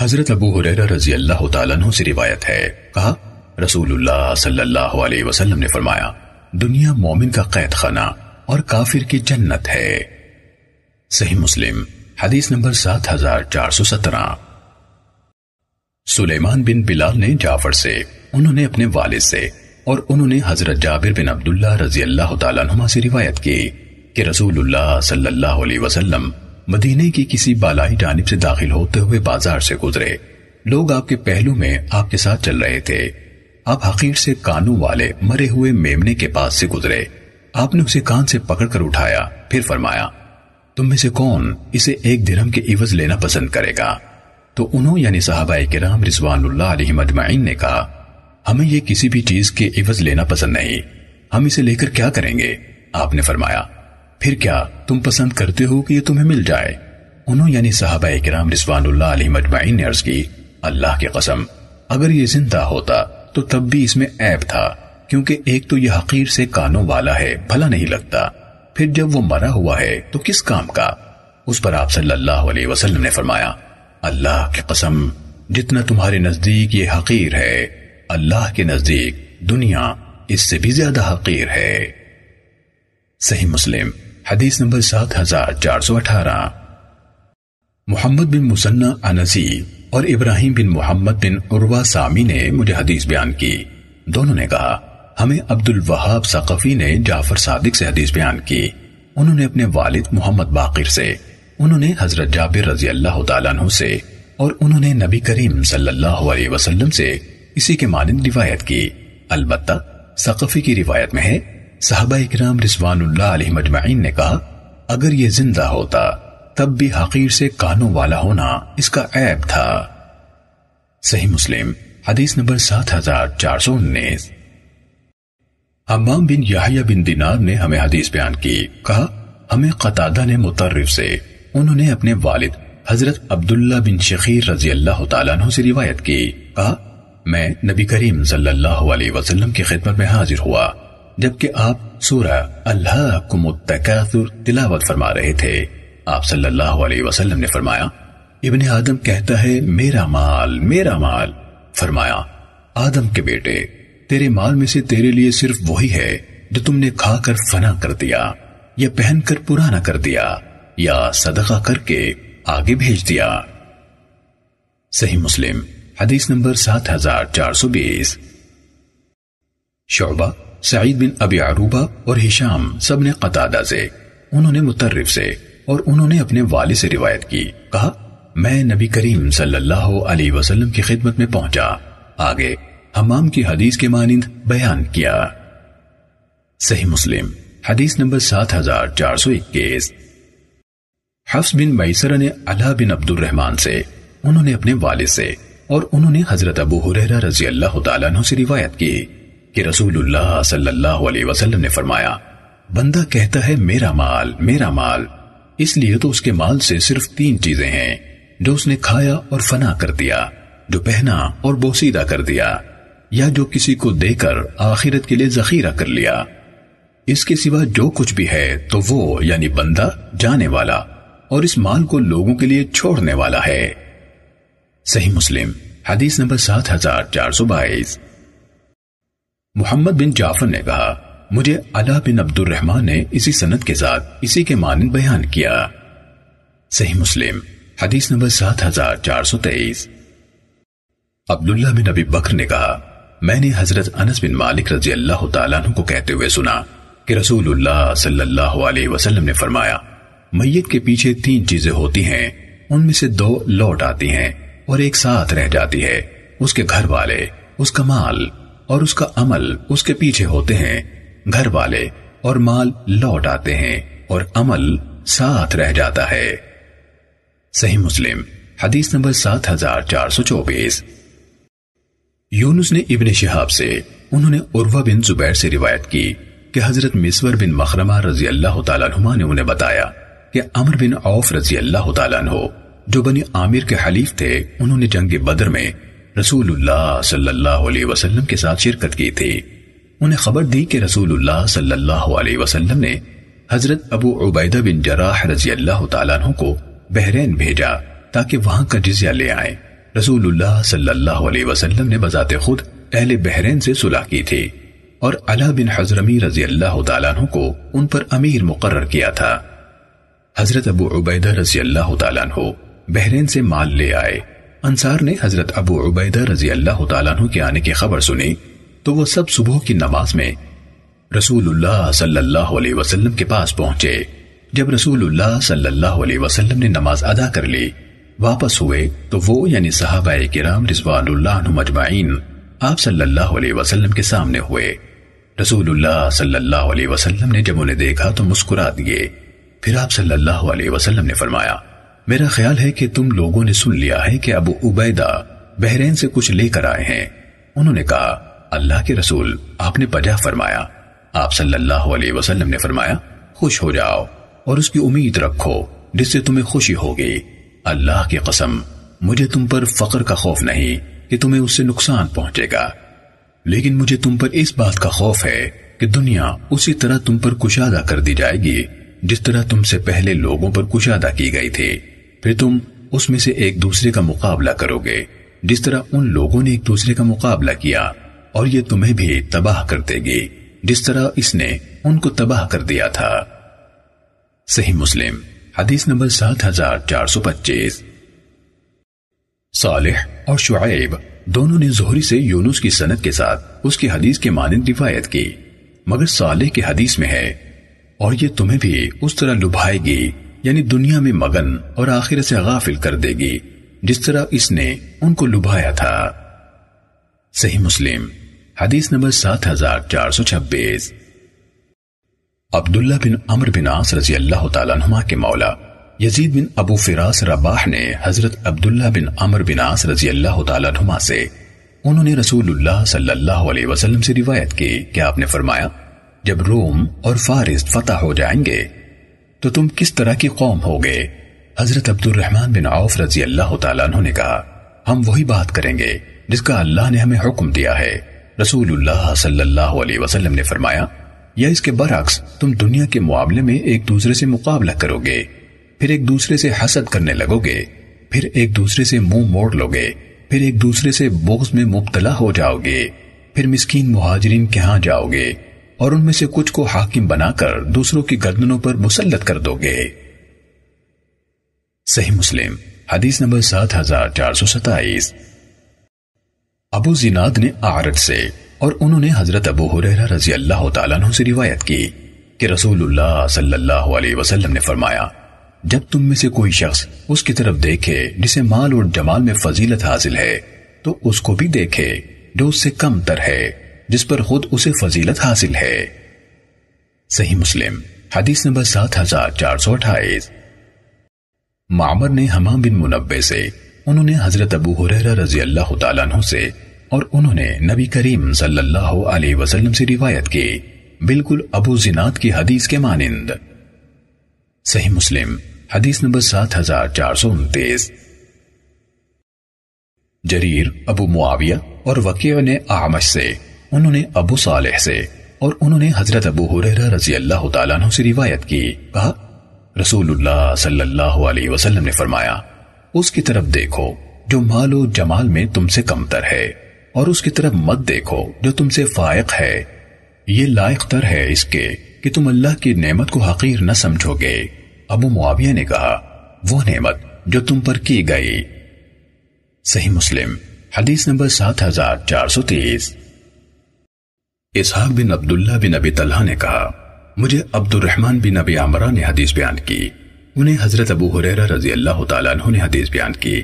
حضرت ابو ہریرہ رضی اللہ تعالیٰ عنہ سے روایت ہے، کہا رسول اللہ صلی اللہ علیہ وسلم نے فرمایا، دنیا مومن کا قید خانہ اور کافر کی جنت ہے۔ صحیح مسلم حدیث نمبر 7417۔ سلیمان بن بلال نے جعفر سے، انہوں نے اپنے والد سے اور انہوں نے حضرت جابر بن عبداللہ رضی اللہ تعالیٰ عنہما سے روایت کی کہ رسول اللہ صلی اللہ علیہ وسلم مدینے کی کسی بالائی جانب سے داخل ہوتے ہوئے بازار سے گزرے، لوگ آپ کے پہلو میں آپ کے ساتھ چل رہے تھے، آپ حقیر سے کانوں والے مرے ہوئے میمنے کے پاس سے گزرے، آپ نے اسے کان سے پکڑ کر اٹھایا، پھر فرمایا تم میں سے کون اسے 1 درہم کے عوض لینا پسند کرے گا؟ تو انہوں یعنی صحابہ کرام رضوان اللہ علیہ مجمعین نے کہا، ہمیں یہ کسی بھی چیز کے عوض لینا پسند نہیں، ہم اسے لے کر کیا کریں گے؟ آپ نے فرمایا، پھر کیا تم پسند کرتے ہو کہ یہ تمہیں مل جائے؟ انہوں یعنی صحابہ کرام رضوان اللہ علیہ مجمعین نے عرض کی، اللہ کی قسم اگر یہ زندہ ہوتا تو تب بھی اس میں عیب تھا، کیونکہ ایک تو یہ حقیر سے کانوں والا ہے، بھلا نہیں لگتا، پھر جب وہ مرا ہوا ہے تو کس کام کا؟ اس پر آپ صلی اللہ علیہ وسلم نے فرمایا، اللہ کی قسم جتنا تمہارے نزدیک یہ حقیر ہے، اللہ کے نزدیک دنیا اس سے بھی زیادہ حقیر ہے۔ صحیح مسلم حدیث نمبر 7418۔ محمد بن مسنہ انسی اور ابراہیم بن محمد بن عروہ سامی نے مجھے حدیث بیان کی، دونوں نے کہا ہمیں عبد الوہاب ثقفی نے جعفر صادق سے حدیث بیان کی، انہوں نے اپنے والد محمد باقر سے، انہوں نے حضرت جابر رضی اللہ تعالیٰ عنہ سے اور انہوں نے نبی کریم صلی اللہ علیہ وسلم سے اسی کے مانند روایت کی۔ البتہ ثقفی کی روایت میں ہے، صحابہ اکرام رضوان اللہ علیہ مجمعین نے کہا اگر یہ زندہ ہوتا تب بھی حقیر سے کانوں والا ہونا اس کا عیب تھا۔ صحیح مسلم حدیث نمبر 7419۔ حمام بن یحییٰ بن دینار نے ہمیں حدیث بیان کی، کہا ہمیں قتادہ نے مطرف سے، انہوں نے اپنے والد حضرت عبداللہ بن شخیر رضی اللہ تعالیٰ عنہ سے روایت کی، کہا میں نبی کریم صلی اللہ علیہ وسلم کی خدمت میں حاضر ہوا جبکہ آپ سورہ الہاکم التکاثر تلاوت فرما رہے تھے، آپ صلی اللہ علیہ وسلم نے فرمایا ابن آدم کہتا ہے میرا مال میرا مال، فرمایا آدم کے بیٹے تیرے مال میں سے تیرے لیے صرف وہی ہے جو تم نے کھا کر فنا کر دیا یا پہن کر پرانا کر دیا یا صدقہ کر کے آگے بھیج دیا۔ صحیح مسلم حدیث نمبر 7420۔ شعبہ، سعید بن ابی عروبہ اور ہشام سب نے قتادہ سے، انہوں نے مترف سے اور انہوں نے اپنے والد سے روایت کی، کہا میں نبی کریم صلی اللہ علیہ وسلم کی خدمت میں پہنچا، آگے حمام کی حدیث کے مانند بیان کیا۔ صحیح مسلم حدیث نمبر 7421۔ حفص بن میسرہ نے علا بن عبد الرحمن سے، انہوں نے اپنے والد سے اور انہوں نے حضرت ابو ہریرہ رضی اللہ تعالیٰ عنہ سے روایت کی کہ رسول اللہ صلی اللہ علیہ وسلم نے فرمایا بندہ کہتا ہے میرا مال میرا مال، اس لیے تو اس کے مال سے صرف 3 چیزیں ہیں جو اس نے کھایا اور فنا کر دیا، جو پہنا اور بوسیدہ کر دیا، یا جو کسی کو دے کر آخرت کے لیے ذخیرہ کر لیا، اس کے سوا جو کچھ بھی ہے تو وہ یعنی بندہ جانے والا اور اس مال کو لوگوں کے لیے چھوڑنے والا ہے۔ صحیح مسلم حدیث نمبر 7422۔ محمد بن جعفر نے کہا مجھے علا بن عبد الرحمن نے اسی سند کے ساتھ اسی کے مانند بیان کیا۔ صحیح مسلم حدیث نمبر 7423۔ عبداللہ بن ابی بکر نے کہا میں نے حضرت انس بن مالک رضی اللہ تعالیٰ عنہ کو کہتے ہوئے سنا کہ رسول اللہ صلی اللہ علیہ وسلم نے فرمایا میت کے پیچھے 3 چیزیں ہوتی ہیں، ان میں سے 2 لوٹ آتی ہیں اور ایک ساتھ رہ جاتی ہے، اس کے گھر والے، اس کا مال اور اس کا عمل اس کے پیچھے ہوتے ہیں، گھر والے اور مال لوٹ آتے ہیں اور عمل ساتھ رہ جاتا ہے۔ صحیح مسلم حدیث نمبر 7424۔ یونس نے ابن شہاب سے، انہوں نے عروہ بن زبیر سے روایت کی کہ حضرت مسور بن مخرمہ رضی اللہ تعالیٰ عنہ نے انہیں بتایا کہ عمر بن عوف رضی اللہ تعالیٰ عنہ جو بنی عامر کے حلیف تھے، انہوں نے جنگ بدر میں رسول اللہ صلی اللہ علیہ وسلم کے ساتھ شرکت کی تھی، انہیں خبر دی کہ رسول اللہ صلی اللہ علیہ وسلم نے حضرت ابو عبیدہ بن جراح رضی اللہ تعالیٰ عنہ کو بحرین بھیجا تاکہ وہاں کا جزیہ لے آئیں رسول اللہ صلی اللہ علیہ وسلم نے بذات خود اہل بحرین سے صلح کی تھی اور علا بن حضرمی رضی اللہ تعالیٰ عنہ کو ان پر امیر مقرر کیا تھا۔ حضرت ابو عبیدہ رضی اللہ تعالیٰ عنہ بحرین سے مال لے آئے۔ انصار نے حضرت ابو عبیدہ رضی اللہ تعالیٰ عنہ کے آنے کی خبر سنی تو وہ سب صبح کی نماز میں رسول اللہ صلی اللہ علیہ وسلم کے پاس پہنچے۔ جب رسول اللہ صلی اللہ علیہ وسلم نے نماز ادا کر لی، واپس ہوئے تو وہ یعنی صحابہ کرام رضوان اللہ عنہم اجمعین آپ صلی اللہ علیہ وسلم کے سامنے ہوئے۔ رسول اللہ صلی اللہ علیہ وسلم نے جب انہیں دیکھا تو مسکرا دیے۔ پھر آپ صلی اللہ علیہ وسلم نے فرمایا، میرا خیال ہے کہ تم لوگوں نے سن لیا ہے کہ ابو عبیدہ بحرین سے کچھ لے کر آئے ہیں۔ انہوں نے کہا، اللہ کے رسول آپ نے بجا فرمایا۔ آپ صلی اللہ علیہ وسلم نے فرمایا، خوش ہو جاؤ اور اس کی امید رکھو جس سے تمہیں خوشی ہوگی۔ اللہ کی قسم، مجھے تم پر فقر کا خوف نہیں کہ تمہیں اس سے نقصان پہنچے گا، لیکن مجھے تم پر اس بات کا خوف ہے کہ دنیا اسی طرح تم پر کشادہ کر دی جائے گی جس طرح تم سے پہلے لوگوں پر کشادہ کی گئی تھی، پھر تم اس میں سے ایک دوسرے کا مقابلہ کرو گے جس طرح ان لوگوں نے ایک دوسرے کا مقابلہ کیا، اور یہ تمہیں بھی تباہ کر دے گی جس طرح اس نے ان کو تباہ کر دیا تھا۔ صحیح مسلم حدیث نمبر 7425۔ صالح اور شعیب دونوں نے زہری سے یونس کی سند کے ساتھ اس کی حدیث کے مانند روایت کی، مگر صالح کی حدیث میں ہے، اور یہ تمہیں بھی اس طرح لبھائے گی یعنی دنیا میں مگن اور آخرت سے غافل کر دے گی جس طرح اس نے ان کو لبھایا تھا۔ صحیح مسلم حدیث نمبر 7426۔ عبداللہ بن عمر بن عاص رضی اللہ تعالیٰ عنہما کے مولا یزید بن ابو فراس رباح نے حضرت عبداللہ بن عمر بن عاص رضی اللہ تعالیٰ عنہما سے، انہوں نے رسول اللہ صلی اللہ علیہ وسلم سے روایت کی کہ آپ نے فرمایا، جب روم اور فارس فتح ہو جائیں گے تو تم کس طرح کی قوم ہوگے؟ حضرت عبد الرحمن بن عوف رضی اللہ تعالیٰ عنہ نے کہا، ہم وہی بات کریں گے جس کا اللہ نے ہمیں حکم دیا ہے۔ رسول اللہ صلی اللہ علیہ وسلم نے فرمایا، یا اس کے برعکس تم دنیا کے معاملے میں ایک دوسرے سے مقابلہ کرو گے، پھر ایک دوسرے سے حسد کرنے لگو گے، پھر ایک دوسرے سے منہ موڑ لوگے، پھر ایک دوسرے سے بغض میں مبتلا ہو جاؤ گے، پھر مسکین مہاجرین کے ہاں جاؤ گے اور ان میں سے کچھ کو حاکم بنا کر دوسروں کی گردنوں پر مسلط کر دو گے۔ صحیح مسلم حدیث نمبر 7427۔ ابو زناد نے اعرج سے، اور انہوں نے حضرت ابو ہریرہ رضی اللہ تعالیٰ عنہ سے روایت کی کہ رسول اللہ صلی اللہ علیہ وسلم نے فرمایا، جب تم میں سے کوئی شخص اس کی طرف دیکھے جسے مال اور جمال میں فضیلت حاصل ہے تو اس کو بھی دیکھے جو اس سے کم تر ہے جس پر خود اسے فضیلت حاصل ہے۔ صحیح مسلم حدیث نمبر 7428۔ معمر نے حمام بن منبع سے، انہوں نے حضرت ابو ہریرہ رضی اللہ تعالیٰ عنہ سے، اور انہوں نے نبی کریم صلی اللہ علیہ وسلم سے روایت کی، بالکل ابو زناد کی حدیث کے مانند۔ صحیح مسلم حدیث نمبر 7429۔ جریر ابو معاویہ اور وکیع نے اعمش سے، انہوں نے ابو صالح سے، اور انہوں نے حضرت ابو ہریرہ رضی اللہ تعالیٰ عنہ سے روایت کی، کہا رسول اللہ صلی اللہ علیہ وسلم نے فرمایا، اس کی طرف دیکھو جو مال و جمال میں تم سے کمتر ہے، اور اس کی طرف مت دیکھو جو تم سے فائق ہے، یہ لائق تر ہے اس کے کہ تم اللہ کی نعمت کو حقیر نہ سمجھو گے۔ ابو معاویہ نے کہا، وہ نعمت جو تم پر کی گئی۔ صحیح مسلم حدیث نمبر 7430۔ اسحاق بن عبداللہ بن ابی طلحہ نے کہا، مجھے عبد الرحمن بن ابی عمرہ نے حدیث بیان کی، انہیں حضرت ابو ہریرہ رضی اللہ تعالیٰ عنہ نے حدیث بیان کی،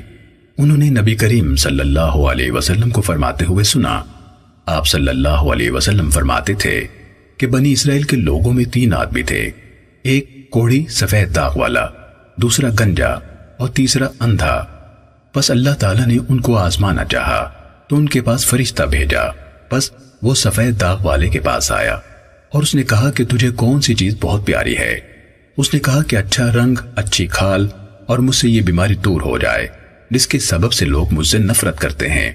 انہوں نے نبی کریم صلی اللہ علیہ وسلم کو فرماتے ہوئے سنا، آپ صلی اللہ علیہ وسلم فرماتے تھے کہ بنی اسرائیل کے لوگوں میں 3 آدمی تھے، ایک کوڑی سفید داغ والا، دوسرا گنجا اور تیسرا اندھا۔ پس اللہ تعالیٰ نے ان کو آزمانا چاہا تو ان کے پاس فرشتہ بھیجا، پس وہ سفید داغ والے کے پاس آیا اور اس نے کہا کہ تجھے کون سی چیز بہت پیاری ہے؟ اس نے کہا کہ اچھا رنگ، اچھی کھال، اور مجھ سے یہ بیماری دور ہو جائے جس کے سبب سے لوگ مجھ سے نفرت کرتے ہیں۔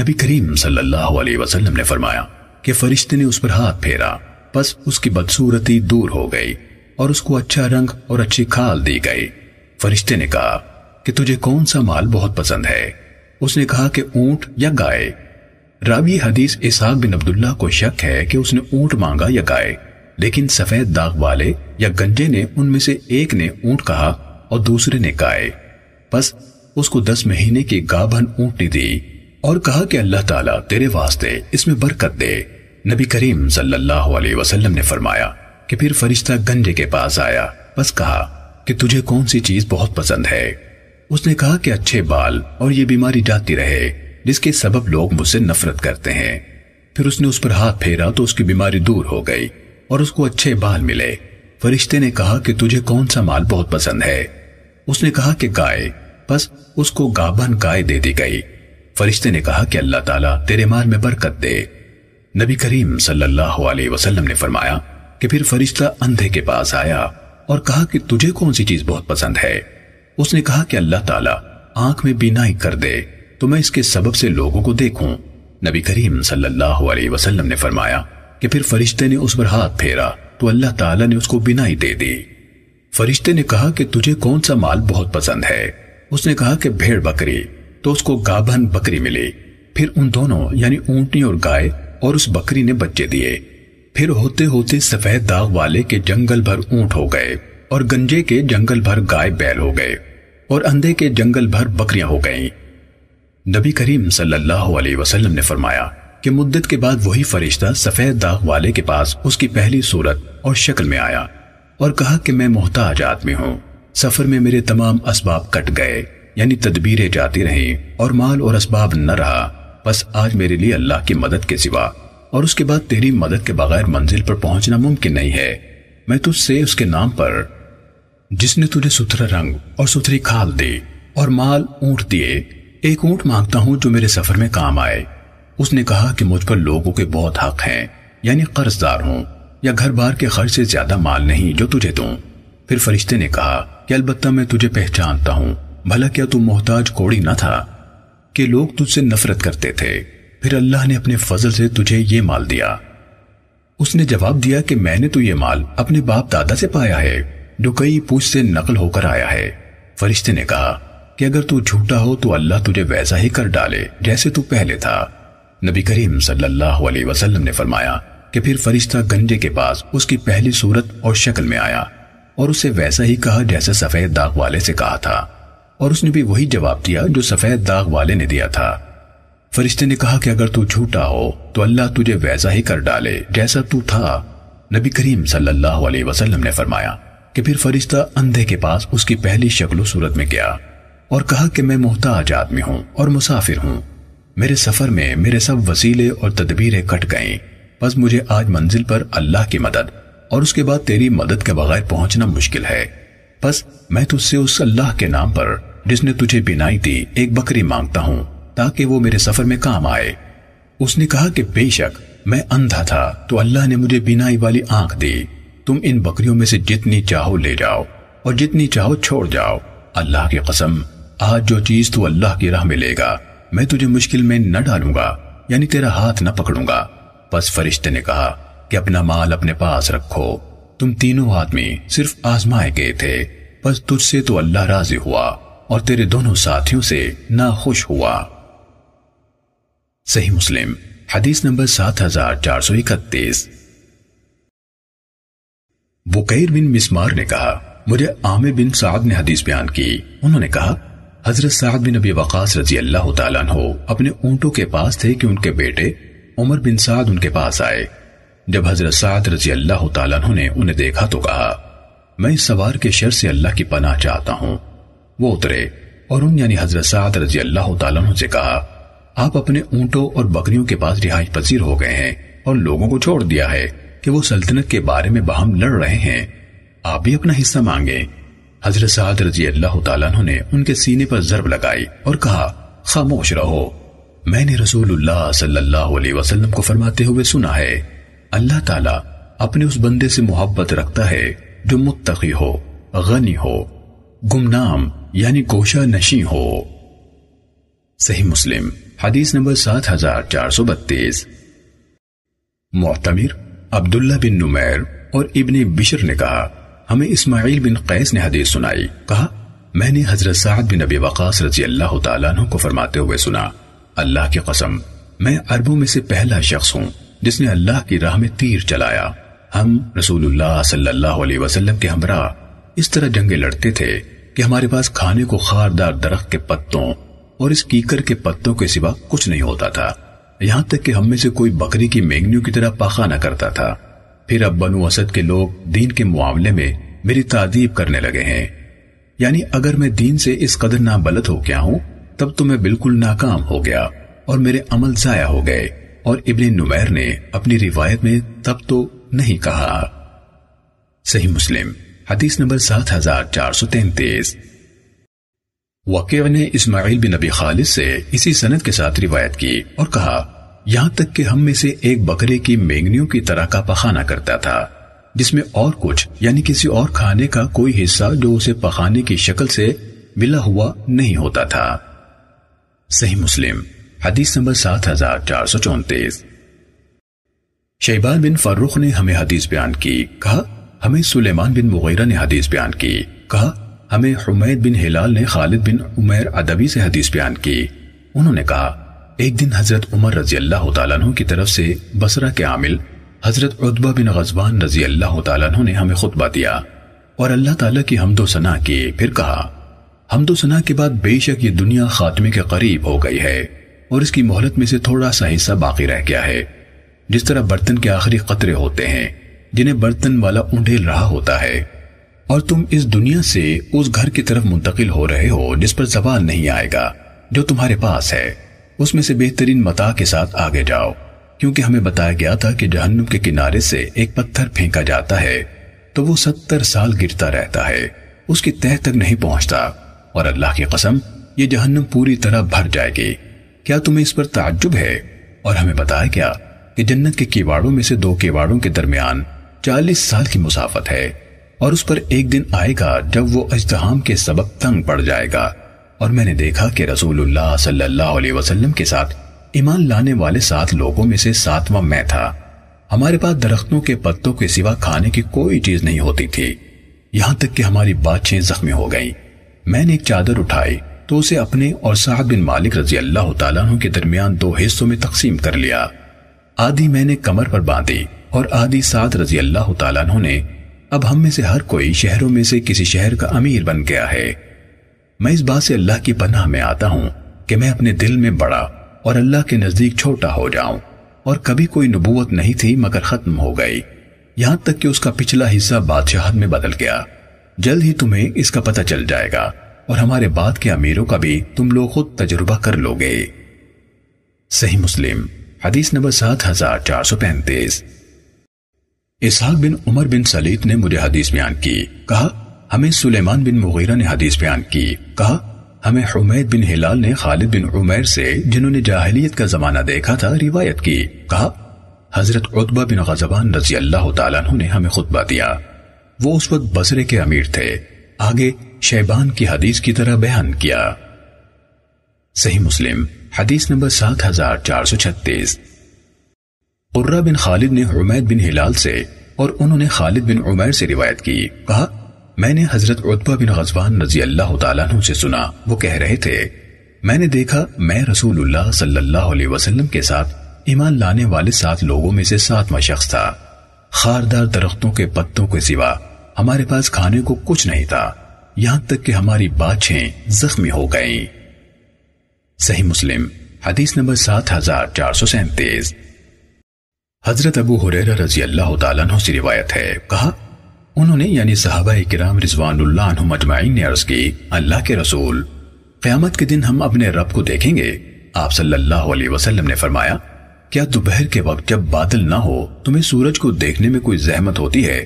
نبی کریم صلی اللہ علیہ وسلم نے فرمایا کہ فرشتے نے اس پر ہاتھ پھیرا، پس اس کی بدصورتی دور ہو گئی اور اس کو اچھا رنگ اور اچھی کھال دی گئی۔ فرشتے نے کہا کہ تجھے کون سا مال بہت پسند ہے؟ اس نے کہا کہ اونٹ یا گائے. راوی حدیث اسحاق بن عبداللہ کو شک ہے کہ اس نے اونٹ مانگا یا گائے، لیکن سفید داغ والے یا گنجے نے ان میں سے ایک نے اونٹ کہا اور دوسرے نے گائے، بس اس کو 10 مہینے کی گابھن اونٹنی دی اور کہا کہ اللہ تعالیٰ تیرے واسطے اس میں برکت دے. نبی کریم صلی اللہ علیہ وسلم نے فرمایا کہ پھر فرشتہ گنجے کے پاس آیا، بس کہا کہ تجھے کون سی چیز بہت پسند ہے؟ اس نے کہا کہ اچھے بال اور یہ بیماری جاتی رہے جس کے سبب لوگ مجھ سے نفرت کرتے ہیں. پھر اس نے اس پر ہاتھ پھیرا تو اس کی بیماری دور ہو گئی اور اس کو اچھے بال ملے. فرشتے نے کہا کہ تجھے کون سا مال بہت پسند ہے؟ اس نے کہا کہ گائے، بس اس کو گابن گائے دے دی گئی. فرشتے نے کہا کہ اللہ تعالیٰ تیرے مال میں برکت دے. نبی کریم صلی اللہ علیہ وسلم نے فرمایا کہ پھر فرشتہ اندھے کے پاس آیا اور کہا کہ تجھے کون سی چیز بہت پسند ہے؟ اس نے کہا کہ اللہ تعالیٰ آنکھ میں بینائی کر دے تو میں اس کے سبب سے لوگوں کو دیکھوں. نبی کریم صلی اللہ علیہ وسلم نے فرمایا کہ پھر فرشتے نے اس پر ہاتھ پھیرا تو اللہ تعالیٰ نے اس کو بینائی دے دی. فرشتے نے کہا کہ تجھے کون سا مال بہت پسند ہے؟ اس نے کہا کہ بھیڑ بکری، تو اس کو گابھن بکری ملی. پھر ان دونوں یعنی اونٹنی اور گائے اور اس بکری نے بچے دیے. پھر ہوتے ہوتے سفید داغ والے کے جنگل بھر اونٹ ہو گئے اور گنجے کے جنگل بھر گائے بیل ہو گئے اور اندھے کے جنگل بھر بکریاں ہو گئیں. نبی کریم صلی اللہ علیہ وسلم نے فرمایا کہ مدت کے بعد وہی فرشتہ سفید داغ والے کے پاس اس کی پہلی صورت اور شکل میں آیا اور کہا کہ میں محتاج آدمی ہوں، سفر میں میرے تمام اسباب کٹ گئے یعنی تدبیریں جاتی رہیں اور مال اور اسباب نہ رہا، بس آج میرے لیے اللہ کی مدد کے سوا اور اس کے بعد تیری مدد کے بغیر منزل پر پہنچنا ممکن نہیں ہے. میں تجھ سے اس کے نام پر جس نے تجھے ستھرا رنگ اور ستھری کھال دی اور مال اونٹ دیے ایک اونٹ مانگتا ہوں جو میرے سفر میں کام آئے. اس نے کہا کہ مجھ پر لوگوں کے بہت حق ہیں یعنی قرض دار ہوں یا گھر بار کے خرچ سے زیادہ مال نہیں جو تجھے دوں. پھر فرشتے نے کہا کہ البتہ میں تجھے پہچانتا ہوں، بھلا کیا تم محتاج کوڑی نہ تھا کہ لوگ تجھ سے نفرت کرتے تھے، پھر اللہ نے اپنے فضل سے تجھے یہ مال دیا. اس نے جواب دیا کہ میں نے تو یہ مال اپنے باپ دادا سے پایا ہے جو کئی پوچھ سے نقل ہو کر آیا ہے. فرشتے نے کہا کہ اگر تو جھوٹا ہو تو اللہ تجھے ویسا ہی کر ڈالے جیسے تو پہلے تھا. نبی کریم صلی اللہ علیہ وسلم نے فرمایا کہ پھر فرشتہ گنجے کے پاس اس کی پہلی صورت اور شکل میں آیا اور اسے ویسا ہی کہا جیسے سفید داغ والے سے کہا تھا، اور اس نے بھی وہی جواب دیا جو سفید داغ والے نے دیا تھا. فرشتے نے کہا کہ اگر تو جھوٹا ہو تو اللہ تجھے ویسا ہی کر ڈالے جیسا تو تھا. نبی کریم صلی اللہ علیہ وسلم نے فرمایا کہ پھر فرشتہ اندھے کے پاس اس کی پہلی شکل و صورت میں گیا اور کہا کہ میں محتاج آدمی ہوں اور مسافر ہوں، میرے سفر میں میرے سب وسیلے اور تدبیریں کٹ گئیں، بس مجھے آج منزل پر اللہ کی مدد اور اس کے بعد تیری مدد کے بغیر پہنچنا مشکل ہے، بس میں تجھ سے اس اللہ کے نام پر جس نے تجھے بینائی دی ایک بکری مانگتا ہوں تاکہ وہ میرے سفر میں کام آئے. اس نے کہا کہ بے شک میں اندھا تھا تو اللہ نے مجھے بینائی والی آنکھ دی، تم ان بکریوں میں سے جتنی چاہو لے جاؤ اور جتنی چاہو چھوڑ جاؤ، اللہ کی قسم آج جو چیز تو اللہ کی راہ میں لے گا میں تجھے مشکل میں نہ ڈالوں گا یعنی تیرا ہاتھ نہ پکڑوں گا. بس فرشتے نے کہا کہ اپنا مال اپنے پاس رکھو، تم تینوں آدمی صرف آزمائے گئے تھے، بس تجھ سے تو اللہ راضی ہوا اور تیرے دونوں ساتھیوں سے ناخوش ہوا. صحیح مسلم حدیث نمبر 7431. بکیر بن مسمار نے کہا مجھے عامر بن سعد نے حدیث بیان کی، انہوں نے کہا حضرت سعد بن ابی وقاص رضی اللہ تعالیٰ عنہ اپنے اونٹوں کے پاس تھے کہ ان کے بیٹے عمر بن سعد ان کے پاس آئے. جب حضرت سعد رضی اللہ تعالیٰ عنہ نے انہیں دیکھا تو کہا میں اس سوار کے شر سے اللہ کی پناہ چاہتا ہوں. وہ اترے اور ان یعنی حضرت سعد رضی اللہ تعالیٰ عنہ سے کہا آپ اپنے اونٹوں اور بکریوں کے پاس رہائش پذیر ہو گئے ہیں اور لوگوں کو چھوڑ دیا ہے کہ وہ سلطنت کے بارے میں باہم لڑ رہے ہیں، آپ بھی اپنا حصہ مانگیں. حضرت سعد رضی اللہ تعالیٰ عنہ نے ان کے سینے پر ضرب لگائی اور کہا خاموش رہو، میں نے رسول اللہ صلی اللہ علیہ وسلم کو فرماتے ہوئے سنا ہے اللہ تعالیٰ اپنے اس بندے سے محبت رکھتا ہے جو متقی ہو، غنی ہو، گمنام یعنی گوشہ نشی ہو. صحیح مسلم حدیث نمبر 7432. معتمر عبداللہ بن نمیر اور ابن بشر نے کہا ہمیں اسماعیل بن قیس نے حدیث سنائی، کہا میں نے حضرت سعد بن ابی وقاص رضی اللہ تعالیٰ عنہ کو فرماتے ہوئے سنا، اللہ کی قسم میں عربوں میں سے پہلا شخص ہوں جس نے اللہ کی راہ میں تیر چلایا. ہم رسول اللہ صلی اللہ علیہ وسلم کے ہمراہ اس طرح جنگیں لڑتے تھے کہ ہمارے پاس کھانے کو خاردار درخت کے پتوں اور اس کیکر کے پتوں کے سوا کچھ نہیں ہوتا تھا، یہاں تک کہ ہم میں سے کوئی بکری کی مینگنیوں کی طرح پاخانہ کرتا تھا. پھر اب بنو اسد کے لوگ دین کے معاملے میں میری تعدیب کرنے لگے ہیں، یعنی اگر میں دین سے اس قدر نابلد ہو گیا ہوں تب تو میں بالکل ناکام ہو گیا اور میرے عمل ضائع ہو گئے. اور ابن نمیر نے اپنی روایت میں تب تو نہیں کہا. صحیح مسلم حدیث نمبر 7433. وقیع نے اسماعیل بن ابی خالد سے اسی سند کے ساتھ روایت کی اور کہا، یہاں تک کہ ہم میں سے ایک بکرے کی مینگنیوں کی طرح کا پخانہ کرتا تھا جس میں اور کچھ یعنی کسی اور کھانے کا کوئی حصہ جو اسے پخانے کی شکل سے ملا ہوا نہیں ہوتا تھا. صحیح مسلم حدیث نمبر 7434. شیبان بن فرخ نے ہمیں حدیث بیان کی، کہا ہمیں سلیمان بن مغیرہ نے حدیث بیان کی، کہا ہمیں حمید بن ہلال نے خالد بن عمیر عدبی سے حدیث بیان کی. انہوں نے کہا ایک دن حضرت عمر رضی اللہ تعالیٰ عنہ کی طرف سے بصرہ کے عامل حضرت عتبہ بن غزوان رضی اللہ تعالیٰ عنہ نے ہمیں خطبہ دیا اور اللہ تعالیٰ کی حمد و ثنا کی. پھر کہا، حمد و ثنا کے بعد بے شک یہ دنیا خاتمے کے قریب ہو گئی ہے اور اس کی مہلت میں سے تھوڑا سا حصہ باقی رہ گیا ہے، جس طرح برتن کے آخری قطرے ہوتے ہیں جنہیں برتن والا انڈیل رہا ہوتا ہے، اور تم اس دنیا سے اس گھر کی طرف منتقل ہو رہے ہو جس پر زوال نہیں آئے گا جو تمہارے پاس ہے، اس میں سے بہترین متاع کے ساتھ آگے جاؤ، کیونکہ ہمیں بتایا گیا تھا کہ جہنم کے کنارے سے ایک پتھر پھینکا جاتا ہے تو وہ 70 سال گرتا رہتا ہے، اس کی تہہ تک نہیں پہنچتا، اور اللہ کی قسم یہ جہنم پوری طرح بھر جائے گی. کیا تمہیں اس پر تعجب ہے؟ اور ہمیں بتایا گیا کہ جنت کے کیواڑوں میں سے 2 کیواڑوں کے درمیان 40 سال کی مسافت ہے، اور اس پر ایک دن آئے گا جب وہ ازدحام کے سبب تنگ پڑ جائے گا. اور میں نے دیکھا کہ رسول اللہ صلی اللہ علیہ وسلم کے ساتھ ایمان لانے والے 7 لوگوں میں سے 7واں میں تھا. ہمارے پاس درختوں کے پتوں کے سوا کھانے کی کوئی چیز نہیں ہوتی تھی، یہاں تک کہ ہماری باتیں زخمی ہو گئیں. میں نے ایک چادر اٹھائی تو اسے اپنے اور سعد بن مالک رضی اللہ تعالیٰ عنہ کے درمیان 2 حصوں میں تقسیم کر لیا. آدھی میں نے کمر پر باندھی اور آدھی سعد رضی اللہ تعالیٰ عنہ نے. اب ہم میں سے ہر کوئی شہروں میں سے کسی شہر کا امیر بن گیا ہے. میں اس بات سے اللہ کی پناہ میں آتا ہوں کہ میں اپنے دل میں بڑا اور اللہ کے نزدیک چھوٹا ہو جاؤں، اور کبھی کوئی نبوت نہیں تھی مگر ختم ہو گئی، یہاں تک کہ اس کا پچھلا حصہ بادشاہت میں بدل گیا. جلد ہی تمہیں اس کا پتہ چل جائے گا، اور ہمارے بعد کے امیروں کا بھی تم لوگ خود تجربہ کر لو گے. صحیح مسلم حدیث نمبر 7435. اسحاق بن عمر بن سلیت نے مجھے حدیث بیان کی، کہا ہمیں سلیمان بن مغیرہ نے حدیث بیان کی، کہا ہمیں حمید بن ہلال نے خالد بن عمیر سے، جنہوں نے جاہلیت کا زمانہ دیکھا تھا، روایت کی، کہا حضرت عتبہ بن غزوان رضی اللہ تعالیٰ عنہ نے ہمیں خطبہ دیا. وہ اس وقت بصرے کے امیر تھے. آگے شیبان کی حدیث کی طرح بیان کیا. صحیح مسلم حدیث نمبر 7436. قرہ بن خالد نے حمید بن ہلال سے اور انہوں نے خالد بن عمیر سے روایت کی، کہا میں نے حضرت عتبہ بن غزوان رضی اللہ تعالیٰ عنہ سے سنا، وہ کہہ رہے تھے میں نے دیکھا میں رسول اللہ صلی اللہ علیہ وسلم کے ساتھ ایمان لانے والے 7 لوگوں میں سے 7واں شخص تھا. خاردار درختوں کے پتوں کے سوا ہمارے پاس کھانے کو کچھ نہیں تھا، یہاں تک کہ ہماری باچھیں زخمی ہو گئیں. صحیح مسلم حدیث نمبر 7437. حضرت ابو ہریرہ رضی اللہ تعالیٰ عنہ سے روایت ہے، کہا انہوں نے یعنی صحابہ کرام رضوان اللہ عنہم اجمعین نے عرض کی، اللہ کے رسول قیامت کے دن ہم اپنے رب کو دیکھیں گے؟ آپ صلی اللہ علیہ وسلم نے فرمایا کیا دوپہر کے وقت جب بادل نہ ہو تمہیں سورج کو دیکھنے میں کوئی زحمت ہوتی ہے؟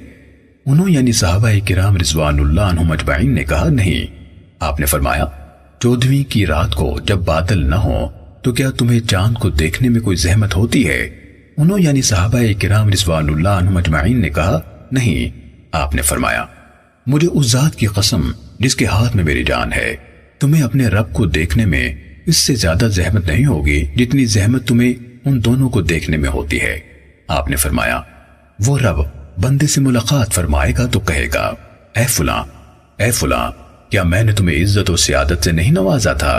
انہوں یعنی صحابہ کرام رضوان اللہ عنہم اجمعین نے کہا نہیں. آپ نے فرمایا 14ویں کی رات کو جب بادل نہ ہو تو کیا تمہیں چاند کو دیکھنے میں کوئی زحمت ہوتی ہے؟ انہوں یعنی صحابہ کرام رضوان اللہ عنہم اجمعین نے کہا نہیں. آپ نے فرمایا مجھے اس ذات کی قسم جس کے ہاتھ میں میری جان ہے، تمہیں اپنے رب کو دیکھنے میں اس سے زیادہ زحمت نہیں ہوگی جتنی زحمت تمہیں ان دونوں کو دیکھنے میں ہوتی ہے. آپ نے فرمایا وہ رب بندے سے ملاقات فرمائے گا تو کہے گا اے فلاں کیا میں نے تمہیں عزت و سعادت سے نہیں نوازا تھا؟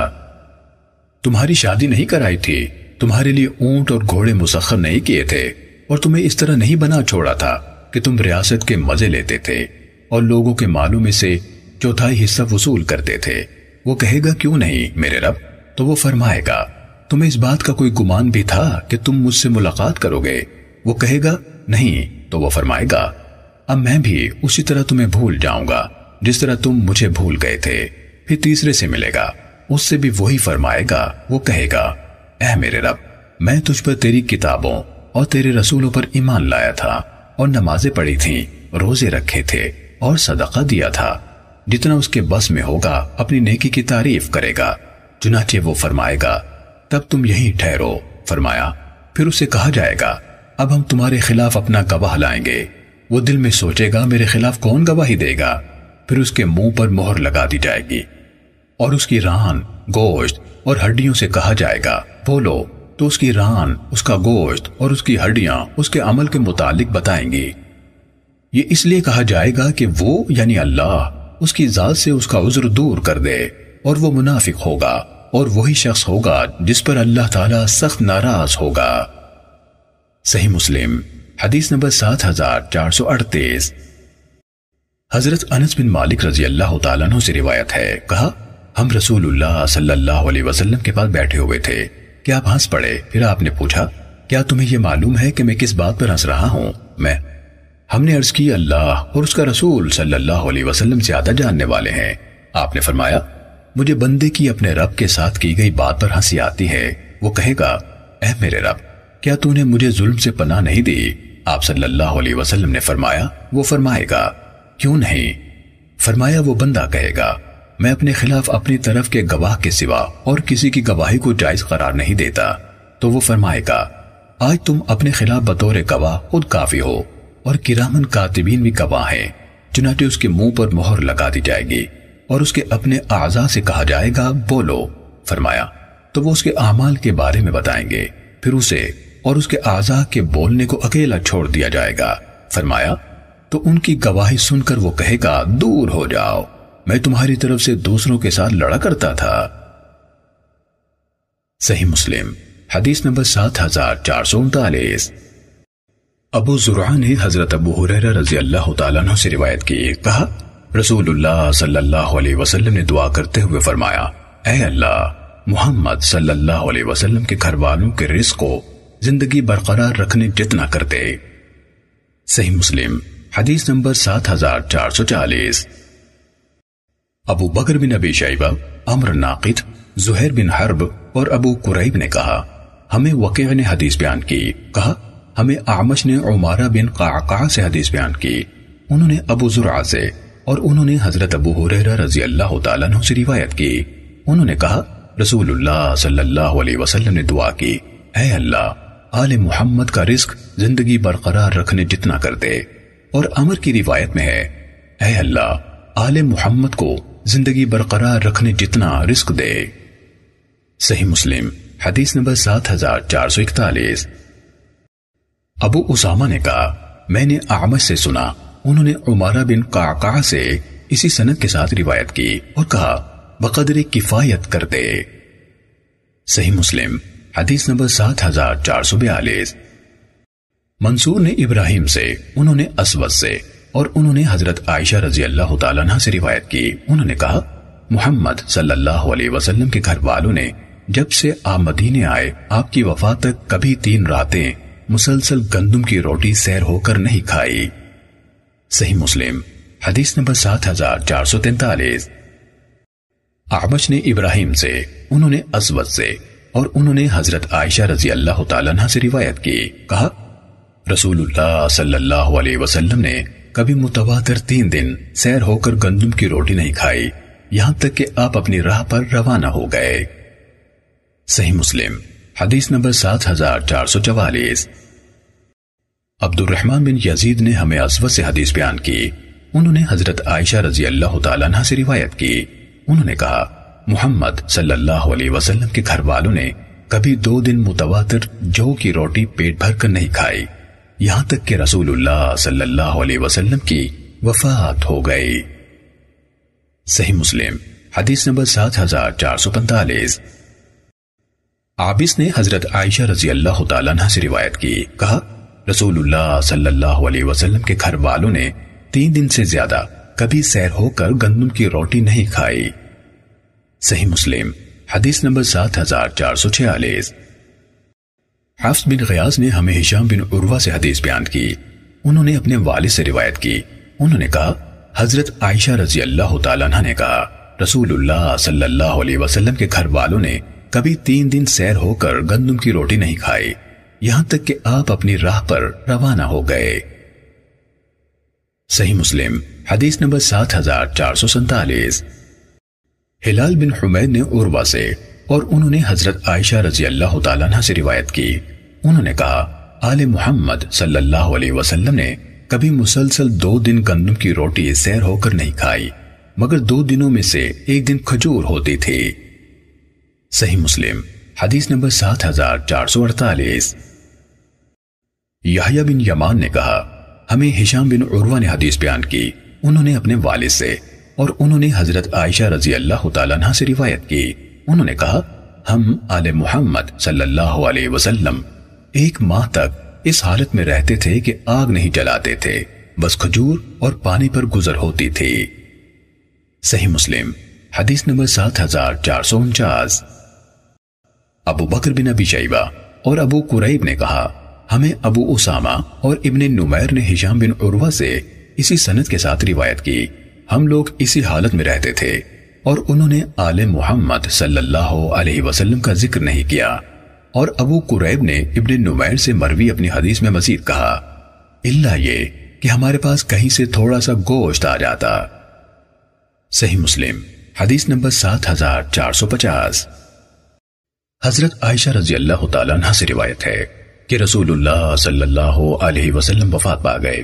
تمہاری شادی نہیں کرائی تھی، تمہارے لیے اونٹ اور گھوڑے مسخر نہیں کیے تھے، اور تمہیں اس طرح نہیں بنا چھوڑا تھا کہ تم ریاست کے مزے لیتے تھے اور لوگوں کے مالوں میں سے چوتھائی حصہ وصول کرتے تھے۔ وہ کہے گا کیوں نہیں میرے رب، تو وہ فرمائے گا تمہیں اس بات کا کوئی گمان بھی تھا کہ تم مجھ سے ملاقات کرو گے؟ وہ کہے گا نہیں، تو وہ فرمائے گا اب میں بھی اسی طرح تمہیں بھول جاؤں گا جس طرح تم مجھے بھول گئے تھے۔ پھر تیسرے سے ملے گا، اس سے بھی وہی فرمائے گا، وہ کہے گا اے میرے رب، میں تجھ پر تیری کتابوں اور تیرے رسولوں پر ایمان لایا تھا اور نمازیں پڑھی تھیں، روزے رکھے تھے اور صدقہ دیا تھا۔ جتنا اس کے بس میں ہوگا اپنی نیکی کی تعریف کرے گا۔ چنانچہ وہ فرمائے گا تب تم یہیں ٹھہرو، فرمایا پھر اسے کہا جائے گا اب ہم تمہارے خلاف اپنا گواہ لائیں گے۔ وہ دل میں سوچے گا میرے خلاف کون گواہی دے گا؟ پھر اس کے منہ پر مہر لگا دی جائے گی اور اس کی ران، گوشت اور ہڈیوں سے کہا جائے گا بولو، تو اس کی ران، اس کا گوشت اور اس کی ہڈیاں اس کے عمل کے متعلق بتائیں گی۔ یہ اس لیے کہا جائے گا کہ وہ یعنی اللہ اس کی ذات سے اس کا عذر دور کر دے، اور وہ منافق ہوگا اور وہی شخص ہوگا جس پر اللہ تعالیٰ سخت ناراض ہوگا۔ صحیح مسلم حدیث نمبر 7438۔ حضرت انس بن مالک رضی اللہ تعالیٰ عنہ سے روایت ہے، کہا ہم رسول اللہ صلی اللہ علیہ وسلم کے پاس بیٹھے ہوئے تھے کہ آپ ہنس پڑے۔ پھر آپ نے پوچھا کیا تمہیں یہ معلوم ہے کہ میں کس بات پر ہنس رہا ہوں؟ ہم نے عرض کی اللہ اور اس کا رسول صلی اللہ علیہ وسلم زیادہ جاننے والے ہیں۔ آپ نے فرمایا مجھے بندے کی اپنے رب کے ساتھ کی گئی بات پر ہنسی آتی ہے۔ وہ کہے گا اے میرے رب، کیا تو نے مجھے ظلم سے پناہ نہیں دی؟ آپ صلی اللہ علیہ وسلم نے فرمایا، وہ فرمائے گا کیوں نہیں؟ فرمایا وہ بندہ کہے گا میں اپنے خلاف اپنی طرف کے گواہ کے سوا اور کسی کی گواہی کو جائز قرار نہیں دیتا۔ تو وہ فرمائے گا آج تم اپنے خلاف بطور گواہ خود کافی ہو اور کرامن کاتبین بھی گواہ ہیں۔ چنانچہ اس کے منہ پر مہر لگا دی جائے گی اور اس کے اپنے اعضاء سے کہا جائے گا بولو، فرمایا تو وہ اس کے اعمال کے بارے میں بتائیں گے۔ پھر اسے اور اس کے اعضاء کے بولنے کو اکیلا چھوڑ دیا جائے گا۔ فرمایا تو ان کی گواہی سن کر وہ کہے گا دور ہو جاؤ، میں تمہاری طرف سے دوسروں کے ساتھ لڑا کرتا تھا۔ صحیح مسلم حدیث نمبر 7439۔ ابو زرعہ نے حضرت ابو ہریرہ رضی اللہ تعالیٰ عنہ سے روایت کی، کہا رسول اللہ صلی اللہ علیہ وسلم نے دعا کرتے ہوئے فرمایا اے اللہ، محمد صلی اللہ علیہ وسلم کے گھر والوں کے رزق کو زندگی برقرار رکھنے جتنا کرتے۔ صحیح مسلم حدیث نمبر 7440۔ ابو بکر بن ابی شیبہ، عمرو ناقد، زہیر بن حرب اور ابو قریب نے کہا ہمیں وقیع نے حدیث بیان کی، کہا ہمیں اعمش نے عمارہ بن قعقاع سے حدیث بیان کی، انہوں نے ابو زرعہ سے اور انہوں نے حضرت ابو ہریرہ رضی اللہ تعالیٰ عنہ سے روایت کی، انہوں نے کہا رسول اللہ صلی اللہ علیہ وسلم نے دعا کی اے اللہ، آل محمد کا رزق زندگی برقرار رکھنے جتنا کر دے۔ اور عمر کی روایت میں ہے اے اللہ، آل محمد کو زندگی برقرار رکھنے جتنا رزق دے۔ صحیح مسلم حدیث نمبر 7441۔ ابو اسامہ نے کہا میں نے اعمش سے سنا، انہوں نے عمارہ بن قعقاع سے اسی سند کے ساتھ روایت کی اور کہا بقدر کفایت کر دے۔ صحیح مسلم حدیث نمبر 7442۔ منصور نے ابراہیم سے، انہوں نے اسود سے اور انہوں نے حضرت عائشہ رضی اللہ تعالیٰ عنہ سے روایت کی، انہوں نے کہا محمد صلی اللہ علیہ وسلم کے گھر والوں نے جب سے آپ مدینے آئے آپ کی وفات تک کبھی 3 راتیں مسلسل گندم کی روٹی سیر ہو کر نہیں کھائی۔ صحیح مسلم حدیث نمبر 7443۔ اعمش نے ابراہیم سے، انہوں نے اسود سے اور انہوں نے حضرت عائشہ رضی اللہ تعالیٰ عنہ سے روایت کی، کہا رسول اللہ صلی اللہ علیہ وسلم نے کبھی متواتر 3 دن سیر ہو کر گندم کی روٹی نہیں کھائی، یہاں تک کہ آپ اپنی راہ پر روانہ ہو گئے۔ صحیح مسلم حدیث نمبر 7444۔ عبد الرحمن بن یزید نے ہمیں اسود سے حدیث بیان کی، انہوں نے حضرت عائشہ رضی اللہ تعالیٰ عنہ سے روایت کی، انہوں نے کہا محمد صلی اللہ علیہ وسلم کے گھر والوں نے کبھی 2 دن متواتر جو کی روٹی پیٹ بھر کر نہیں کھائی، یہاں تک کہ رسول اللہ صلی اللہ علیہ وسلم کی وفات ہو گئی۔ صحیح مسلم حدیث نمبر 7445. عابس نے حضرت عائشہ رضی اللہ تعالیٰ عنہ سے روایت کی، کہا رسول اللہ صلی اللہ علیہ وسلم کے گھر والوں نے 3 دن سے زیادہ کبھی سیر ہو کر گندم کی روٹی نہیں کھائی. صحیح مسلم حدیث نمبر 7446. حفص بن غیاث نے ہمیں ہشام بن عروہ سے حدیث بیان کی، انہوں نے اپنے والد سے روایت کی، انہوں نے کہا حضرت عائشہ رضی اللہ تعالیٰ عنہ نے کہا رسول اللہ صلی اللہ علیہ وسلم کے گھر والوں نے کبھی 3 دن سیر ہو کر گندم کی روٹی نہیں کھائی یہاں تک کہ آپ اپنی راہ پر روانہ ہو گئے. صحیح مسلم حدیث نمبر 7447. ہلال بن حمید نے عروہ سے اور انہوں نے حضرت عائشہ رضی اللہ تعالیٰ عنہ سے روایت کی، انہوں نے کہا آل محمد صلی اللہ علیہ وسلم نے کبھی مسلسل 2 دن گندم کی روٹی سیر ہو کر نہیں کھائی، مگر 2 دنوں میں سے ایک دن کھجور ہوتی تھی. صحیح مسلم حدیث نمبر 7448. یحییٰ بن یمان نے کہا ہمیں ہشام بن عروہ نے حدیث بیان کی، انہوں نے اپنے والد سے اور انہوں نے حضرت عائشہ رضی اللہ تعالیٰ عنہ سے روایت کی، انہوں نے کہا ہم آل محمد صلی اللہ علیہ وسلم 1 ماہ تک اس حالت میں رہتے تھے کہ آگ نہیں جلاتے تھے، بس کھجور اور پانی پر گزر ہوتی تھی. صحیح مسلم حدیث نمبر 7449. ابو بکر بن ابی شیبہ اور ابو قریب نے کہا ہمیں ابو اسامہ اور ابن نمیر نے ہشام بن عروہ سے اسی سند کے ساتھ روایت کی، ہم لوگ اسی حالت میں رہتے تھے اور انہوں نے آل محمد صلی اللہ علیہ وسلم کا ذکر نہیں کیا، اور ابو قریب نے ابن نمیر سے مروی اپنی حدیث میں مزید کہا الا یہ کہ ہمارے پاس کہیں سے تھوڑا سا گوشت آ جاتا. صحیح مسلم حدیث نمبر 7450. حضرت عائشہ رضی اللہ تعالیٰ عنہ سے روایت ہے کہ رسول اللہ صلی اللہ علیہ وسلم وفات پا گئے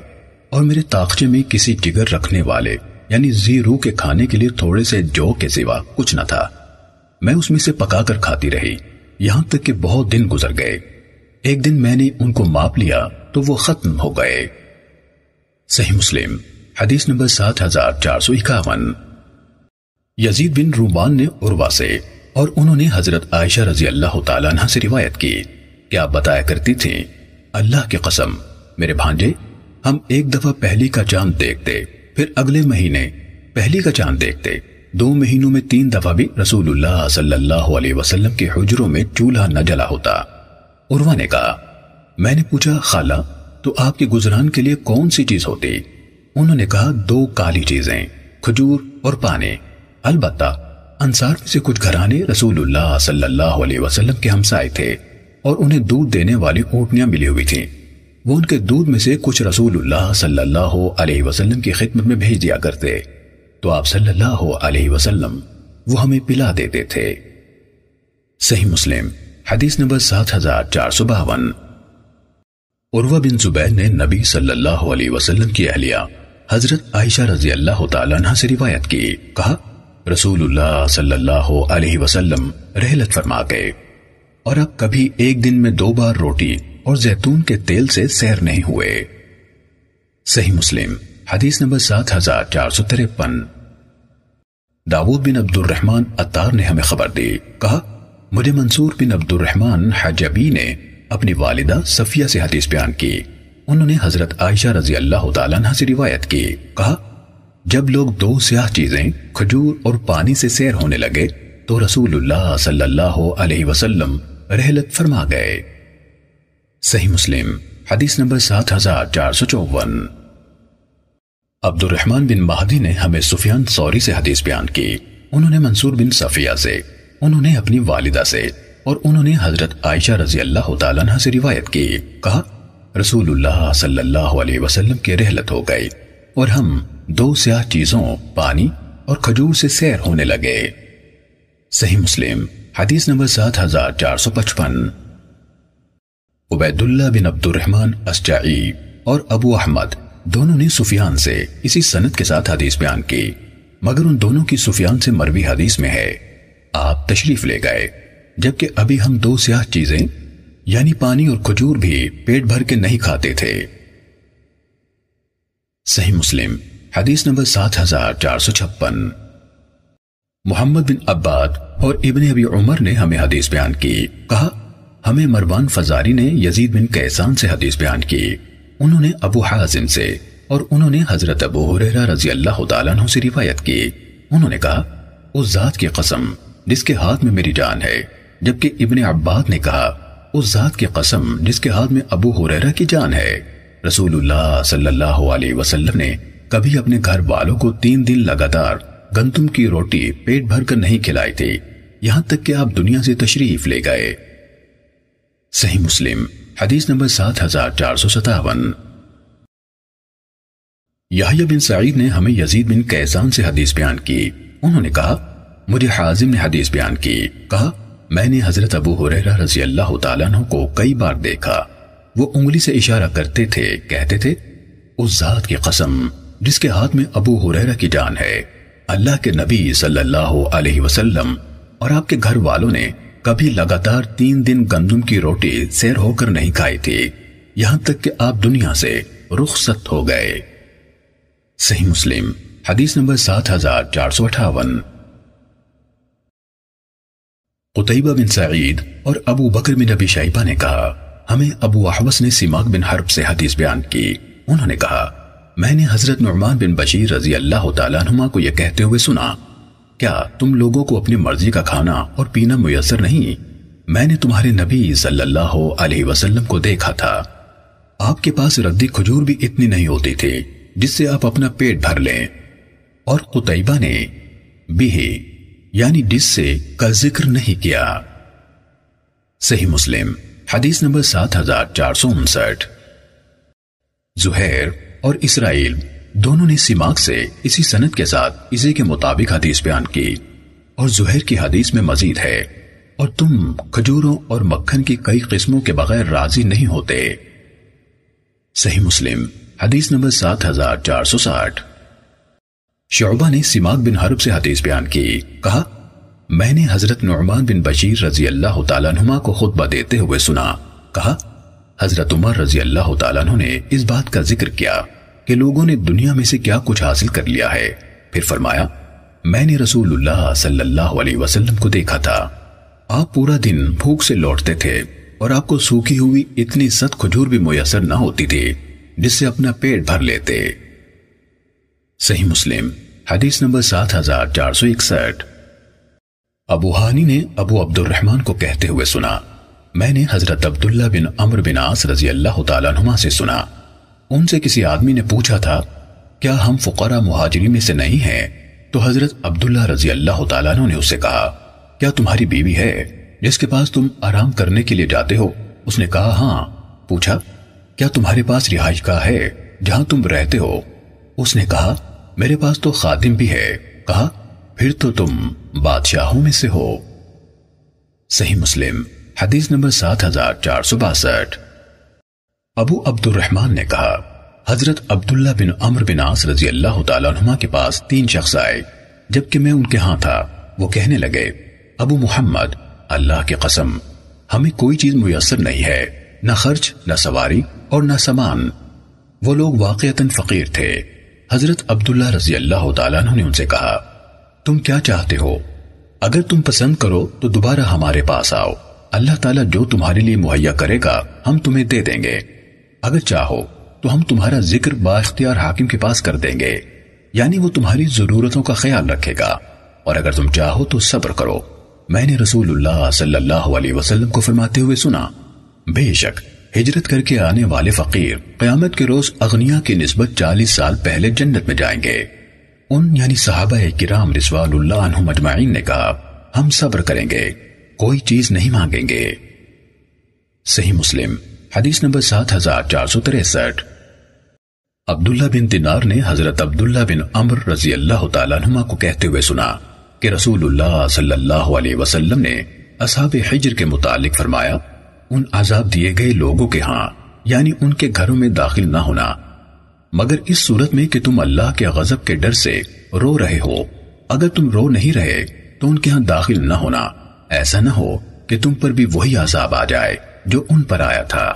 اور میرے طاقچے میں کسی جگر رکھنے والے یعنی زیرو کے کھانے کے لیے تھوڑے سے جو کے سوا کچھ نہ تھا، میں اس میں سے پکا کر کھاتی رہی یہاں تک کہ بہت دن گزر گئے. ایک دن میں نے ان کو ماپ لیا تو وہ ختم ہو گئے. صحیح مسلم حدیث نمبر 7451. یزید بن رومان نے عروہ سے اور انہوں نے حضرت عائشہ رضی اللہ تعالیٰ عنہ سے روایت کی کہ آپ بتایا کرتی تھیں اللہ کی قسم میرے بھانجے ہم ایک دفعہ پہلی کا چاند دیکھتے، پھر اگلے مہینے پہلی کا چاند دیکھتے، 2 مہینوں میں 3 دفعہ بھی رسول اللہ صلی اللہ علیہ وسلم کے حجروں میں چولہا نہ جلا ہوتا. عروہ نے کہا میں نے پوچھا خالہ تو آپ کے گزران کے لیے کون سی چیز ہوتی؟ انہوں نے کہا 2 کالی چیزیں کھجور اور پانی. البتہ انصار میں سے کچھ گھرانے رسول اللہ صلی اللہ علیہ وسلم کے ہمسائے تھے اور انہیں دودھ دینے والی اونٹنیاں ملی ہوئی تھیں، وہ ان کے دودھ میں سے کچھ رسول اللہ صلی اللہ علیہ وسلم کی خدمت میں بھیج دیا کرتے تو آپ صلی اللہ علیہ وسلم وہ ہمیں پلا دیتے تھے. صحیح مسلم حدیث نمبر 7452. عروہ بن زبیر نے نبی صلی اللہ علیہ وسلم کی اہلیہ حضرت عائشہ رضی اللہ تعالیٰ عنہ سے روایت کی، کہا رسول اللہ صلی اللہ علیہ وسلم رحلت فرما گئے اور اب کبھی ایک دن میں 2 بار روٹی اور زیتون کے تیل سے سیر نہیں ہوئے. صحیح مسلم حدیث نمبر 7453. داود بن عبد الرحمن عطار نے ہمیں خبر دی، کہا مجھے منصور بن عبد الرحمن حجبی نے اپنی والدہ صفیہ سے حدیث بیان کی، انہوں نے حضرت عائشہ رضی اللہ تعالیٰ عنہ سے روایت کی، کہا جب لوگ 2 سیاہ چیزیں کھجور اور پانی سے سیر ہونے لگے تو رسول اللہ صلی اللہ علیہ وسلم رحلت فرما گئے. صحیح مسلم حدیث نمبر 7454. عبد الرحمن بن مہدی نے ہمیں سفیان ثوری سے حدیث بیان کی، انہوں نے منصور بن صفیہ سے، انہوں نے اپنی والدہ سے اور انہوں نے حضرت عائشہ رضی اللہ تعالیٰ عنہ سے روایت کی، کہا رسول اللہ صلی اللہ علیہ وسلم کی رحلت ہو گئی اور ہم 2 سیاہ چیزوں پانی اور کھجور سے سیر ہونے لگے. صحیح مسلم حدیث نمبر 7455. عبید اللہ بن عبد الرحمن اسجعی اور ابو احمد دونوں نے سفیان سے اسی سند کے ساتھ حدیث بیان کی، مگر ان دونوں کی سفیان سے مروی حدیث میں ہے آپ تشریف لے گئے جبکہ ابھی ہم 2 سیاہ چیزیں یعنی پانی اور کھجور بھی پیٹ بھر کے نہیں کھاتے تھے. صحیح مسلم حدیث نمبر 7456. محمد بن عباد اور ابن ابی عمر نے ہمیں حدیث بیان کی. کہا ہمیں مروان فزاری نے یزید بن کیسان سے حدیث بیان کی، انہوں نے ابو حازم سے، اور انہوں نے حضرت ابو ہریرہ رضی اللہ تعالیٰ عنہ سے روایت کی. انہوں نے کہا اس ذات کی قسم جس کے ہاتھ میں میری جان ہے، جبکہ ابن عباد نے کہا اس ذات کی قسم جس کے ہاتھ میں ابو ہریرہ کی جان ہے، رسول اللہ صلی اللہ علیہ وسلم نے کبھی اپنے گھر والوں کو 3 دن لگاتار گندم کی روٹی پیٹ بھر کر نہیں کھلائی تھی، یہاں تک کہ آپ دنیا سے تشریف لے گئے. صحیح مسلم حدیث نمبر 7457. یحییٰ بن سعید نے ہمیں یزید بن کیسان سے حدیث بیان کی. انہوں نے کہا مجھے حازم نے حدیث بیان کی. کہا میں نے حضرت ابو ہریرہ رضی اللہ تعالیٰ عنہ کو کئی بار دیکھا، وہ انگلی سے اشارہ کرتے تھے، کہتے تھے اس ذات کی قسم جس کے ہاتھ میں ابو ہریرہ کی جان ہے، اللہ کے نبی صلی اللہ علیہ وسلم اور آپ کے گھر والوں نے کبھی لگاتار 3 دن گندم کی روٹی سیر ہو کر نہیں کھائی تھی، یہاں تک کہ آپ دنیا سے رخصت ہو گئے. صحیح مسلم حدیث نمبر 7458. قتیبہ بن سعید اور ابو بکر بن ابی شیبہ نے کہا ہمیں ابو احوص نے سماک بن حرب سے حدیث بیان کی. انہوں نے کہا میں نے حضرت نعمان بن بشیر رضی اللہ تعالیٰ عنہ کو یہ کہتے ہوئے سنا، کیا تم لوگوں کو اپنی مرضی کا کھانا اور پینا میسر نہیں؟ میں نے تمہارے نبی صلی اللہ علیہ وسلم کو دیکھا تھا، آپ کے پاس ردی کھجور بھی اتنی نہیں ہوتی تھی جس سے آپ اپنا پیٹ بھر لیں. اور قتیبہ نے بھی یعنی جس سے کا ذکر نہیں کیا. صحیح مسلم حدیث نمبر 7459. زہیر اور اسرائیل دونوں نے سماک سے اسی سند کے ساتھ اسی کے مطابق حدیث بیان کی، اور زہیر کی حدیث میں مزید ہے، اور تم کھجوروں اور مکھن کی کئی قسموں کے بغیر راضی نہیں ہوتے. صحیح مسلم حدیث نمبر 7460. شعبہ نے سماک بن حرب سے حدیث بیان کی. کہا میں نے حضرت نعمان بن بشیر رضی اللہ تعالیٰ عنہ کو خطبہ دیتے ہوئے سنا. کہا حضرت عمر رضی اللہ تعالیٰ عنہ نے اس بات کا ذکر کیا کہ لوگوں نے دنیا میں سے کیا کچھ حاصل کر لیا ہے، پھر فرمایا میں نے رسول اللہ صلی اللہ علیہ وسلم کو دیکھا تھا، آپ پورا دن بھوک سے لوٹتے تھے اور آپ کو سوکھی ہوئی اتنی ست کھجور بھی میسر نہ ہوتی تھی جس سے اپنا پیٹ بھر لیتے. صحیح مسلم حدیث نمبر 7461. ابو ہانی نے ابو عبد الرحمن کو کہتے ہوئے سنا، میں نے حضرت عبداللہ بن عمر بن عاص رضی اللہ تعالیٰ عنہ سے سنا، ان سے کسی آدمی نے پوچھا تھا کیا ہم فقراء مہاجرین میں سے نہیں ہیں؟ تو حضرت عبداللہ رضی اللہ تعالیٰ عنہ نے اس سے کہا کیا تمہاری بیوی ہے جس کے پاس تم آرام کرنے کے لیے جاتے ہو؟ اس نے کہا ہاں. پوچھا کیا تمہارے پاس رہائش گاہ ہے جہاں تم رہتے ہو؟ اس نے کہا میرے پاس تو خادم بھی ہے. کہا پھر تو تم بادشاہوں میں سے ہو. صحیح مسلم حدیث نمبر 7462. ابو عبد الرحمن نے کہا حضرت عبداللہ بن عمر بن عاص رضی اللہ تعالیٰ عنہ کے پاس 3 شخص آئے جبکہ میں ان کے ہاں تھا. وہ کہنے لگے ابو محمد، اللہ کی قسم ہمیں کوئی چیز میسر نہیں ہے، نہ خرچ، نہ سواری اور نہ سامان. وہ لوگ واقعتاً فقیر تھے. حضرت عبداللہ رضی اللہ تعالیٰ عنہ نے ان سے کہا تم کیا چاہتے ہو؟ اگر تم پسند کرو تو دوبارہ ہمارے پاس آؤ، اللہ تعالیٰ جو تمہارے لیے مہیا کرے گا ہم تمہیں دے دیں گے، اگر چاہو تو ہم تمہارا ذکر با اختیار حاکم کے پاس کر دیں گے، یعنی وہ تمہاری ضرورتوں کا خیال رکھے گا، اور اگر تم چاہو تو صبر کرو. میں نے رسول اللہ صلی اللہ علیہ وسلم کو فرماتے ہوئے سنا، بے شک ہجرت کر کے آنے والے فقیر قیامت کے روز اغنیا کی نسبت 40 سال پہلے جنت میں جائیں گے. ان یعنی صحابہ کرام رضوان اللہ عنہم اجمعین نے کہا ہم صبر کریں گے، کوئی چیز نہیں مانگیں گے. صحیح مسلم حدیث نمبر 7463. عبداللہ بن دینار نے حضرت عبداللہ بن عمر رضی اللہ تعالیٰ عنہ کو کہتے ہوئے سنا کہ رسول اللہ صلی اللہ علیہ وسلم نے اصحاب حجر کے متعلق فرمایا ان عذاب دیے گئے لوگوں کے ہاں یعنی ان کے گھروں میں داخل نہ ہونا، مگر اس صورت میں کہ تم اللہ کے غضب کے ڈر سے رو رہے ہو، اگر تم رو نہیں رہے تو ان کے ہاں داخل نہ ہونا، ایسا نہ ہو کہ تم پر بھی وہی عذاب آ جائے جو ان پر آیا تھا.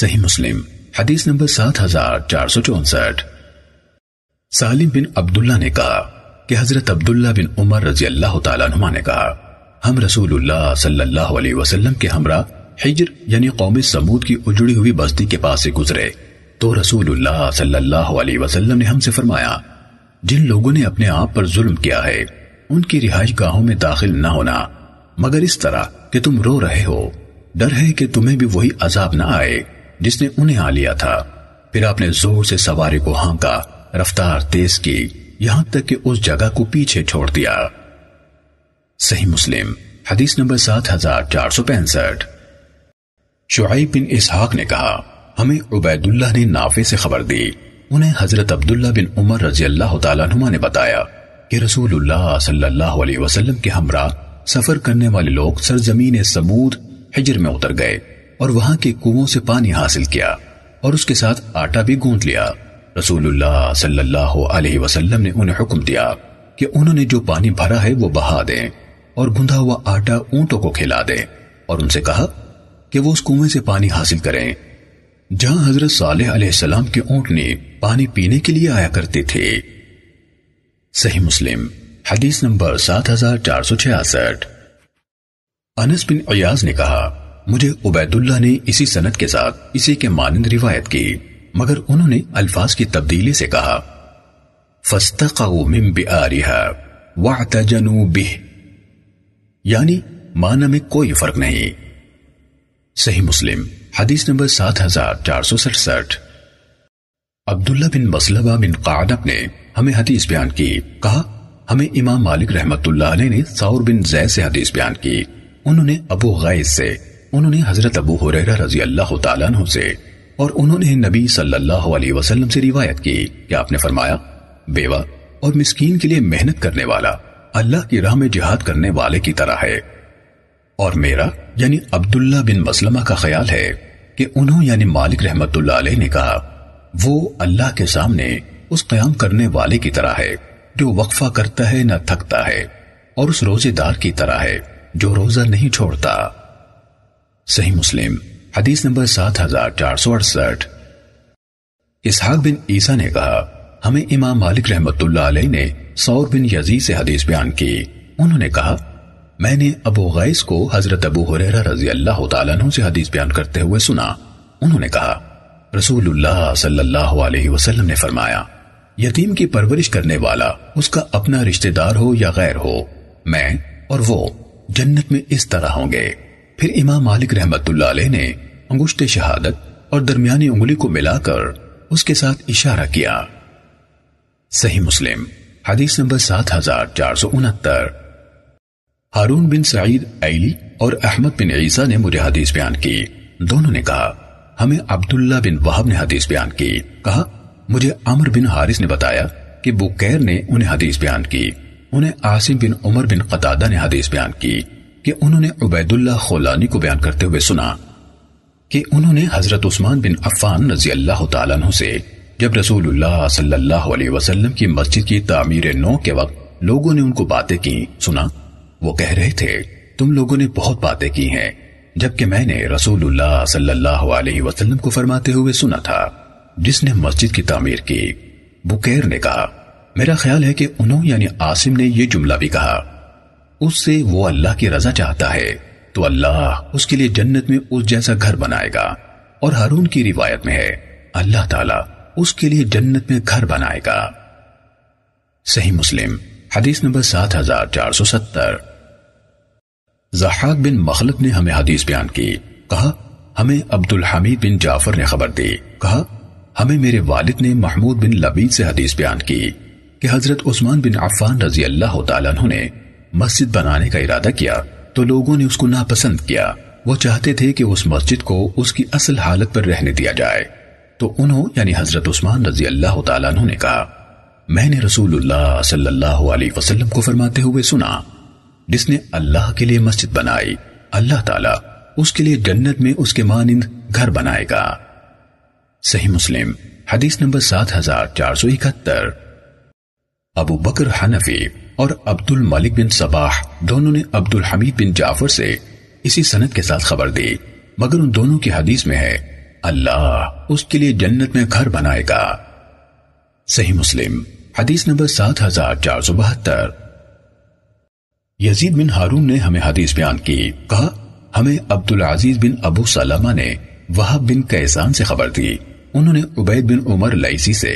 صحیح مسلم حدیث نمبر 7464. سالم بن عبداللہ نے کہا کہ حضرت عبداللہ بن عمر رضی اللہ تعالیٰ عنہ نے کہا ہم رسول اللہ صلی اللہ علیہ وسلم کے ہمراہ حجر یعنی قوم سمود کی اجڑی ہوئی بستی کے پاس سے گزرے تو رسول اللہ صلی اللہ علیہ وسلم نے ہم سے فرمایا جن لوگوں نے اپنے آپ پر ظلم کیا ہے ان کی رہائش گاہوں میں داخل نہ ہونا مگر اس طرح کہ تم رو رہے ہو، ڈر ہے کہ تمہیں بھی وہی عذاب نہ آئے جس نے انہیں آ لیا تھا۔ پھر آپ نے زور سے سوارے کو ہانکا، رفتار تیز کی یہاں تک کہ اس جگہ کو پیچھے چھوڑ دیا۔ صحیح مسلم حدیث نمبر 7465۔ شعیب بن اسحاق نے کہا ہمیں عبید اللہ نے نافع سے خبر دی، انہیں حضرت عبداللہ بن عمر رضی اللہ تعالیٰ عنہ نے بتایا کہ رسول اللہ صلی اللہ علیہ وسلم کے ہمراہ سفر کرنے والے لوگ سرزمین سمود حجر میں اتر گئے اور وہاں کے کنووں سے پانی حاصل کیا اور اس کے ساتھ آٹا بھی گوندھ لیا۔ رسول اللہ صلی اللہ علیہ وسلم نے انہیں حکم دیا کہ انہوں نے جو پانی بھرا ہے وہ بہا دیں اور گندھا ہوا آٹا اونٹوں کو کھلا دیں، اور ان سے کہا کہ وہ اس کنویں سے پانی حاصل کریں جہاں حضرت صالح علیہ السلام کے اونٹنی پانی پینے کے لیے آیا کرتے تھے۔ صحیح مسلم حدیث نمبر 7466۔ انس بن عیاض نے کہا مجھے عبید اللہ نے اسی سند کے ساتھ اسی کے مانند روایت کی، مگر انہوں نے الفاظ کی تبدیلی سے کہا فَاسْتَقَوْا مِن بِآرِهَا وَاعْتَجَنُوا بِهِ، یعنی معنی میں کوئی فرق نہیں۔ صحیح مسلم حدیث نمبر 7467۔ عبداللہ بن مسلمہ بن قعنب نے ہمیں حدیث بیان کی، کہا ہمیں امام مالک رحمت اللہ علیہ نے ثور بن زید سے حدیث بیان کی، انہوں نے ابو غیث سے، انہوں نے حضرت ابو ہریرہ رضی اللہ تعالیٰ عنہ سے، اور انہوں نے نبی صلی اللہ علیہ وسلم سے روایت کی کہ آپ نے فرمایا بیوہ اور مسکین کے لیے محنت کرنے والا اللہ کی راہ میں جہاد کرنے والے کی طرح ہے، اور میرا یعنی عبداللہ بن مسلمہ کا خیال ہے کہ انہوں یعنی مالک رحمت اللہ علیہ نے کہا وہ اللہ کے سامنے اس قیام کرنے والے کی طرح ہے جو وقفہ کرتا ہے نہ تھکتا ہے، اور اس روزے دار کی طرح ہے جو روزہ نہیں چھوڑتا۔ صحیح مسلم حدیث نمبر 7468۔ اسحاق بن عیسیٰ نے کہا ہمیں امام مالک رحمت اللہ علیہ نے ثور بن یزید سے حدیث بیان کی، انہوں نے کہا میں نے ابو غیث کو حضرت ابو ہریرہ رضی اللہ تعالیٰ عنہ سے حدیث بیان کرتے ہوئے سنا، انہوں نے کہا رسول اللہ صلی اللہ علیہ وسلم نے فرمایا یتیم کی پرورش کرنے والا اس کا اپنا رشتہ دار ہو یا غیر ہو، میں اور وہ جنت میں اس طرح ہوں گے۔ پھر امام مالک رحمت اللہ علیہ نے انگشت شہادت اور درمیانی انگلی کو ملا کر اس کے ساتھ اشارہ کیا۔ صحیح مسلم حدیث نمبر 7469۔ ہارون بن سعید ایلی اور احمد بن عیسیٰ نے مجھے حدیث بیان کی، دونوں نے کہا ہمیں عبداللہ بن وہب نے حدیث بیان کی، کہا مجھے عمر بن حارث نے بتایا کہ بکیر نے انہیں حدیث بیان کی، انہیں عاصم بن عمر بن قتادہ نے حدیث بیان کی کہ انہوں نے عبید اللہ خولانی کو بیان کرتے ہوئے سنا کہ انہوں نے حضرت عثمان بن عفان رضی اللہ تعالیٰ عنہ سے جب رسول اللہ صلی اللہ علیہ وسلم کی مسجد کی تعمیر نو کے وقت لوگوں نے ان کو باتیں کی سنا، وہ کہہ رہے تھے تم لوگوں نے بہت باتیں کی ہیں جبکہ میں نے رسول اللہ صلی اللہ علیہ وسلم کو فرماتے ہوئے سنا تھا جس نے مسجد کی تعمیر کی۔ بکیر نے کہا میرا خیال ہے کہ انہوں یعنی عاصم نے یہ جملہ بھی کہا اس سے وہ اللہ کی رضا چاہتا ہے تو اللہ اس کے لیے جنت میں اس جیسا گھر بنائے گا، اور ہارون کی روایت میں ہے اللہ تعالیٰ اس کے لیے جنت میں گھر بنائے گا۔ صحیح مسلم حدیث نمبر 7470۔ زحاق بن مخلد نے ہمیں حدیث بیان کی، کہا ہمیں عبد الحمید بن جعفر نے خبر دی، کہا ہمیں میرے والد نے محمود بن لبید سے حدیث بیان کی کہ حضرت عثمان بن عفان رضی اللہ تعالیٰ عنہ نے مسجد بنانے کا ارادہ کیا تو لوگوں نے اس کو ناپسند کیا، وہ چاہتے تھے کہ اس مسجد کو اس کی اصل حالت پر رہنے دیا جائے، تو انہوں یعنی حضرت عثمان رضی اللہ تعالیٰ عنہ نے کہا میں نے رسول اللہ صلی اللہ علیہ وسلم کو فرماتے ہوئے سنا جس نے اللہ کے لیے مسجد بنائی اللہ تعالیٰ اس کے لیے جنت میں اس کے مانند گھر بنائے گا۔ صحیح مسلم حدیث نمبر 7471۔ ابو بکر حنفی اور عبد الملک بن صباح دونوں نے عبد الحمید بن جعفر سے اسی سند کے ساتھ خبر دی، مگر ان دونوں کی حدیث میں ہے اللہ اس کے لیے جنت میں گھر بنائے گا۔ صحیح مسلم حدیث نمبر 7472. یزید بن ہارون نے ہمیں حدیث بیان کی، کہا ہمیں عبدالعزیز بن ابو سلمہ نے وہب بن کیسان سے خبر دی، انہوں نے عبید بن عمر لیسی سے،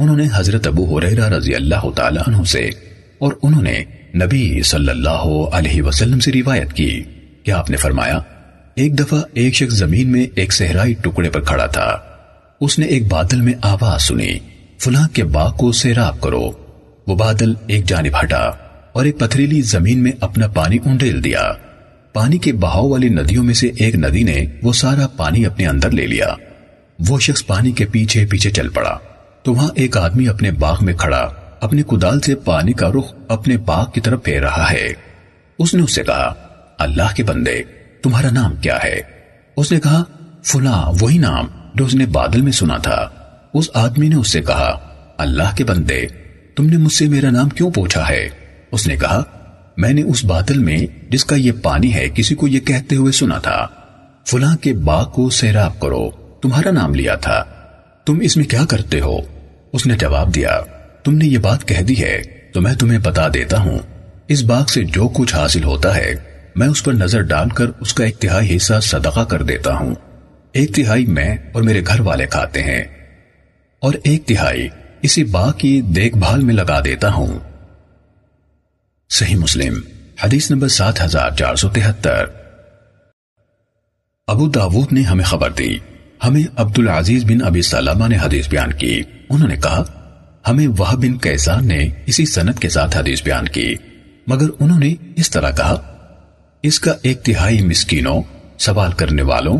انہوں نے حضرت ابو ہریرہ رضی اللہ تعالیٰ عنہ سے، اور انہوں نے نبی صلی اللہ علیہ وسلم سے روایت کی کہ آپ نے فرمایا، ایک دفعہ ایک شخص زمین میں ایک صحرائی ٹکڑے پر کھڑا تھا، اس نے ایک بادل میں آواز سنی، فلاں کے باغ کو سیراب کرو، وہ بادل ایک جانب ہٹا اور ایک پتھریلی زمین میں اپنا پانی انڈیل دیا، پانی کے بہاؤ والی ندیوں میں سے ایک ندی نے وہ سارا پانی اپنے اندر لے لیا، وہ شخص پانی کے پیچھے پیچھے چل پڑا، تو وہاں ایک آدمی اپنے باغ میں کھڑا اپنے کدال سے پانی کا رخ اپنے باغ کی طرف پھیر رہا ہے، اس نے اس سے کہا، اللہ کے بندے تمہارا نام کیا ہے؟ اس نے کہا، فلاں، وہی نام جو اس نے بادل میں سنا تھا۔ اس آدمی نے اس سے کہا، اللہ کے بندے تم نے مجھ سے میرا نام کیوں پوچھا ہے؟ اس نے کہا، میں نے اس بادل میں جس کا یہ پانی ہے کسی کو یہ کہتے ہوئے سنا تھا، فلاں کے باغ کو سیراب کرو، تمہارا نام لیا تھا، تم اس میں کیا کرتے ہو؟ اس نے جواب دیا، تم نے یہ بات کہہ دی ہے تو میں تمہیں بتا دیتا ہوں، اس باغ سے جو کچھ حاصل ہوتا ہے میں اس پر نظر ڈال کر اس کا ایک تہائی حصہ صدقہ کر دیتا ہوں، ایک تہائی میں اور میرے گھر والے کھاتے ہیں، اور ایک تہائی اسی باغ کی دیکھ بھال میں لگا دیتا ہوں۔ صحیح مسلم حدیث نمبر 7473. ابو داود نے ہمیں خبر دی، ہمیں عبدالعزیز بن ابی سلمہ نے حدیث بیان کی، انہوں نے کہا، ہمیں وہب بن کیسان نے اسی سند کے ساتھ حدیث بیان کی، مگر انہوں نے اس طرح کہا، اس کا ایک تہائی مسکینوں، سوال کرنے والوں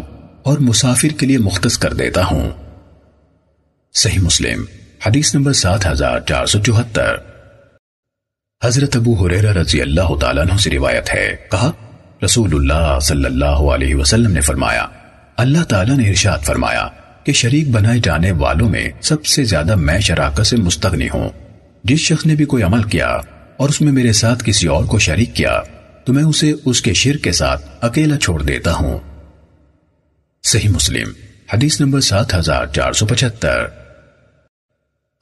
اور مسافر کے لیے مختص کر دیتا ہوں۔ صحیح مسلم حدیث نمبر 7474. حضرت ابو ہریرہ رضی اللہ تعالیٰ عنہ سے روایت ہے، کہا رسول اللہ صلی اللہ علیہ وسلم نے فرمایا، اللہ تعالیٰ نے ارشاد فرمایا کہ شریک بنائے جانے والوں میں سب سے زیادہ میں شراکت سے مستغنی ہوں، جس شخص نے بھی کوئی عمل کیا اور اس میں میرے ساتھ کسی اور کو شریک کیا تو میں اسے اس کے شرک کے ساتھ اکیلا چھوڑ دیتا ہوں۔ صحیح مسلم حدیث نمبر 7475.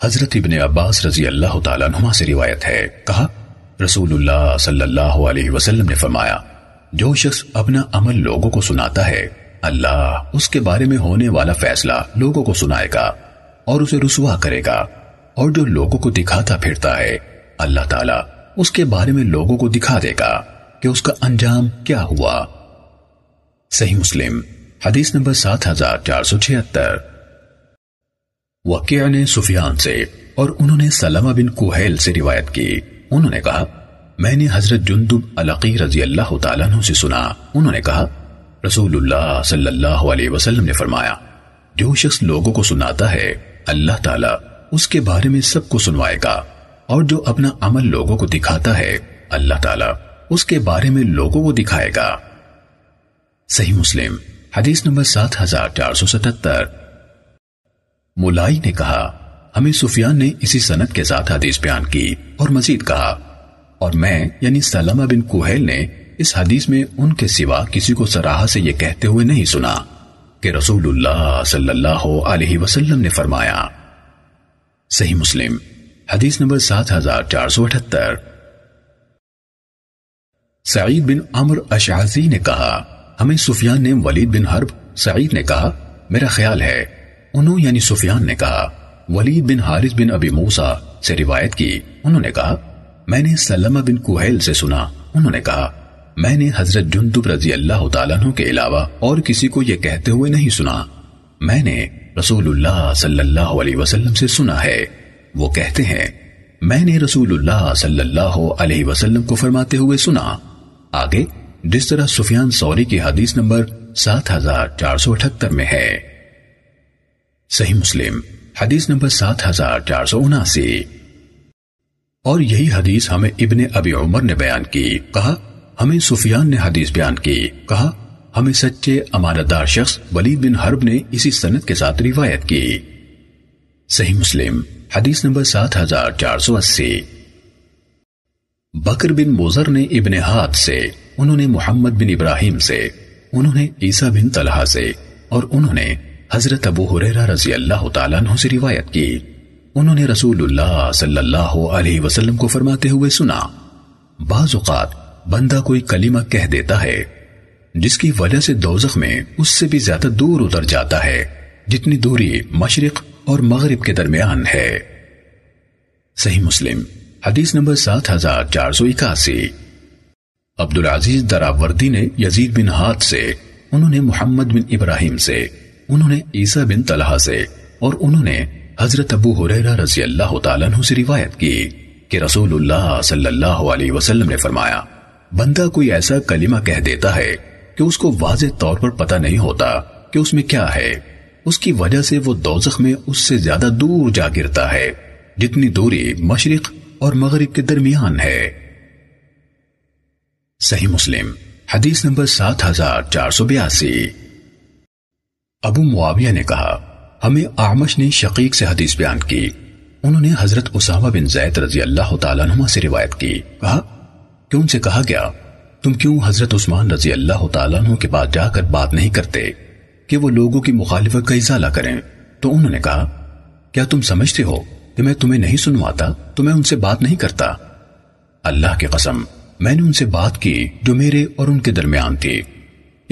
حضرت ابن عباس رضی اللہ تعالیٰ عنہما سے روایت ہے، کہا رسول اللہ صلی اللہ علیہ وسلم نے فرمایا، جو شخص اپنا عمل لوگوں کو سناتا ہے اللہ اس کے بارے میں ہونے والا فیصلہ لوگوں کو سنائے گا اور اسے رسوا کرے گا، اور جو لوگوں کو دکھاتا پھرتا ہے اللہ تعالیٰ اس کے بارے میں لوگوں کو دکھا دے گا کہ اس کا انجام کیا ہوا۔ صحیح مسلم حدیث نمبر 7476. وقیع نے سفیان سے اور انہوں نے سلمہ بن کوہیل سے روایت کی، انہوں نے کہا، میں نے حضرت جندب علقی رضی اللہ تعالیٰ عنہ سے سنا، انہوں نے کہا رسول اللہ صلی اللہ علیہ وسلم نے فرمایا، جو شخص لوگوں کو سناتا ہے اللہ تعالیٰ اس کے بارے میں سب کو سنوائے گا، اور جو اپنا عمل لوگوں کو دکھاتا ہے اللہ تعالیٰ اس کے بارے میں لوگوں کو دکھائے گا۔ صحیح مسلم حدیث نمبر 7477. مولائی نے کہا، ہمیں سفیان نے اسی سند کے ساتھ حدیث بیان کی اور مزید کہا، اور میں یعنی سلمہ بن کوہیل نے اس حدیث میں ان کے سوا کسی کو صراحہ سے یہ کہتے ہوئے نہیں سنا کہ رسول اللہ صلی اللہ علیہ وسلم نے فرمایا۔ صحیح مسلم حدیث نمبر 7478. سعید بن عمر اشعثی نے کہا، ہمیں سفیان نے ولید بن حرب، سعید نے کہا، میرا خیال ہے انہوں یعنی سفیان نے کہا، ولید بن حارث بن ابی موسیٰ سے روایت کی، انہوں نے کہا، میں نے سلمہ بن کوہیل سے سنا، انہوں نے کہا، میں نے حضرت جندب رضی اللہ تعالیٰ عنہ کے علاوہ اور کسی کو یہ کہتے ہوئے نہیں سنا، میں نے رسول اللہ صلی اللہ علیہ وسلم سے سنا ہے، وہ کہتے ہیں میں نے رسول اللہ صلی اللہ علیہ وسلم کو فرماتے ہوئے سنا۔ آگے جس طرح سفیان ثوری کی حدیث نمبر 7478 میں ہے۔ صحیح مسلم حدیث نمبر 7479. اور یہی حدیث ہمیں ابن ابی عمر نے بیان کی، کہا ہمیں سفیان نے حدیث بیان کی، کہا ہمیں سچے امانت دار شخص ولید بن حرب نے اسی سند کے ساتھ روایت کی۔ صحیح مسلم حدیث نمبر 7480. بکر بن موزر نے ابن ہاد سے، انہوں نے محمد بن ابراہیم سے، انہوں نے عیسیٰ بن طلحہ سے، اور انہوں نے حضرت ابو ہریرہ رضی اللہ تعالیٰ عنہ سے روایت کی، انہوں نے رسول اللہ صلی اللہ علیہ وسلم کو فرماتے ہوئے سنا، بعض اوقات بندہ کوئی کلمہ کہہ دیتا ہے جس کی وجہ سے دوزخ میں اس سے بھی زیادہ دور اتر جاتا ہے جتنی دوری مشرق اور مغرب کے درمیان ہے۔ صحیح مسلم حدیث نمبر 7481۔ عبدالعزیز دراوردی نے یزید بن ہاتھ سے، انہوں نے محمد بن ابراہیم سے، انہوں نے عیسیٰ بن طلحہ سے، اور انہوں نے حضرت ابو ہریرہ رضی اللہ تعالیٰ عنہ سے روایت کی کہ رسول اللہ صلی اللہ علیہ وسلم نے فرمایا، بندہ کوئی ایسا کلمہ کہہ دیتا ہے کہ اس کو واضح طور پر پتہ نہیں ہوتا کہ اس میں کیا ہے، اس کی وجہ سے وہ دوزخ میں اس سے زیادہ دور جا گرتا ہے جتنی دوری مشرق اور مغرب کے درمیان ہے۔ صحیح مسلم حدیث نمبر 7482۔ ابو معاویہ نے کہا، ہمیں اعمش نے شقیق سے حدیث بیان کی، انہوں نے حضرت اسامہ بن زید رضی اللہ تعالیٰ عنہ سے روایت کی، کہا کہ ان سے کہا گیا، تم کیوں حضرت عثمان رضی اللہ تعالیٰ عنہ کے پاس جا کر بات نہیں کرتے کہ وہ لوگوں کی مخالفت کا ازالہ کریں؟ تو انہوں نے کہا، کیا تم سمجھتے ہو کہ میں تمہیں نہیں سنواتا تو میں ان سے بات نہیں کرتا؟ اللہ کی قسم، میں نے ان سے بات کی جو میرے اور ان کے درمیان تھی،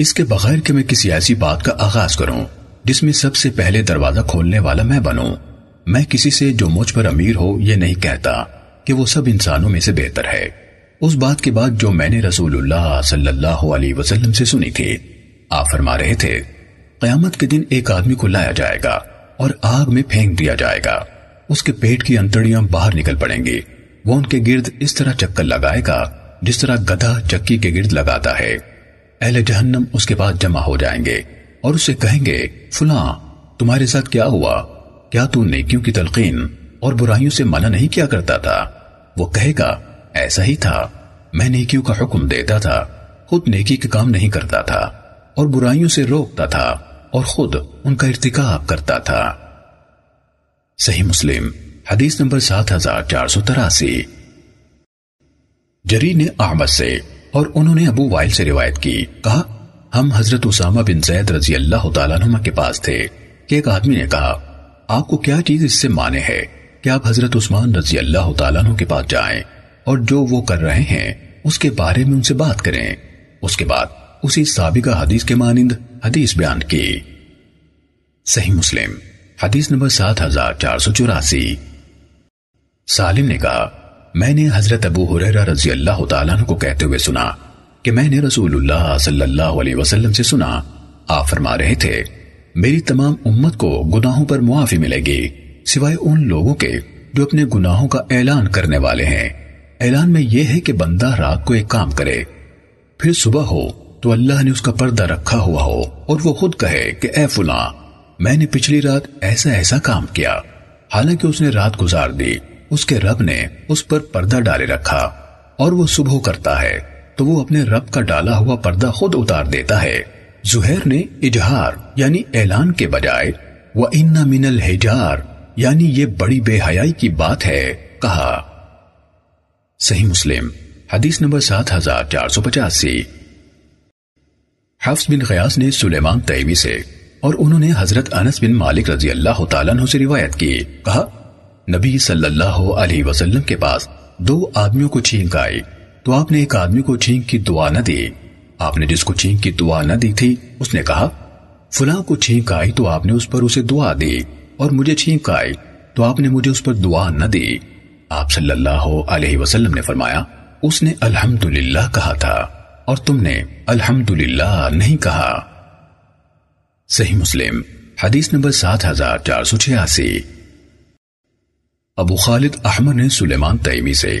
اس کے بغیر کہ میں کسی ایسی بات کا آغاز کروں جس میں سب سے پہلے دروازہ کھولنے والا میں بنوں۔ میں کسی سے جو مجھ پر امیر ہو یہ نہیں کہتا کہ وہ سب انسانوں میں سے بہتر ہے، اس بات کے بعد جو میں نے رسول اللہ صلی اللہ علیہ وسلم سے سنی تھی۔ آپ فرما رہے تھے، قیامت کے دن ایک آدمی کو لایا جائے گا اور آگ میں پھینک دیا جائے گا، اس کے پیٹ کی انتڑیاں باہر نکل پڑیں گی، وہ ان کے گرد اس طرح چکر لگائے گا جس طرح گدھا چکی کے گرد لگاتا ہے۔ اہل جہنم اس کے پاس جمع ہو جائیں گے اور اسے کہیں گے، فلاں تمہارے ساتھ کیا ہوا، کیا تو نیکیوں کی تلقین اور برائیوں سے منع نہیں کیا کرتا تھا؟ وہ کہے گا، ایسا ہی تھا، میں نیکیوں کا حکم دیتا تھا، خود نیکی کے کام نہیں کرتا تھا، اور برائیوں سے روکتا تھا اور خود ان کا ارتکاب کرتا تھا۔ صحیح مسلم حدیث نمبر 7483۔ جری نے احمد سے اور انہوں نے ابو وائل سے روایت کی، کہا ہم حضرت اسامہ بن زید رضی اللہ تعالیٰ عنہ کے پاس تھے کہ ایک آدمی نے کہا، آپ کو کیا چیز اس سے مانے ہے کہ آپ حضرت عثمان رضی اللہ تعالیٰ عنہ کے پاس جائیں اور جو وہ کر رہے ہیں اس کے بارے میں ان سے بات کریں؟ اس کے بعد اسی سابقہ حدیث کے مانند حدیث بیان کی۔ صحیح مسلم حدیث نمبر 7484۔ سالم نے کہا، میں نے حضرت ابو ہریرہ رضی اللہ تعالیٰ عنہ کو کہتے ہوئے سنا کہ میں نے رسول اللہ صلی اللہ علیہ وسلم سے سنا، آپ فرما رہے تھے، میری تمام امت کو گناہوں پر معافی ملے گی سوائے ان لوگوں کے جو اپنے گناہوں کا اعلان کرنے والے ہیں۔ اعلان میں یہ ہے کہ بندہ رات کو ایک کام کرے، پھر صبح ہو تو اللہ نے اس کا پردہ رکھا ہوا ہو اور وہ خود کہے کہ اے فلاں، میں نے پچھلی رات ایسا ایسا کام کیا، حالانکہ اس نے رات گزار دی، اس کے رب نے اس پر پردہ ڈالے رکھا اور وہ صبح کرتا ہے تو وہ اپنے رب کا ڈالا ہوا پردہ خود اتار دیتا ہے۔ زہیر نے اجہار یعنی اعلان کے بجائے وَإِنَّ مِنَ الْحِجَارِ یعنی یہ بڑی بے حیائی کی بات ہے کہا۔ صحیح مسلم حدیث نمبر 7485۔ حفص بن غیاث نے سلیمان تیمی سے اور انہوں نے حضرت انس بن مالک رضی اللہ تعالیٰ عنہ سے روایت کی، کہا نبی صلی اللہ علیہ وسلم کے پاس دو آدمیوں کو چھینک آئی تو آپ نے ایک آدمی کو چھینک کی دعا نہ دی۔ آپ نے جس کو چھینک کی دعا نہ دی تھی اس نے کہا، فلاں کو چھینک آئی تو آپ نے اس پر اسے دعا دی، اور مجھے چھینک آئی تو آپ نے مجھے اس پر دعا نہ دی۔ آپ صلی اللہ علیہ وسلم نے فرمایا، اس نے الحمدللہ کہا تھا اور تم نے الحمدللہ نہیں کہا۔ صحیح مسلم حدیث نمبر 7486۔ ابو خالد احمر نے سلیمان تیمی سے،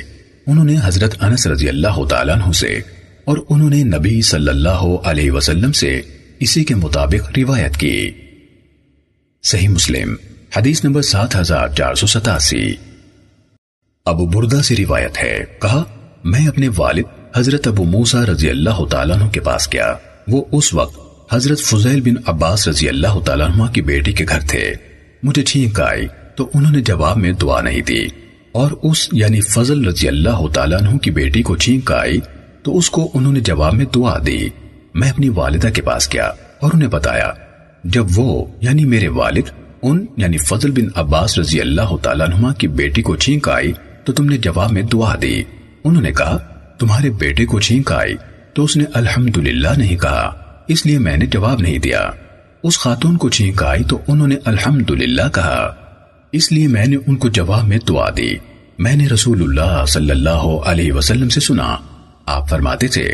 انہوں نے حضرت انس رضی اللہ تعالیٰ عنہ سے، اور انہوں نے نبی صلی اللہ علیہ وسلم سے اسی کے مطابق روایت کی۔ صحیح مسلم حدیث نمبر 7487۔ ابو بردہ سے روایت ہے، کہا میں اپنے والد حضرت ابو موسیٰ رضی اللہ تعالیٰ عنہ کے پاس گیا، وہ اس وقت حضرت فضیل بن عباس رضی اللہ تعالیٰ عنہ کی بیٹی کے گھر تھے، مجھے چھینک آئی تو انہوں نے جواب میں دعا نہیں دی، اور اس یعنی فضل رضی اللہ تعالیٰ عنہ کی بیٹی کو چھینک آئی تو اس کو انہوں نے جواب میں دعا دی۔ میں اپنی والدہ کے پاس گیا اور انہیں بتایا، جب وہ یعنی میرے والد ان یعنی فضل بن عباس رضی اللہ تعالیٰ عنہ کی بیٹی کو چھینک آئی تو تم نے جواب میں دعا دی. انہوں نے کہا تمہارے بیٹے کو چھینک آئی تو اس نے الحمدللہ نہیں کہا اس لیے میں نے جواب نہیں دیا. اس خاتون کو چھینک آئی تو انہوں نے الحمدللہ کہا اس لیے میں نے ان کو جواب میں دعا دی. میں نے رسول اللہ صلی اللہ علیہ وسلم سے سنا آپ فرماتے تھے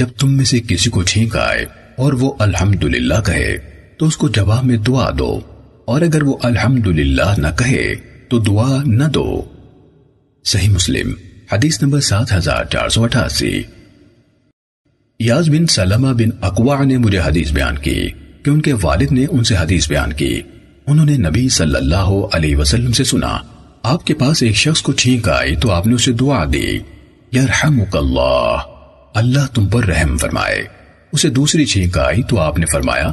جب تم میں سے کسی کو چھینک آئے اور وہ الحمدللہ کہے تو اس کو جواب میں دعا دو اور اگر وہ الحمدللہ نہ کہے تو دعا نہ دو. صحیح مسلم حدیث نمبر 7488. یاز بن سلمہ بن اقوع نے مجھے حدیث بیان کی کہ ان کے والد نے ان سے حدیث بیان کی. انہوں نے نبی صلی اللہ علیہ وسلم سے سنا آپ کے پاس ایک شخص کو چھینک آئی تو آپ نے اسے دعا دی یرحمک اللہ اللہ تم پر رحم فرمائے. اسے دوسری چھینک آئی تو آپ نے فرمایا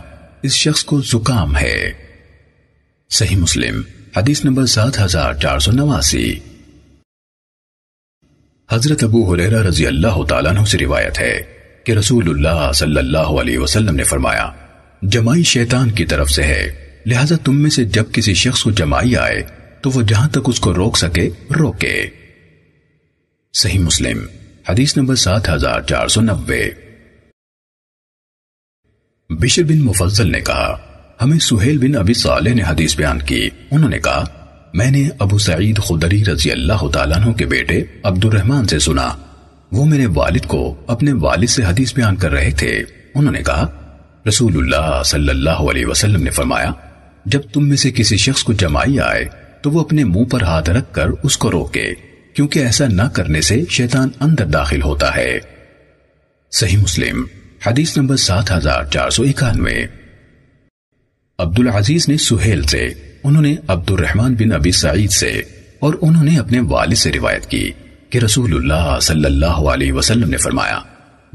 اس شخص کو زکام ہے. صحیح مسلم حدیث نمبر 7489. حضرت ابو ہریرہ رضی اللہ تعالیٰ عنہ سے روایت ہے کہ رسول اللہ صلی اللہ علیہ وسلم نے فرمایا جمائی شیطان کی طرف سے ہے لہذا تم میں سے جب کسی شخص کو جمائی آئے تو وہ جہاں تک اس کو روک سکے روکے. صحیح مسلم حدیث نمبر 7490. بشر بن مفضل نے کہا ہمیں سہیل بن ابی صالح نے حدیث بیان کی. انہوں نے کہا میں نے ابو سعید خدری رضی اللہ تعالیٰ عنہ کے بیٹے عبد الرحمن سے سنا وہ میرے والد کو اپنے والد سے حدیث بیان کر رہے تھے. انہوں نے کہا رسول اللہ صلی اللہ علیہ وسلم نے فرمایا جب تم میں سے کسی شخص کو جمائی آئے تو وہ اپنے منہ پر ہاتھ رکھ کر اس کو روکے کیونکہ ایسا نہ کرنے سے شیطان اندر داخل ہوتا ہے. صحیح مسلم حدیث نمبر 7491. عبدالعزیز نے سہیل سے انہوں نے عبد الرحمن بن ابی سعید سے اور انہوں نے اپنے والد سے روایت کی کہ رسول اللہ صلی اللہ علیہ وسلم نے فرمایا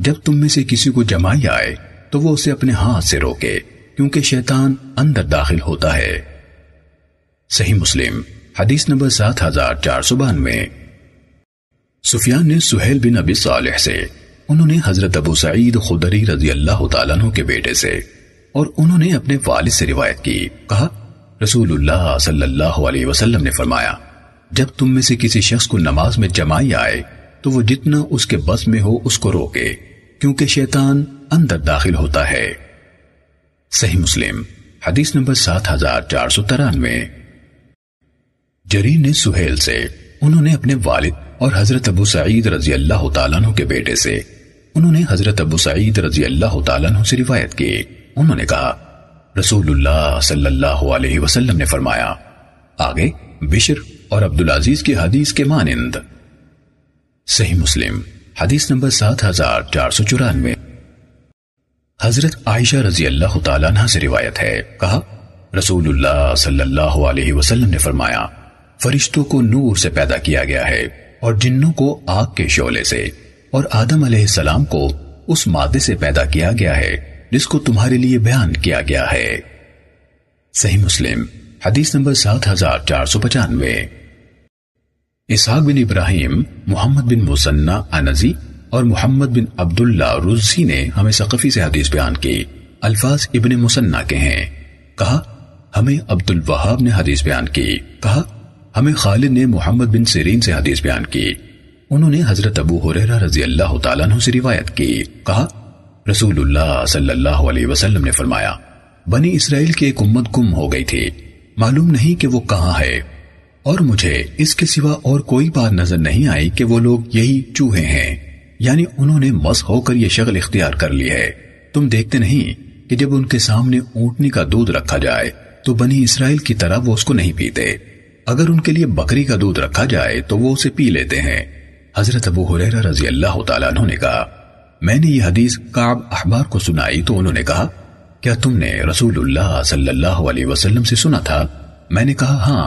جب تم میں سے کسی کو جمائی آئے تو وہ اسے اپنے ہاتھ سے روکے کیونکہ شیطان اندر داخل ہوتا ہے. صحیح مسلم حدیث نمبر 7492. سفیان نے سہیل بن ابی صالح سے انہوں نے حضرت ابو سعید خدری رضی اللہ تعالیٰ عنہ کے بیٹے سے اور انہوں نے اپنے والد سے روایت کی کہا رسول اللہ صلی اللہ علیہ وسلم نے فرمایا جب تم میں سے کسی شخص کو نماز میں جمائی آئے تو وہ جتنا اس کے بس میں ہو اس کو روکے کیونکہ شیطان اندر داخل ہوتا ہے. صحیح مسلم حدیث نمبر 7493. جریر نے سہیل سے انہوں نے اپنے والد اور حضرت ابو سعید رضی اللہ تعالیٰ عنہ کے بیٹے سے انہوں نے حضرت ابو سعید رضی اللہ تعالیٰ عنہ سے روایت کی. انہوں نے کہا رسول اللہ صلی اللہ علیہ وسلم نے فرمایا آگے بشر اور عبدالعزیز کی حدیث کے مانند. صحیح مسلم حدیث نمبر 7494. حضرت عائشہ رضی اللہ تعالیٰ عنہ سے روایت ہے کہا رسول اللہ صلی اللہ علیہ وسلم نے فرمایا فرشتوں کو نور سے پیدا کیا گیا ہے اور جنوں کو آگ کے شعلے سے اور آدم علیہ السلام کو اس مادے سے پیدا کیا گیا ہے جس کو تمہارے لیے بیان کیا گیا ہے. صحیح مسلم حدیث نمبر 7495. اسحاق بن ابراہیم محمد بن مسنہ انزی اور محمد بن عبداللہ رزی نے ہمیں ثقفی سے حدیث بیان کی. الفاظ ابن مسنہ کے ہیں. کہا ہمیں عبد الوہاب نے حدیث بیان کی. کہا ہمیں خالد نے محمد بن سیرین سے حدیث بیان کی. انہوں نے حضرت ابو ہریرہ رضی اللہ تعالیٰ عنہ سے روایت کی. کہا رسول اللہ صلی اللہ علیہ وسلم نے فرمایا بنی اسرائیل کی ایک امت گم ہو گئی تھی معلوم نہیں کہ وہ کہاں ہے اور مجھے اس کے سوا اور کوئی بات نظر نہیں آئی کہ وہ لوگ یہی چوہے ہیں یعنی انہوں نے مس ہو کر یہ شکل اختیار کر لی ہے. تم دیکھتے نہیں کہ جب ان کے سامنے اونٹنی کا دودھ رکھا جائے تو بنی اسرائیل کی طرح وہ اس کو نہیں پیتے. اگر ان کے لیے بکری کا دودھ رکھا جائے تو وہ اسے پی لیتے ہیں. حضرت ابو ہریرہ رضی اللہ تعالیٰ عنہ نے کہا میں نے یہ حدیث کعب احبار کو سنائی تو انہوں نے کہا کیا تم نے رسول اللہ صلی اللہ علیہ وسلم سے سنا تھا؟ میں نے کہا ہاں.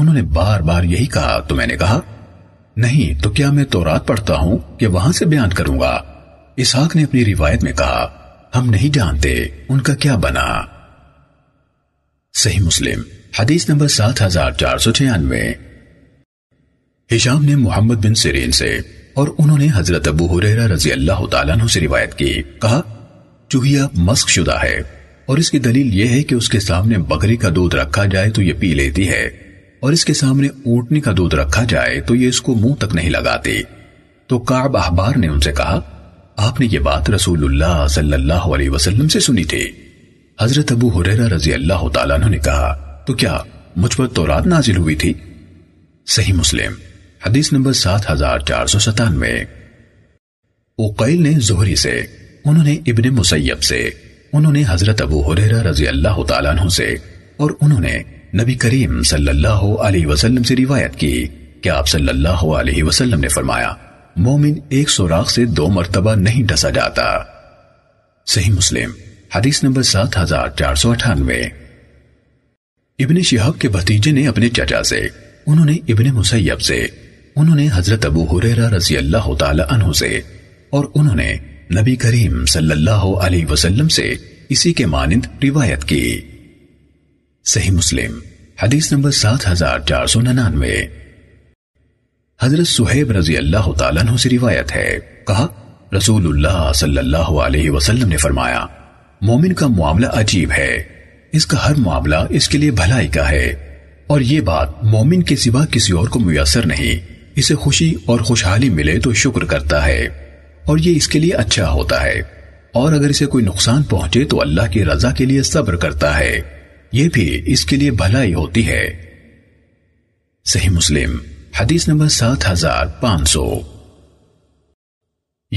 انہوں نے بار بار یہی کہا تو میں نے کہا نہیں تو کیا میں تورات پڑھتا ہوں کہ وہاں سے بیان کروں گا؟ اسحاق نے اپنی روایت میں کہا ہم نہیں جانتے ان کا کیا بنا. صحیح مسلم حدیث نمبر 7496. ہشام نے محمد بن سیرین سے اور انہوں نے حضرت ابو ہریرہ رضی اللہ تعالیٰ عنہ سے روایت کی. کہا چوہیا مسخ شدہ ہے اور اس کی دلیل یہ ہے کہ اس کے سامنے بکری کا دودھ رکھا جائے تو یہ پی لیتی ہے، اور اس کے سامنے اونٹنی کا دودھ رکھا جائے تو یہ اس کو منہ تک نہیں لگاتی۔ تو کعب احبار نے ان سے کہا، آپ نے یہ بات رسول اللہ صلی اللہ علیہ وسلم سے سنی تھی؟ حضرت ابو ہریرہ رضی اللہ تعالیٰ عنہ نے کہا، تو کیا مجھ پر تورات نازل ہوئی تھی؟ صحیح مسلم حدیث نمبر 7497۔ عقیل نے زہری سے، انہوں نے ابن مسیب سے، انہوں نے حضرت ابو ہریرہ رضی اللہ تعالیٰ عنہ سے، اور انہوں نے نبی کریم صلی اللہ علیہ وسلم سے روایت کی کہ آپ صلی اللہ علیہ وسلم نے فرمایا، مومن ایک سوراخ سے 2 مرتبہ نہیں ڈھسا جاتا۔ صحیح مسلم حدیث نمبر 7498۔ ابن شہاب کے بھتیجے نے اپنے چچا سے، انہوں نے ابن مسیب سے، انہوں نے حضرت ابو ہریرہ رضی اللہ تعالی عنہ سے، اور انہوں نے نبی کریم صلی اللہ علیہ وسلم سے اسی کے مانند روایت کی۔ صحیح مسلم حدیث نمبر 7499۔ حضرت صہیب رضی اللہ تعالیٰ عنہ سے روایت ہے، کہا رسول اللہ صلی اللہ علیہ وسلم نے فرمایا، مومن کا معاملہ عجیب ہے، اس کا ہر معاملہ اس کے لیے بھلائی کا ہے، اور یہ بات مومن کے سوا کسی اور کو میسر نہیں، اسے خوشی اور خوشحالی ملے تو شکر کرتا ہے اور یہ اس کے لیے اچھا ہوتا ہے، اور اگر اسے کوئی نقصان پہنچے تو اللہ کی رضا کے لیے صبر کرتا ہے، یہ بھی اس کے لیے بھلائی ہوتی ہے۔ صحیح مسلم حدیث نمبر 7500۔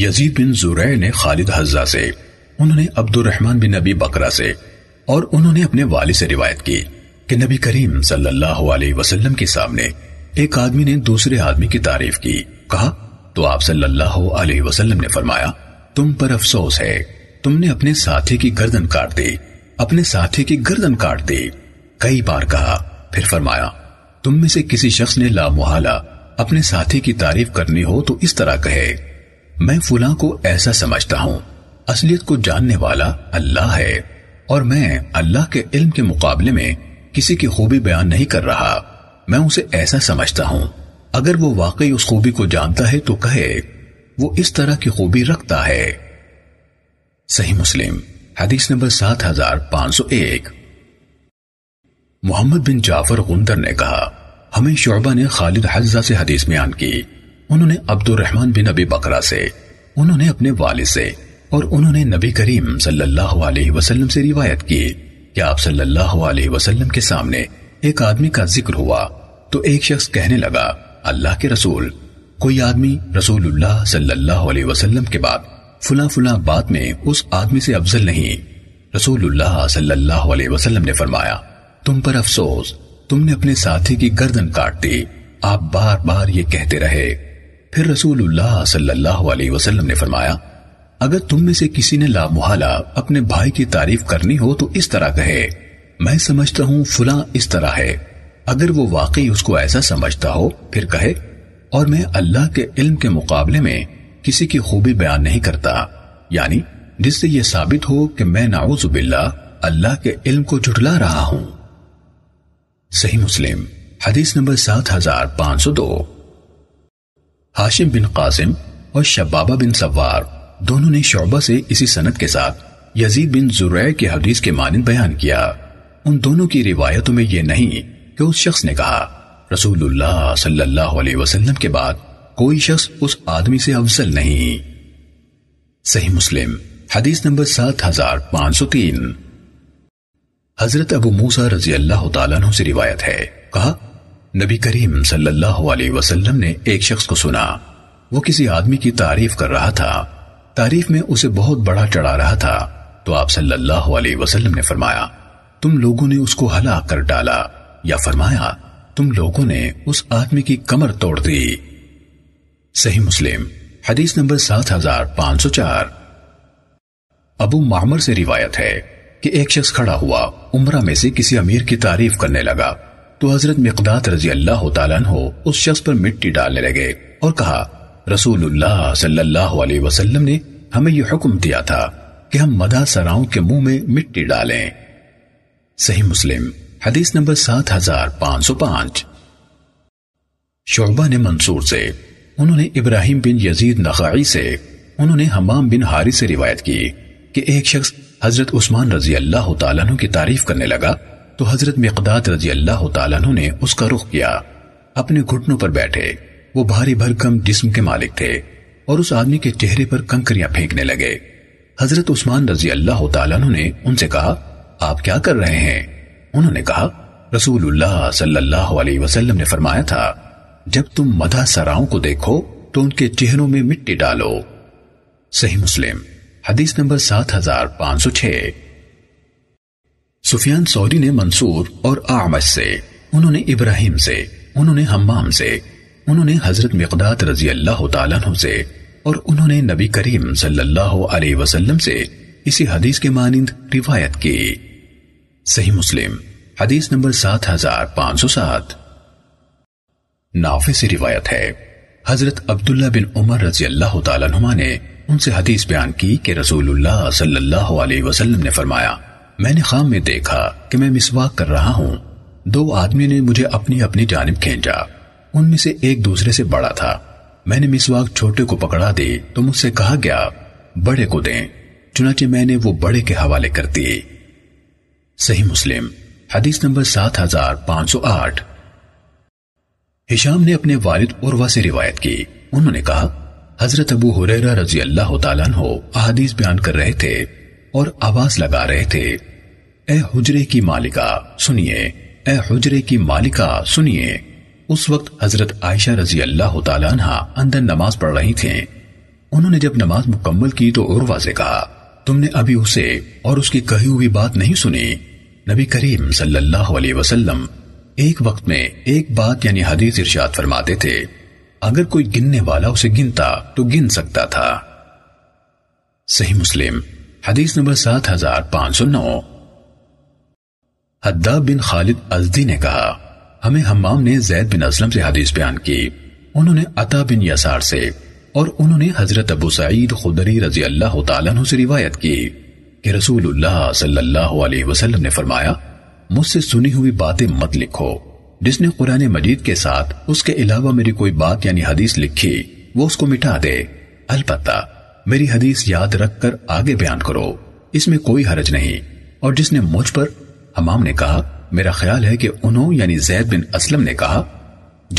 یزید بن زریع نے خالد حذا سے، انہوں نے عبد الرحمن بن ابی بکرہ سے، اور انہوں نے اپنے والد سے روایت کی کہ نبی کریم صلی اللہ علیہ وسلم کے سامنے ایک آدمی نے دوسرے آدمی کی تعریف کی، کہا تو آپ صلی اللہ علیہ وسلم نے فرمایا، تم پر افسوس ہے، تم نے اپنے ساتھی کی گردن کاٹ دی، اپنے ساتھی کی گردن کاٹ دی، کئی بار کہا، پھر فرمایا، تم میں سے کسی شخص نے لا محالہ اپنے ساتھی کی تعریف کرنی ہو تو اس طرح کہے، میں فلاں کو ایسا سمجھتا ہوں، اصلیت کو جاننے والا اللہ ہے، اور میں اللہ کے علم کے مقابلے میں کسی کی خوبی بیان نہیں کر رہا، میں اسے ایسا سمجھتا ہوں، اگر وہ واقعی اس خوبی کو جانتا ہے تو کہے، وہ اس طرح کی خوبی رکھتا ہے۔ صحیح مسلم حدیث نمبر 7501۔ محمد بن جعفر غندر نے کہا، ہمیں شعبہ نے خالد حذا سے حدیث بیان کی، انہوں نے عبد الرحمن بن ابی بکرہ سے، انہوں نے اپنے والد سے، اور انہوں نے نبی کریم صلی اللہ علیہ وسلم سے روایت کی کہ آپ صلی اللہ علیہ وسلم کے سامنے ایک آدمی کا ذکر ہوا تو ایک شخص کہنے لگا، اللہ کے رسول، کوئی آدمی رسول اللہ صلی اللہ علیہ وسلم کے بعد فلاں فلاں بات میں اس آدمی سے افضل نہیں۔ رسول اللہ صلی اللہ علیہ وسلم نے فرمایا، تم پر افسوس، تم نے اپنے ساتھی کی گردن کاٹ دی، آپ بار بار یہ کہتے رہے۔ پھر رسول اللہ صلی اللہ علیہ وسلم نے فرمایا، اگر تم میں سے کسی نے لا محالہ اپنے بھائی کی تعریف کرنی ہو تو اس طرح کہے، میں سمجھتا ہوں فلاں اس طرح ہے، اگر وہ واقعی اس کو ایسا سمجھتا ہو، پھر کہے، اور میں اللہ کے علم کے مقابلے میں کسی کی خوبی بیان نہیں کرتا، یعنی جس سے یہ ثابت ہو کہ میں نعوذ باللہ اللہ کے علم کو جھٹلا رہا ہوں۔ صحیح مسلم حدیث نمبر 7502۔ ہاشم بن قاسم اور شبابہ بن سوار دونوں نے شعبہ سے اسی سند کے ساتھ یزید بن زریع کی حدیث کے مانند بیان کیا۔ ان دونوں کی روایتوں میں یہ نہیں کہ اس شخص نے کہا، رسول اللہ صلی اللہ علیہ وسلم کے بعد کوئی شخص اس آدمی سے افضل نہیں۔ صحیح مسلم حدیث نمبر 7503۔ حضرت ابو موسیٰ رضی اللہ تعالیٰ عنہ سے روایت ہے، کہا نبی کریم صلی اللہ علیہ وسلم نے ایک شخص کو سنا، وہ کسی آدمی کی تعریف کر رہا تھا، تعریف میں اسے بہت بڑا چڑھا رہا تھا، تو آپ صلی اللہ علیہ وسلم نے فرمایا، تم لوگوں نے اس کو ہلاک کر ڈالا، یا فرمایا، تم لوگوں نے اس آدمی کی کمر توڑ دی۔ صحیح مسلم حدیث نمبر 7504۔ ابو معمر سے روایت ہے کہ ایک شخص کھڑا ہوا، عمرہ میں سے کسی امیر کی تعریف کرنے لگا، تو حضرت مقداد رضی اللہ تعالیٰ عنہ اس شخص پر مٹی ڈالنے لگے اور کہا، رسول اللہ صلی اللہ علیہ وسلم نے ہمیں یہ حکم دیا تھا کہ ہم مدح سراؤں کے منہ میں مٹی ڈالیں۔ صحیح مسلم حدیث نمبر 7505۔ شعبہ نے منصور سے، انہوں نے ابراہیم بن یزید نخعی سے، انہوں نے حمام بن حارث سے روایت کی کہ ایک شخص حضرت عثمان رضی اللہ تعالیٰ عنہ کی تعریف کرنے لگا تو حضرت مقداد رضی اللہ تعالیٰ عنہ نے اس کا رخ کیا، اپنے گھٹنوں پر بیٹھے، وہ بھاری بھرکم جسم کے مالک تھے اور اس آدمی کے چہرے پر کنکریاں پھینکنے لگے۔ حضرت عثمان رضی اللہ تعالیٰ عنہ نے ان سے کہا، آپ کیا کر رہے ہیں؟ انہوں نے کہا، رسول اللہ صلی اللہ علیہ وسلم نے فرمایا تھا، جب تم مدح سراؤں کو دیکھو تو ان کے چہروں میں مٹی ڈالو۔ صحیح مسلم حدیث نمبر 7506۔ سفیان ثوری نے منصور اور اعمش سے، انہوں نے ابراہیم سے، انہوں نے حمام سے، انہوں نے حضرت مقداد رضی اللہ تعالیٰ عنہ سے، اور انہوں نے نبی کریم صلی اللہ علیہ وسلم سے اسی حدیث کے مانند روایت کی۔ صحیح مسلم حدیث نمبر 7507۔ نافع سے روایت ہے، حضرت عبداللہ بن عمر رضی اللہ تعالیٰ عنہما نے ان سے حدیث بیان کی کہ رسول اللہ صلی اللہ علیہ وسلم نے فرمایا، میں نے خواب میں دیکھا کہ میں مسواک کر رہا ہوں، دو آدمی نے مجھے اپنی اپنی جانب کھینچا، ان میں سے ایک دوسرے سے بڑا تھا، میں نے مسواک چھوٹے کو پکڑا دی تو مجھ سے کہا گیا بڑے کو دیں، چنانچہ میں نے وہ بڑے کے حوالے کر دی۔ صحیح مسلم حدیث نمبر 7508۔ ہشام نے اپنے والد عروہ سے روایت کی، انہوں نے کہا، حضرت ابو ہریرہ رضی اللہ تعالیٰ عنہ احادیث بیان کر رہے تھے اور آواز لگا رہے تھے، اے حجرے کی مالکہ سنیے، اے حجرے کی مالکہ سنیے۔ اس وقت حضرت عائشہ رضی اللہ تعالیٰ عنہ اندر نماز پڑھ رہی تھیں، انہوں نے جب نماز مکمل کی تو عروہ سے کہا، تم نے ابھی اسے اور اس کی کہی ہوئی بات نہیں سنی؟ نبی کریم صلی اللہ علیہ وسلم ایک وقت میں ایک بات یعنی حدیث ارشاد فرماتے تھے، اگر کوئی گننے والا اسے گنتا تو گن سکتا تھا۔ صحیح مسلم حدیث نمبر 7509۔ حداب بن خالد ازدی نے کہا، ہمیں حمام نے زید بن اسلم سے حدیث بیان کی، انہوں نے عطا بن یسار سے، اور انہوں نے حضرت ابو سعید خدری رضی اللہ تعالیٰ عنہ سے روایت کی کہ رسول اللہ صلی اللہ علیہ وسلم نے فرمایا، مجھ سے سنی ہوئی باتیں مت لکھو، جس نے قرآن مجید کے ساتھ اس کے علاوہ میری کوئی بات یعنی حدیث لکھی وہ اس کو مٹا دے، البتہ میری حدیث یاد رکھ کر آگے بیان کرو، اس میں کوئی حرج نہیں۔ اور جس نے مجھ پر، حمام نے کہا، میرا خیال ہے کہ انہوں یعنی زید بن اسلم نے کہا،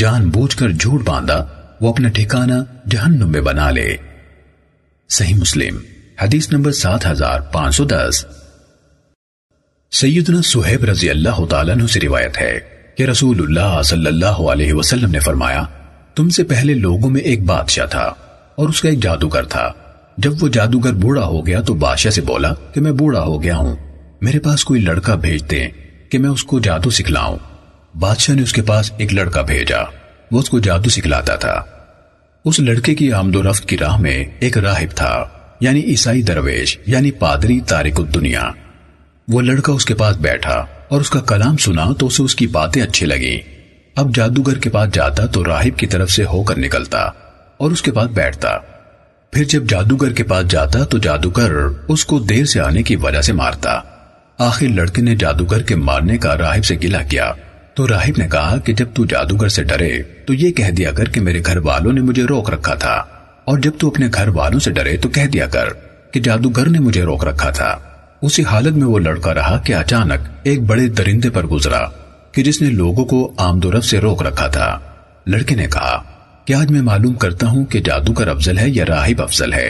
جان بوجھ کر جھوٹ باندھا، وہ اپنا ٹھکانہ جہنم میں بنا لے۔ صحیح مسلم حدیث نمبر 7510۔ سیدنا صہیب رضی اللہ تعالیٰ عنہ سے روایت ہے کہ رسول اللہ صلی اللہ علیہ وسلم نے فرمایا، تم سے پہلے لوگوں میں ایک بادشاہ تھا اور اس کا ایک جادوگر تھا، جب وہ جادوگر بوڑھا ہو گیا تو بادشاہ سے بولا کہ میں بوڑھا ہو گیا ہوں، میرے پاس کوئی لڑکا بھیج دیں کہ میں اس کو جادو سکھلاؤں۔ بادشاہ نے اس کے پاس ایک لڑکا بھیجا، وہ اس کو جادو سکھلاتا تھا۔ اس لڑکے کی آمد و رفت کی راہ میں ایک راہب تھا یعنی عیسائی درویش یعنی پادری تارک الدنیا، وہ لڑکا اس کے پاس بیٹھا اور اس کا کلام سنا تو اسے اس کی باتیں اچھی لگی۔ اب جادوگر کے پاس جاتا تو راہب کی طرف سے ہو کر نکلتا اور اس کے پاس بیٹھتا، پھر جب جادوگر کے پاس جاتا تو جادوگر اس کو دیر سے آنے کی وجہ سے مارتا۔ آخر لڑکے نے جادوگر کے مارنے کا راہب سے گلہ کیا تو راہب نے کہا کہ جب تو جادوگر سے ڈرے تو یہ کہہ دیا کر کہ میرے گھر والوں نے مجھے روک رکھا تھا، اور جب تو اپنے گھر والوں سے ڈرے تو کہہ دیا کر کہ جادوگر نے مجھے روک رکھا تھا۔ اسی حالت میں وہ لڑکا رہا کہ اچانک ایک بڑے درندے پر گزرا کہ جس نے لوگوں کو آمد و رفت سے روک رکھا تھا۔ لڑکے نے کہا کہ آج میں معلوم کرتا ہوں کہ جادوگر افضل ہے یا راہب افضل ہے۔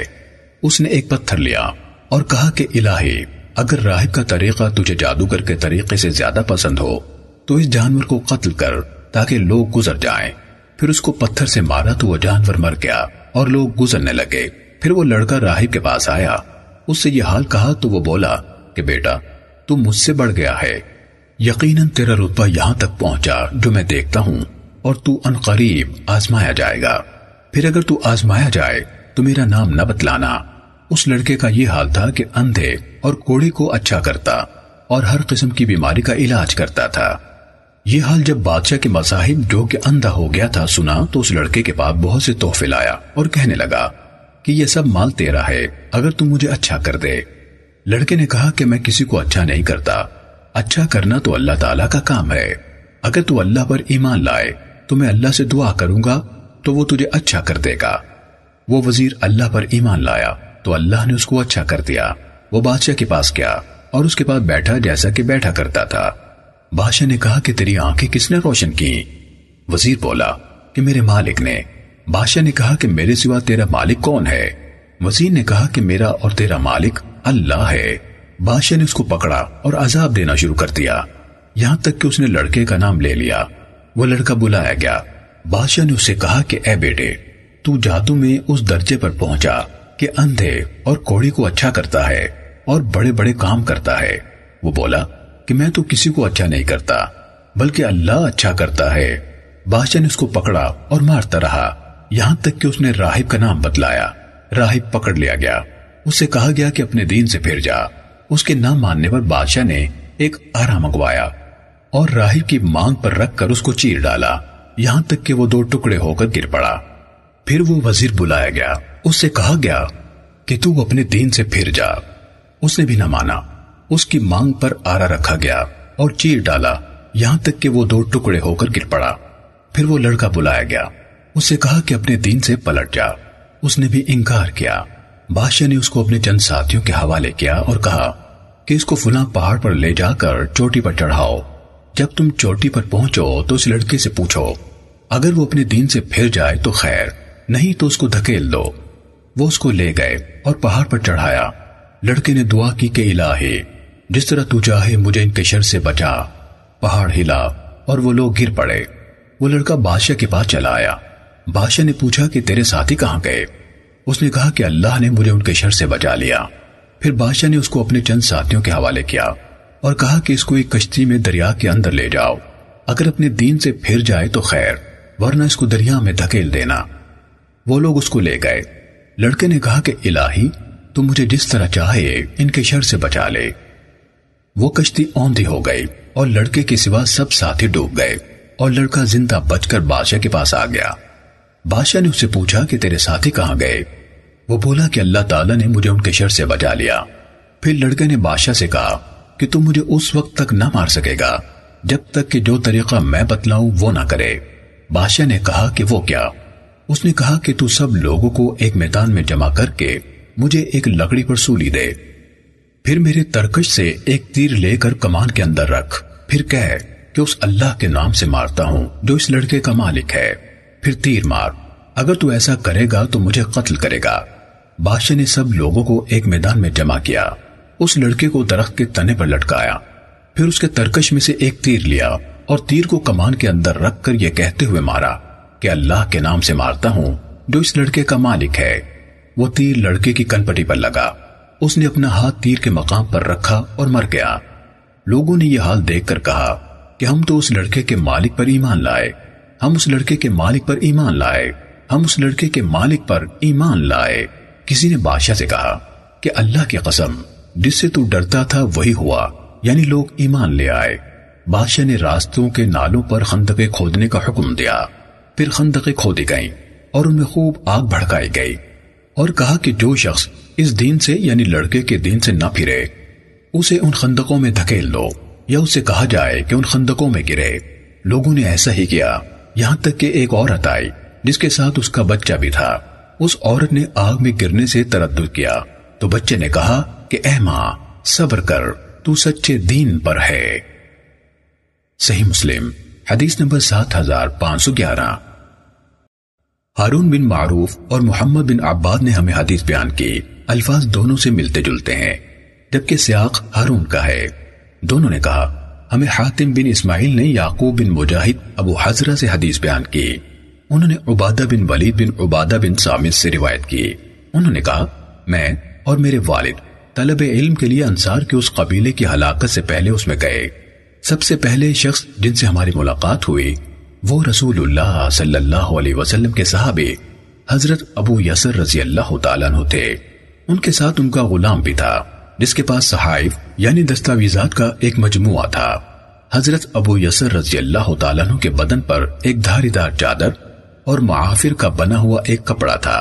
اس نے ایک پتھر لیا اور کہا کہ الہی، اگر راہب کا طریقہ تجھے جادوگر کے طریقے سے زیادہ پسند ہو تو اس جانور کو قتل کر تاکہ لوگ گزر جائیں۔ پھر اس کو پتھر سے مارا تو وہ جانور مر گیا اور لوگ گزرنے لگے۔ پھر وہ لڑکا راہب کے پاس آیا، اس سے یہ حال کہا تو وہ بولا کہ بیٹا تو مجھ سے بڑھ گیا ہے، یقیناً تیرا رتبہ یہاں تک پہنچا جو میں دیکھتا ہوں، اور تو ان قریب آزمایا جائے گا، پھر اگر تو آزمایا جائے تو میرا نام نہ بتلانا۔ اس لڑکے کا یہ حال تھا کہ اندھے اور کوڑے کو اچھا کرتا اور ہر قسم کی بیماری کا علاج کرتا تھا۔ یہ حال جب بادشاہ کے مصاحب جو کہ اندھا ہو گیا تھا سنا تو اس لڑکے کے پاس بہت سے تحفے لایا اور کہنے لگا کہ یہ سب مال تیرا ہے، اگر تم مجھے اچھا کر دے۔ لڑکے نے کہا کہ میں کسی کو اچھا نہیں کرتا، اچھا کرنا تو اللہ تعالیٰ کا کام ہے، اگر تو اللہ پر ایمان لائے تو میں اللہ سے دعا کروں گا تو وہ تجھے اچھا کر دے گا۔ وہ وزیر اللہ پر ایمان لایا تو اللہ نے اس کو اچھا کر دیا۔ وہ بادشاہ کے پاس گیا اور اس کے پاس بیٹھا جیسا کہ بیٹھا کرتا تھا۔ بادشاہ نے کہا کہ تیری آنکھیں کس نے روشن کی؟ وزیر بولا کہ میرے مالک نے۔ بادشاہ نے کہا کہ میرے سوا تیرا مالک کون ہے؟ وزیر نے کہا کہ میرا اور تیرا مالک اللہ ہے۔ بادشاہ نے اس کو پکڑا اور عذاب دینا شروع کر دیا، یہاں تک کہ اس نے لڑکے کا نام لے لیا۔ وہ لڑکا بلایا گیا۔ بادشاہ نے اسے کہا کہ اے بیٹے، تو جادو میں اس درجے پر پہنچا کہ اندھے اور کوڑی کو اچھا کرتا ہے اور بڑے بڑے کام کرتا ہے۔ وہ بولا کہ میں تو کسی کو اچھا نہیں کرتا بلکہ اللہ اچھا کرتا ہے۔ بادشاہ نے اس کو پکڑا اور مارتا رہا، یہاں تک کہ اس نے راہب کا نام بتلایا۔ راہب پکڑ لیا گیا، اس سے کہا گیا کہ اپنے دین سے پھر جا۔ اس کے نہ ماننے پر بادشاہ نے ایک آرا منگوایا اور راہب کی مانگ پر رکھ کر اس کو چیر ڈالا، یہاں تک کہ وہ دو ٹکڑے ہو کر گر پڑا۔ پھر وہ وزیر بلایا گیا، اس سے کہا گیا کہ تو اپنے دین سے پھر جا۔ اس نے بھی نہ مانا، اس کی مانگ پر آرا رکھا گیا اور چیر ڈالا، یہاں تک کہ وہ دو ٹکڑے ہو کر گر پڑا۔ پھر وہ لڑکا بلایا گیا، اس سے کہا کہ اپنے دین سے پلٹ جا۔ اس نے بھی انکار کیا۔ بادشاہ نے اس کو اپنے چند ساتھیوں کے حوالے کیا اور کہا کہ اس کو فلاں پہاڑ پر لے جا کر چوٹی پر چڑھاؤ، جب تم چوٹی پر پہنچو تو اس لڑکے سے پوچھو، اگر وہ اپنے دین سے پھر جائے تو خیر، نہیں تو اس کو دھکیل دو۔ وہ اس کو لے گئے اور پہاڑ پر چڑھایا۔ لڑکے نے دعا کی کہ الہی، جس طرح تو چاہے مجھے ان کے شر سے بچا۔ پہاڑ ہلا اور وہ لوگ گر پڑے۔ وہ لڑکا بادشاہ کے پاس چلا آیا۔ بادشاہ نے پوچھا کہ تیرے ساتھی کہاں گئے؟ اس نے کہا کہ اللہ نے مجھے ان کے شر سے بچا لیا۔ پھر بادشاہ نے اس کو اپنے چند ساتھیوں کے حوالے کیا اور کہا کہ اس کو ایک کشتی میں دریا کے اندر لے جاؤ، اگر اپنے دین سے پھر جائے تو خیر، ورنہ اس کو دریا میں دھکیل دینا۔ وہ لوگ اس کو لے گئے۔ لڑکے نے کہا کہ الہی، تو مجھے جس طرح چاہے ان کے شر سے بچا لے۔ وہ کشتی اوندھی ہو گئی اور لڑکے کے سوا سب ساتھی ڈوب گئے، اور لڑکا زندہ بچ کر بادشاہ کے پاس آ گیا۔ بادشاہ نے اس سے پوچھا کہ تیرے ساتھی کہاں گئے؟ وہ بولا کہ اللہ تعالیٰ نے مجھے ان کے شر سے بچا لیا۔ پھر لڑکے نے بادشاہ سے کہا کہ تم مجھے اس وقت تک نہ مار سکے گا جب تک کہ جو طریقہ میں بتلاؤں وہ نہ کرے۔ بادشاہ نے کہا کہ وہ کیا؟ اس نے کہا کہ تو سب لوگوں کو ایک میدان میں جمع کر کے مجھے ایک لکڑی پر سولی دے، پھر میرے ترکش سے ایک تیر لے کر کمان کے اندر رکھ، پھر کہہ کہ اس اللہ کے نام سے مارتا ہوں جو اس لڑکے کا مالک ہے، پھر تیر مار، اگر تو ایسا کرے گا تو مجھے قتل کرے گا۔ بادشاہ نے سب لوگوں کو ایک میدان میں جمع کیا، اس لڑکے کو درخت کے تنے پر لٹکایا، پھر اس کے ترکش میں سے ایک تیر لیا اور تیر کو کمان کے اندر رکھ کر یہ کہتے ہوئے مارا کہ اللہ کے نام سے مارتا ہوں جو اس لڑکے کا مالک ہے۔ وہ تیر لڑکے کی کنپٹی پر لگا، اس نے اپنا ہاتھ تیر کے مقام پر رکھا اور مر گیا۔ لوگوں نے یہ حال دیکھ کر کہا کہ ہم تو اس لڑکے کے مالک پر ایمان لائے، ہم اس لڑکے کے مالک پر ایمان لائے، ہم اس لڑکے کے مالک پر ایمان لائے۔ کسی نے بادشاہ سے کہا کہ اللہ کی قسم، جس سے تو ڈرتا تھا وہی ہوا، یعنی لوگ ایمان لے آئے۔ بادشاہ نے راستوں کے نالوں پر خندقیں کھودنے کا حکم دیا، پھر خندقیں کھودی گئیں اور ان میں خوب آگ بھڑکائی گئی، اور کہا کہ جو شخص اس دین سے یعنی لڑکے کے دین سے نہ پھرے اسے ان خندقوں میں دھکیل دو، یا اسے کہا جائے کہ ان خندقوں میں گرے۔ لوگوں نے ایسا ہی کیا، یہاں تک کہ ایک عورت آئی جس کے ساتھ اس کا بچہ بھی تھا۔ اس عورت نے آگ میں گرنے سے تردد کیا تو بچے نے کہا کہ اے ماں، صبر کر، تو سچے دین پر ہے۔ صحیح مسلم حدیث نمبر 7511۔ ہارون بن معروف اور محمد بن عباد نے ہمیں حدیث بیان کی، الفاظ دونوں سے ملتے جلتے ہیں جبکہ سیاق ہارون کا ہے۔ دونوں نے کہا ہمیں حاتم بن اسماعیل نے یعقوب بن مجاہد ابو حضرہ سے حدیث بیان کی، انہوں نے عبادہ بن ولید بن عبادہ بن صامت سے روایت کی، انہوں نے کہا میں اور میرے والد طلب علم کے لیے انصار کے اس قبیلے کی ہلاکت سے پہلے اس میں گئے۔ سب سے پہلے شخص جن سے ہماری ملاقات ہوئی وہ رسول اللہ صلی اللہ علیہ وسلم کے صحابی حضرت ابو یسر رضی اللہ تعالیٰ عنہ تھے۔ ان کے ساتھ ان کا غلام بھی تھا جس کے پاس صحائف یعنی دستاویزات کا ایک مجموعہ تھا۔ حضرت ابو یسر رضی اللہ تعالیٰ عنہ کے بدن پر ایک دھاری دار چادر اور معافر کا بنا ہوا ایک کپڑا تھا،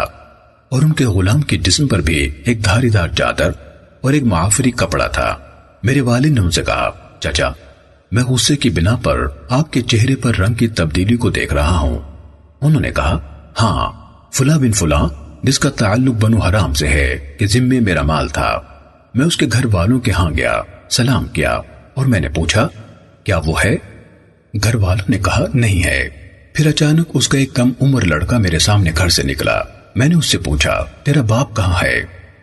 اور ان کے غلام کے جسم پر بھی ایک دھاری دار چادر اور ایک معافری کپڑا تھا۔ میرے والد نے ان سے کہا چچا، میں غصے کی بنا پر آپ کے چہرے پر رنگ کی تبدیلی کو دیکھ رہا ہوں۔ انہوں نے کہا ہاں، فلاں بن فلاں جس کا تعلق بنو حرام سے ہے کہ ذمے میرا مال تھا، میں اس کے گھر والوں کے ہاں گیا، سلام کیا اور میں نے پوچھا کیا وہ ہے؟ گھر والوں نے کہا نہیں ہے۔ پھر اچانک اس کا ایک کم عمر لڑکا میرے سامنے گھر سے نکلا، میں نے اس سے پوچھا تیرا باپ کہاں ہے؟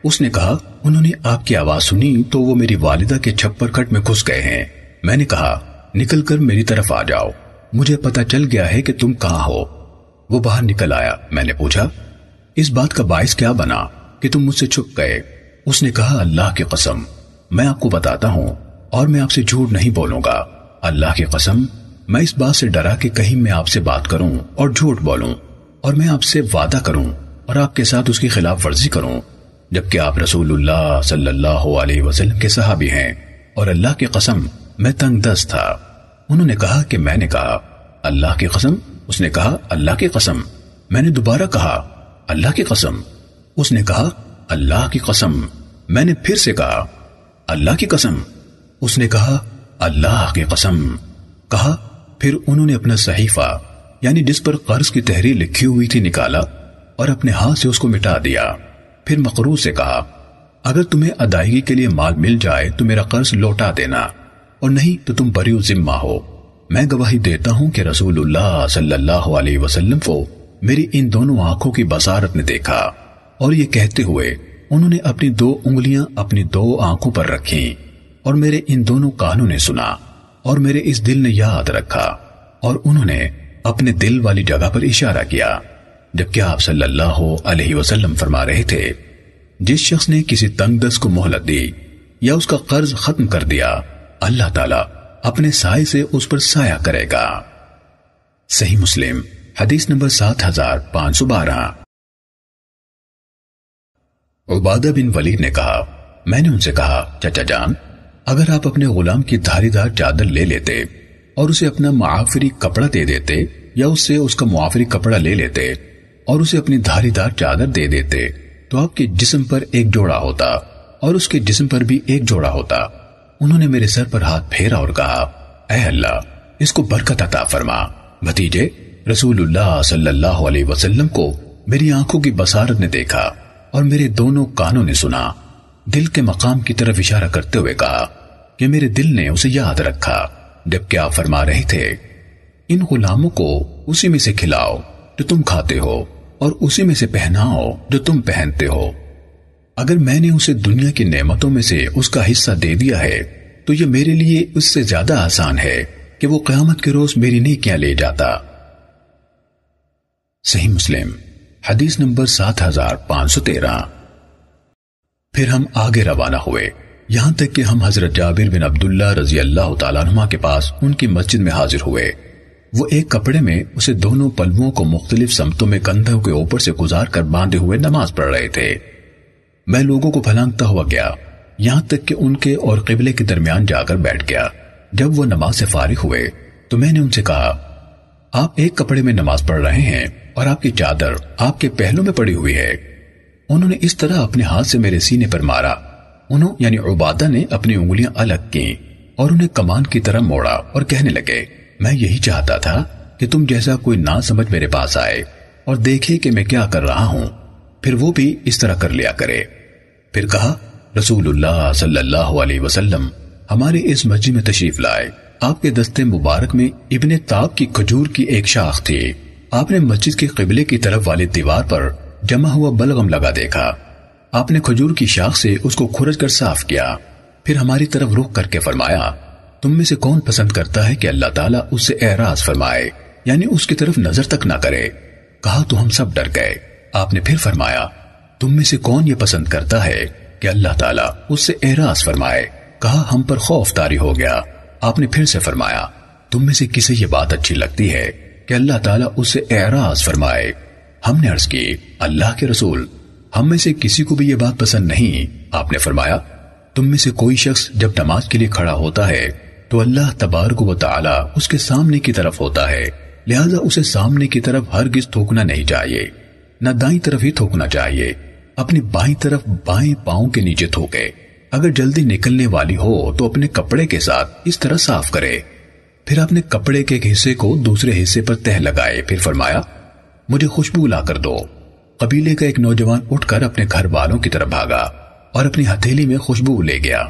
اس نے کہا انہوں نے آپ کی آواز سنی تو وہ میری والدہ کے چھپر کٹ میں گھس گئے ہیں۔ میں نے کہا نکل کر میری طرف آ جاؤ، مجھے پتہ چل گیا ہے کہ تم کہاں ہو۔ وہ باہر نکل آیا، میں نے پوچھا اس بات کا باعث کیا بنا کہ تم مجھ سے چھپ گئے؟ اس نے کہا اللہ کی قسم میں آپ کو بتاتا ہوں اور میں آپ سے جھوٹ نہیں بولوں گا، اللہ کی قسم میں اس بات سے ڈرا کہ کہیں میں آپ سے بات کروں اور جھوٹ بولوں اور میں آپ سے وعدہ کروں اور آپ کے ساتھ اس کی خلاف ورزی کروں، جبکہ آپ رسول اللہ صلی اللہ علیہ وسلم کے صحابی ہیں اور اللہ کی قسم میں تنگ دست تھا۔ انہوں نے کہا کہ میں نے کہا اللہ کی قسم؟ اس نے کہا اللہ کی قسم۔ میں نے دوبارہ کہا اللہ کی قسم۔ اس نے کہا اللہ کی قسم۔ میں نے پھر سے کہا اللہ کی قسم۔ اس نے کہا اللہ کی قسم۔ کہا پھر انہوں نے اپنا صحیفہ یعنی جس پر قرض کی تحریر لکھی ہوئی تھی نکالا اور اپنے ہاتھ سے اس کو مٹا دیا۔ پھر مقروض سے کہا اگر تمہیں ادائیگی کے لیے مال مل جائے تو میرا قرض لوٹا دینا اور نہیں تو تم بری ذمہ ہو۔ میں گواہی دیتا ہوں کہ رسول اللہ صلی اللہ علیہ وسلم کو میری ان دونوں آنکھوں کی بصارت نے دیکھا، اور یہ کہتے ہوئے انہوں نے اپنی دو انگلیاں اپنی دو آنکھوں پر رکھیں اور میرے ان دونوں کانوں نے سنا اور میرے اس دل نے یاد رکھا، اور انہوں نے اپنے دل والی جگہ پر اشارہ کیا، جبکہ آپ صلی اللہ علیہ وسلم فرما رہے تھے جس شخص نے کسی تنگ دست کو مہلت دی یا اس کا قرض ختم کر دیا اللہ تعالیٰ اپنے سائے سے اس پر سایہ کرے گا۔ صحیح مسلم حدیث نمبر 7512۔ عبادہ بن ولید نے کہا میں نے ان سے کہا چچا جان اگر آپ اپنے غلام کی دھاری دار چادر لے لیتے اور اسے اپنا معافری کپڑا دے دیتے یا اس سے اس کا معافری کپڑا لے لیتے اور اسے اپنی دھاری دار چادر دے دیتے تو آپ کے جسم پر ایک جوڑا ہوتا اور اس کے جسم پر بھی ایک جوڑا ہوتا۔ انہوں نے میرے سر پر ہاتھ پھیرا اور کہا اے اللہ اس کو برکت عطا فرما، بھتیجے رسول اللہ صلی اللہ علیہ وسلم کو میری آنکھوں کی بصارت نے دیکھا اور میرے دونوں کانوں نے سنا، دل کے مقام کی طرف اشارہ کرتے ہوئے کہا کہ میرے دل نے اسے یاد رکھا، جبکہ آپ فرما رہے تھے ان غلاموں کو اسی میں سے کھلاؤ جو تم کھاتے ہو اور اسی میں سے پہناؤ جو تم پہنتے ہو۔ اگر میں نے اسے دنیا کی نعمتوں میں سے اس کا حصہ دے دیا ہے تو یہ میرے لیے اس سے زیادہ آسان ہے کہ وہ قیامت کے روز میری نیکیاں لے جاتا۔ صحیح مسلم حدیث نمبر 7513۔ پھر ہم آگے روانہ ہوئے یہاں تک کہ ہم حضرت جابر بن عبداللہ رضی اللہ تعالیٰ عنہ کے پاس ان کی مسجد میں حاضر ہوئے۔ وہ ایک کپڑے میں اسے دونوں پلوؤں کو مختلف سمتوں میں کندھوں کے اوپر سے گزار کر باندھے ہوئے نماز پڑھ رہے تھے۔ میں لوگوں کو پھلانگتا ہوا گیا یہاں تک کہ ان کے اور قبلے کے درمیان جا کر بیٹھ گیا۔ جب وہ نماز سے فارغ ہوئے تو میں نے ان سے کہا آپ ایک کپڑے میں نماز پڑھ رہے ہیں اور آپ کی چادر آپ کے پہلو میں پڑی ہوئی ہے۔ انہوں نے اس طرح اپنے ہاتھ سے میرے سینے پر مارا، انہوں یعنی عبادہ نے اپنی انگلیاں الگ کیں اور انہیں کمان کی طرح موڑا اور کہنے لگے میں یہی چاہتا تھا کہ تم جیسا کوئی نہ سمجھ میرے پاس آئے اور دیکھے کہ میں کیا کر رہا ہوں، پھر وہ بھی اس طرح کر لیا کرے۔ پھر کہا رسول اللہ صلی اللہ علیہ وسلم ہمارے اس مسجد میں تشریف لائے، آپ کے دستے مبارک میں ابن تاب کی کھجور کی ایک شاخ تھی، آپ نے مسجد کے قبلے کی طرف والی دیوار پر جمع ہوا بلغم لگا دیکھا، آپ نے کھجور کی شاخ سے اس کو کھرچ کر صاف کیا، پھر ہماری طرف رخ کر کے فرمایا تم میں سے کون پسند کرتا ہے کہ اللہ تعالیٰ اس سے اعراض فرمائے یعنی اس کی طرف نظر تک نہ کرے؟ کہا تو ہم سب ڈر گئے۔ آپ نے پھر فرمایا تم میں سے کون یہ پسند کرتا ہے کہ اللہ تعالیٰ اس سے اعراض فرمائے؟ کہا ہم پر خوف طاری ہو گیا۔ آپ نے پھر سے فرمایا تم میں سے کسے یہ بات اچھی لگتی ہے کہ اللہ تعالیٰ اس سے اعراض فرمائے؟ ہم نے عرض کی اللہ کے رسول ہم میں سے کسی کو بھی یہ بات پسند نہیں۔ آپ نے فرمایا تم میں سے کوئی شخص جب نماز کے لیے کھڑا ہوتا ہے تو اللہ تبارک و تعالیٰ اس کے سامنے کی طرف ہوتا ہے، لہذا اسے سامنے کی طرف ہرگز تھوکنا نہیں چاہیے، نہ دائیں طرف ہی تھوکنا چاہیے، اپنی بائیں طرف بائیں پاؤں کے نیچے تھوکے، اگر جلدی نکلنے والی ہو تو اپنے کپڑے کے ساتھ اس طرح صاف کرے۔ پھر آپ نے کپڑے کے ایک حصے کو دوسرے حصے پر تہ لگائے، پھر فرمایا مجھے خوشبو لا کر دو۔ قبیلے کا ایک نوجوان اٹھ کر اپنے گھر والوں کی طرف بھاگا، اور اپنی ہتھیلی میں خوشبو لے گیا۔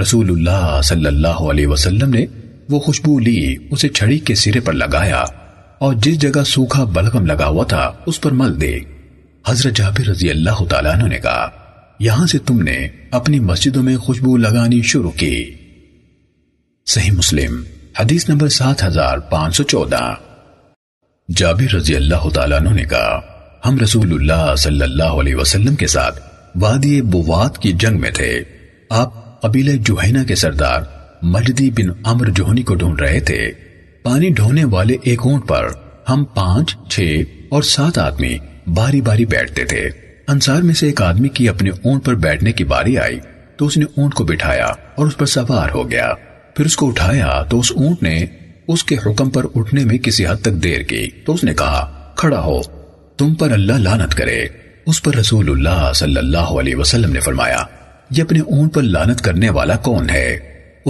رسول اللہ صلی اللہ علیہ وسلم نے وہ خوشبو لی، اسے چھڑی کے سرے پر لگایا اور جس جگہ سوکھا بلغم لگا ہوا تھا اس پر مل دی۔ حضرت جابر رضی اللہ تعالیٰ عنہ نے کہا، یہاں سے تم نے اپنی مسجدوں میں خوشبو لگانی شروع کی۔ صحیح مسلم حدیث نمبر 7514۔ جابر رضی اللہ تعالیٰ عنہ نے کہا، ہم رسول اللہ صلی اللہ علیہ وسلم کے ساتھ وادی بوات کی جنگ میں تھے۔ آپ قبیلہ جوہینہ کے سردار مجدی بن عمر جوہنی کو ڈھونڈ رہے تھے۔ پانی ڈھونے والے ایک اونٹ پر ہم 5، 6 اور 7 آدمی باری باری بیٹھتے تھے۔ انصار میں سے ایک آدمی کی اپنے اونٹ پر بیٹھنے کی باری آئی تو اس نے اونٹ کو بٹھایا اور اس پر سوار ہو گیا، پھر اس کو اٹھایا تو اس اونٹ نے اس کے حکم پر اٹھنے میں کسی حد تک دیر کی تو اس نے کہا، کھڑا ہو، تم پر اللہ لعنت کرے۔ اس پر رسول اللہ صلی اللہ علیہ وسلم نے فرمایا، یہ اپنے اونٹ پر لعنت کرنے والا کون ہے؟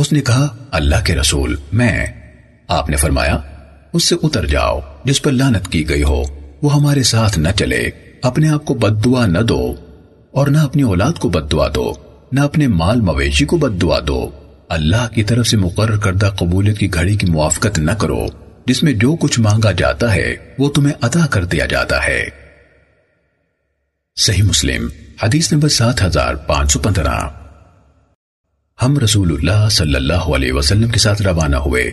اس نے کہا، اللہ کے رسول، میں۔ آپ نے فرمایا، اس سے اتر جاؤ جس پر لعنت کی گئی ہو، وہ ہمارے ساتھ نہ چلے، اپنے آپ کو بد دعا نہ دو اور نہ اپنی اولاد کو بد دعا دو، نہ اپنے مال مویشی کو بد دعا دو، اللہ کی طرف سے مقرر کردہ قبولیت کی گھڑی کی موافقت نہ کرو جس میں جو کچھ مانگا جاتا ہے وہ تمہیں عطا کر دیا جاتا ہے۔ صحیح مسلم حدیث نمبر 7515۔ ہم رسول اللہ صلی اللہ علیہ وسلم کے ساتھ روانہ ہوئے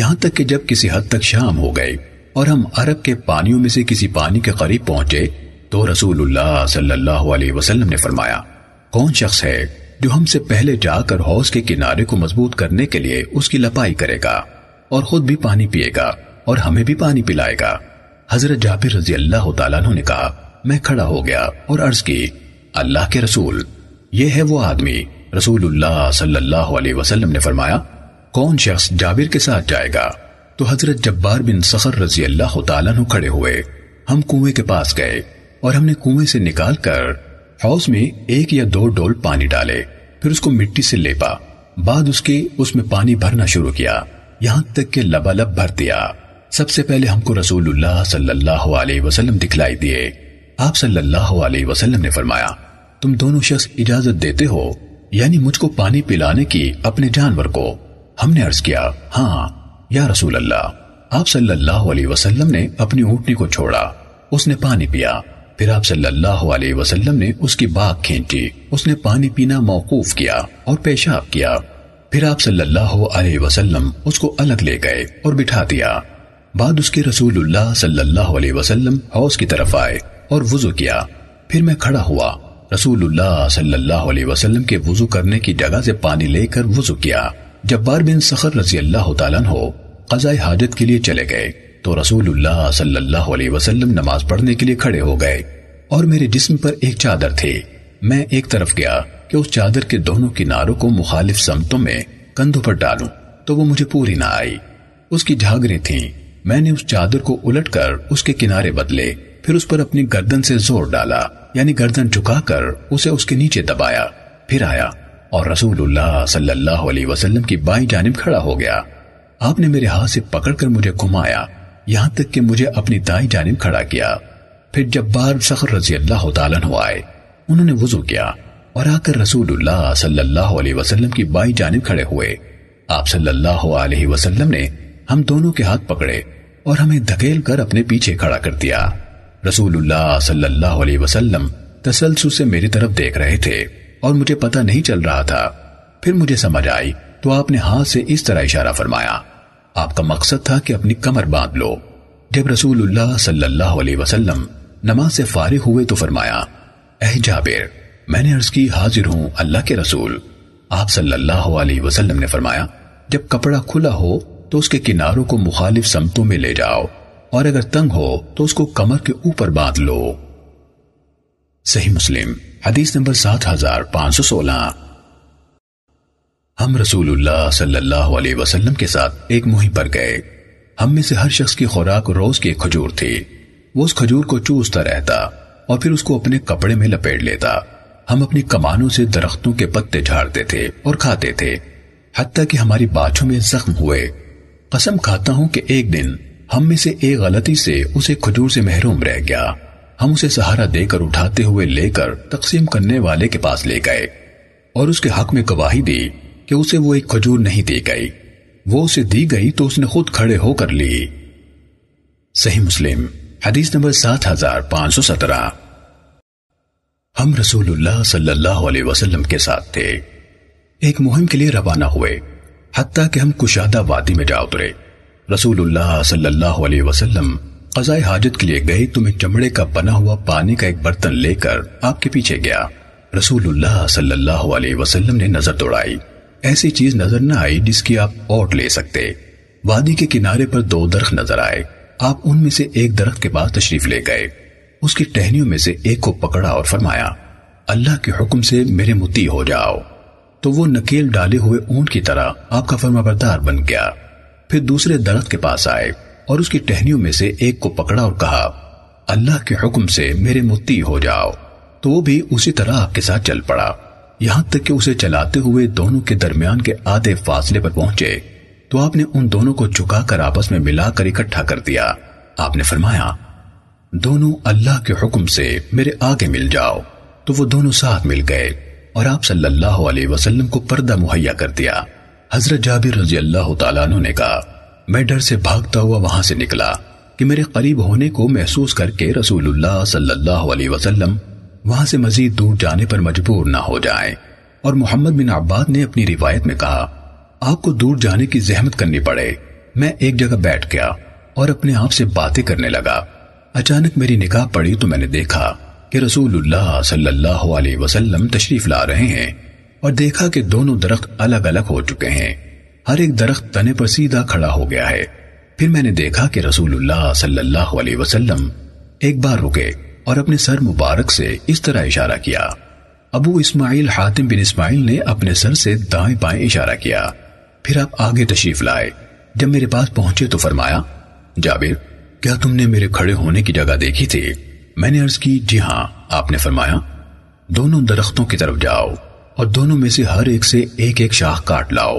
یہاں تک کہ جب کسی حد تک شام ہو گئی اور ہم عرب کے پانیوں میں سے کسی پانی کے قریب پہنچے تو رسول اللہ صلی اللہ علیہ وسلم نے فرمایا، کون شخص ہے جو ہم سے پہلے جا کر حوض کے کنارے کو مضبوط کرنے کے لیے اس کی لپائی کرے گا اور خود بھی پانی پیے گا اور ہمیں بھی پانی پلائے گا؟ حضرت جابر رضی اللہ تعالیٰ عنہ نے کہا، میں کھڑا ہو گیا اور عرض کی، اللہ کے رسول، یہ ہے وہ آدمی۔ رسول اللہ صلی اللہ علیہ وسلم نے فرمایا، کون شخص جابر کے ساتھ جائے گا؟ تو حضرت جبار بن صخر رضی اللہ تعالیٰ عنہ کھڑے ہوئے، ہم کنویں کے پاس گئے اور ہم نے کنویں سے نکال کر حوض میں 1 یا 2 ڈول پانی ڈالے، پھر اس کو مٹی سے لیپا، بعد اس میں پانی بھرنا شروع کیا یہاں تک کہ لبالب بھر دیا۔ سب سے پہلے ہم کو رسول اللہ صلی اللہ علیہ وسلم دکھلائی دیے۔ آپ صلی اللہ علیہ وسلم نے فرمایا، تم دونوں شخص اجازت دیتے ہو، یعنی مجھ کو پانی پلانے کی اپنے جانور کو؟ ہم نے عرض کیا، ہاں یا رسول اللہ۔ آپ صلی اللہ علیہ وسلم نے اپنی اونٹنی کو چھوڑا، اس نے پانی پیا، پھر آپ صلی اللہ علیہ وسلم نے اس کی باک کھینچی، اس نے پانی پینا موقوف کیا اور پیشاب کیا، پھر آپ صلی اللہ علیہ وسلم اس کو الگ لے گئے اور بٹھا دیا۔ بعد اس کے رسول اللہ صلی اللہ علیہ وسلم حوض کی طرف آئے اور وضو کیا، پھر میں کھڑا ہوا، رسول اللہ صلی اللہ علیہ وسلم کے وضو کرنے کی جگہ سے پانی لے کر وضو کیا۔ جبار بن صخر رضی اللہ تعالیٰ عنہ قضائے حاجت کے لیے چلے گئے تو رسول اللہ صلی اللہ علیہ وسلم نماز پڑھنے کے لیے کھڑے ہو گئے اور میرے جسم پر ایک چادر تھی، میں ایک طرف گیا کہ اس چادر کے دونوں کناروں کو مخالف سمتوں میں کندھوں پر ڈالوں تو وہ مجھے پوری نہ آئی، اس کی جھاگریں تھیں، میں نے اس چادر کو الٹ کر اس کے کنارے بدلے، پھر اس پر اپنی گردن سے زور ڈالا، یعنی گردن جھکا کر اسے اس کے نیچے دبایا، پھر آیا اور رسول اللہ صلی اللہ علیہ وسلم کی بائیں جانب کھڑا ہو گیا۔ آپ نے میرے ہاتھ سے پکڑ کر مجھے گھمایا یہاں تک کہ مجھے اپنی دائیں جانب کھڑا کیا، پھر جبار صخر رضی اللہ تعالیٰ عنہ آئے، انہوں نے وضو کیا اور آ کر رسول اللہ صلی اللہ علیہ وسلم کی بائیں جانب کھڑے ہوئے۔ آپ صلی اللہ علیہ وسلم نے ہم دونوں کے ہاتھ پکڑے اور ہمیں دھکیل کر اپنے پیچھے کھڑا کر دیا۔ رسول اللہ صلی اللہ علیہ وسلم تسلسل سے میری طرف دیکھ رہے تھے اور مجھے پتہ نہیں چل رہا تھا، پھر مجھے سمجھ آئی تو آپ نے ہاتھ سے اس طرح اشارہ فرمایا، آپ کا مقصد تھا کہ اپنی کمر باندھ لو۔ جب رسول اللہ صلی اللہ علیہ وسلم نماز سے فارغ ہوئے تو فرمایا، اے جابر، میں نے عرض کی، حاضر ہوں اللہ کے رسول۔ آپ صلی اللہ علیہ وسلم نے فرمایا، جب کپڑا کھلا ہو تو اس کے کناروں کو مخالف سمتوں میں لے جاؤ اور اگر تنگ ہو تو اس کو کمر کے اوپر باندھ لو۔ صحیح مسلم حدیث نمبر 7516۔ ہم رسول اللہ صلی اللہ علیہ وسلم کے ساتھ ایک مہم پر گئے۔ ہم میں سے ہر شخص کی خوراک روز کی ایک کھجور تھی، وہ اس کھجور کو چوستا رہتا اور پھر اس کو اپنے کپڑے میں لپیٹ لیتا۔ ہم اپنی کمانوں سے درختوں کے پتے جھاڑتے تھے اور کھاتے تھے، حتیٰ کہ ہماری باچھوں میں زخم ہوئے۔ قسم کھاتا ہوں کہ ایک دن ہم میں سے ایک غلطی سے اسے کھجور سے محروم رہ گیا۔ ہم اسے سہارا دے کر اٹھاتے ہوئے لے کر تقسیم کرنے والے کے پاس لے گئے اور اس کے حق میں گواہی دی کہ اسے وہ ایک کھجور نہیں دی گئی، وہ اسے دی گئی تو اس نے خود کھڑے ہو کر لی۔ صحیح مسلم حدیث نمبر 7517۔ ہم رسول اللہ صلی اللہ علیہ وسلم کے ساتھ تھے، ایک مہم کے لیے روانہ ہوئے حتیٰ کہ ہم کشادہ وادی میں جا اترے۔ رسول اللہ صلی اللہ علیہ وسلم قضائے حاجت کے لیے گئے تو میں چمڑے کا بنا ہوا پانی کا ایک برتن لے کر آپ کے پیچھے گیا۔ رسول اللہ صلی اللہ علیہ وسلم نے نظر دوڑائی، ایسی چیز نظر نہ آئی جس کی آپ اوٹ لے سکتے۔ وادی کے کنارے پر دو درخت نظر آئے، آپ ان میں سے ایک درخت کے پاس تشریف لے گئے، اس کی ٹہنیوں میں سے ایک کو پکڑا اور فرمایا، اللہ کے حکم سے میرے مطیع ہو جاؤ، تو وہ نکیل ڈالے ہوئے اونٹ کی طرح آپ کا فرمانبردار بن گیا۔ پھر دوسرے درخت کے پاس آئے اور اس کی ٹہنیوں میں سے ایک کو پکڑا اور کہا، اللہ کے حکم سے میرے مطیع ہو جاؤ، تو وہ بھی اسی طرح آپ کے ساتھ چل پڑا، یہاں تک کہ اسے چلاتے ہوئے دونوں کے درمیان کے آدھے فاصلے پر پہنچے تو آپ نے ان دونوں کو جھکا کر آپس میں ملا کر اکٹھا کر دیا۔ آپ نے فرمایا، دونوں اللہ کے حکم سے میرے آگے مل جاؤ، تو وہ دونوں ساتھ مل گئے اور آپ صلی اللہ علیہ وسلم کو پردہ مہیا کر دیا۔ حضرت جابر رضی اللہ تعالیٰ عنہ نے کہا، میں ڈر سے بھاگتا ہوا وہاں سے نکلا کہ میرے قریب ہونے کو محسوس کر کے رسول اللہ صلی اللہ علیہ وسلم وہاں سے مزید دور جانے پر مجبور نہ ہو جائیں۔ اور محمد بن عباد نے اپنی روایت میں کہا، آپ کو دور جانے کی زحمت کرنی پڑے، میں ایک جگہ بیٹھ گیا اور اپنے آپ سے باتیں کرنے لگا، اچانک میری نگاہ پڑی تو میں نے دیکھا کہ رسول اللہ صلی اللہ علیہ وسلم تشریف لا رہے ہیں، اور دیکھا کہ دونوں درخت الگ الگ ہو چکے ہیں، ہر ایک درخت تنے پر سیدھا کھڑا ہو گیا ہے۔ پھر میں نے دیکھا کہ رسول اللہ صلی اللہ علیہ وسلم ایک بار رکے اور اپنے سر مبارک سے اس طرح اشارہ کیا۔ ابو اسماعیل حاتم بن اسماعیل نے اپنے سر سے دائیں بائیں اشارہ کیا۔ پھر آپ آگے تشریف لائے، جب میرے پاس پہنچے تو فرمایا، جابر کیا تم نے میرے کھڑے ہونے کی جگہ دیکھی تھی؟ میں نے عرض کی، جی ہاں۔ آپ نے فرمایا، دونوں درختوں کی طرف جاؤ اور دونوں میں سے ہر ایک سے ایک ایک شاخ کاٹ لاؤ،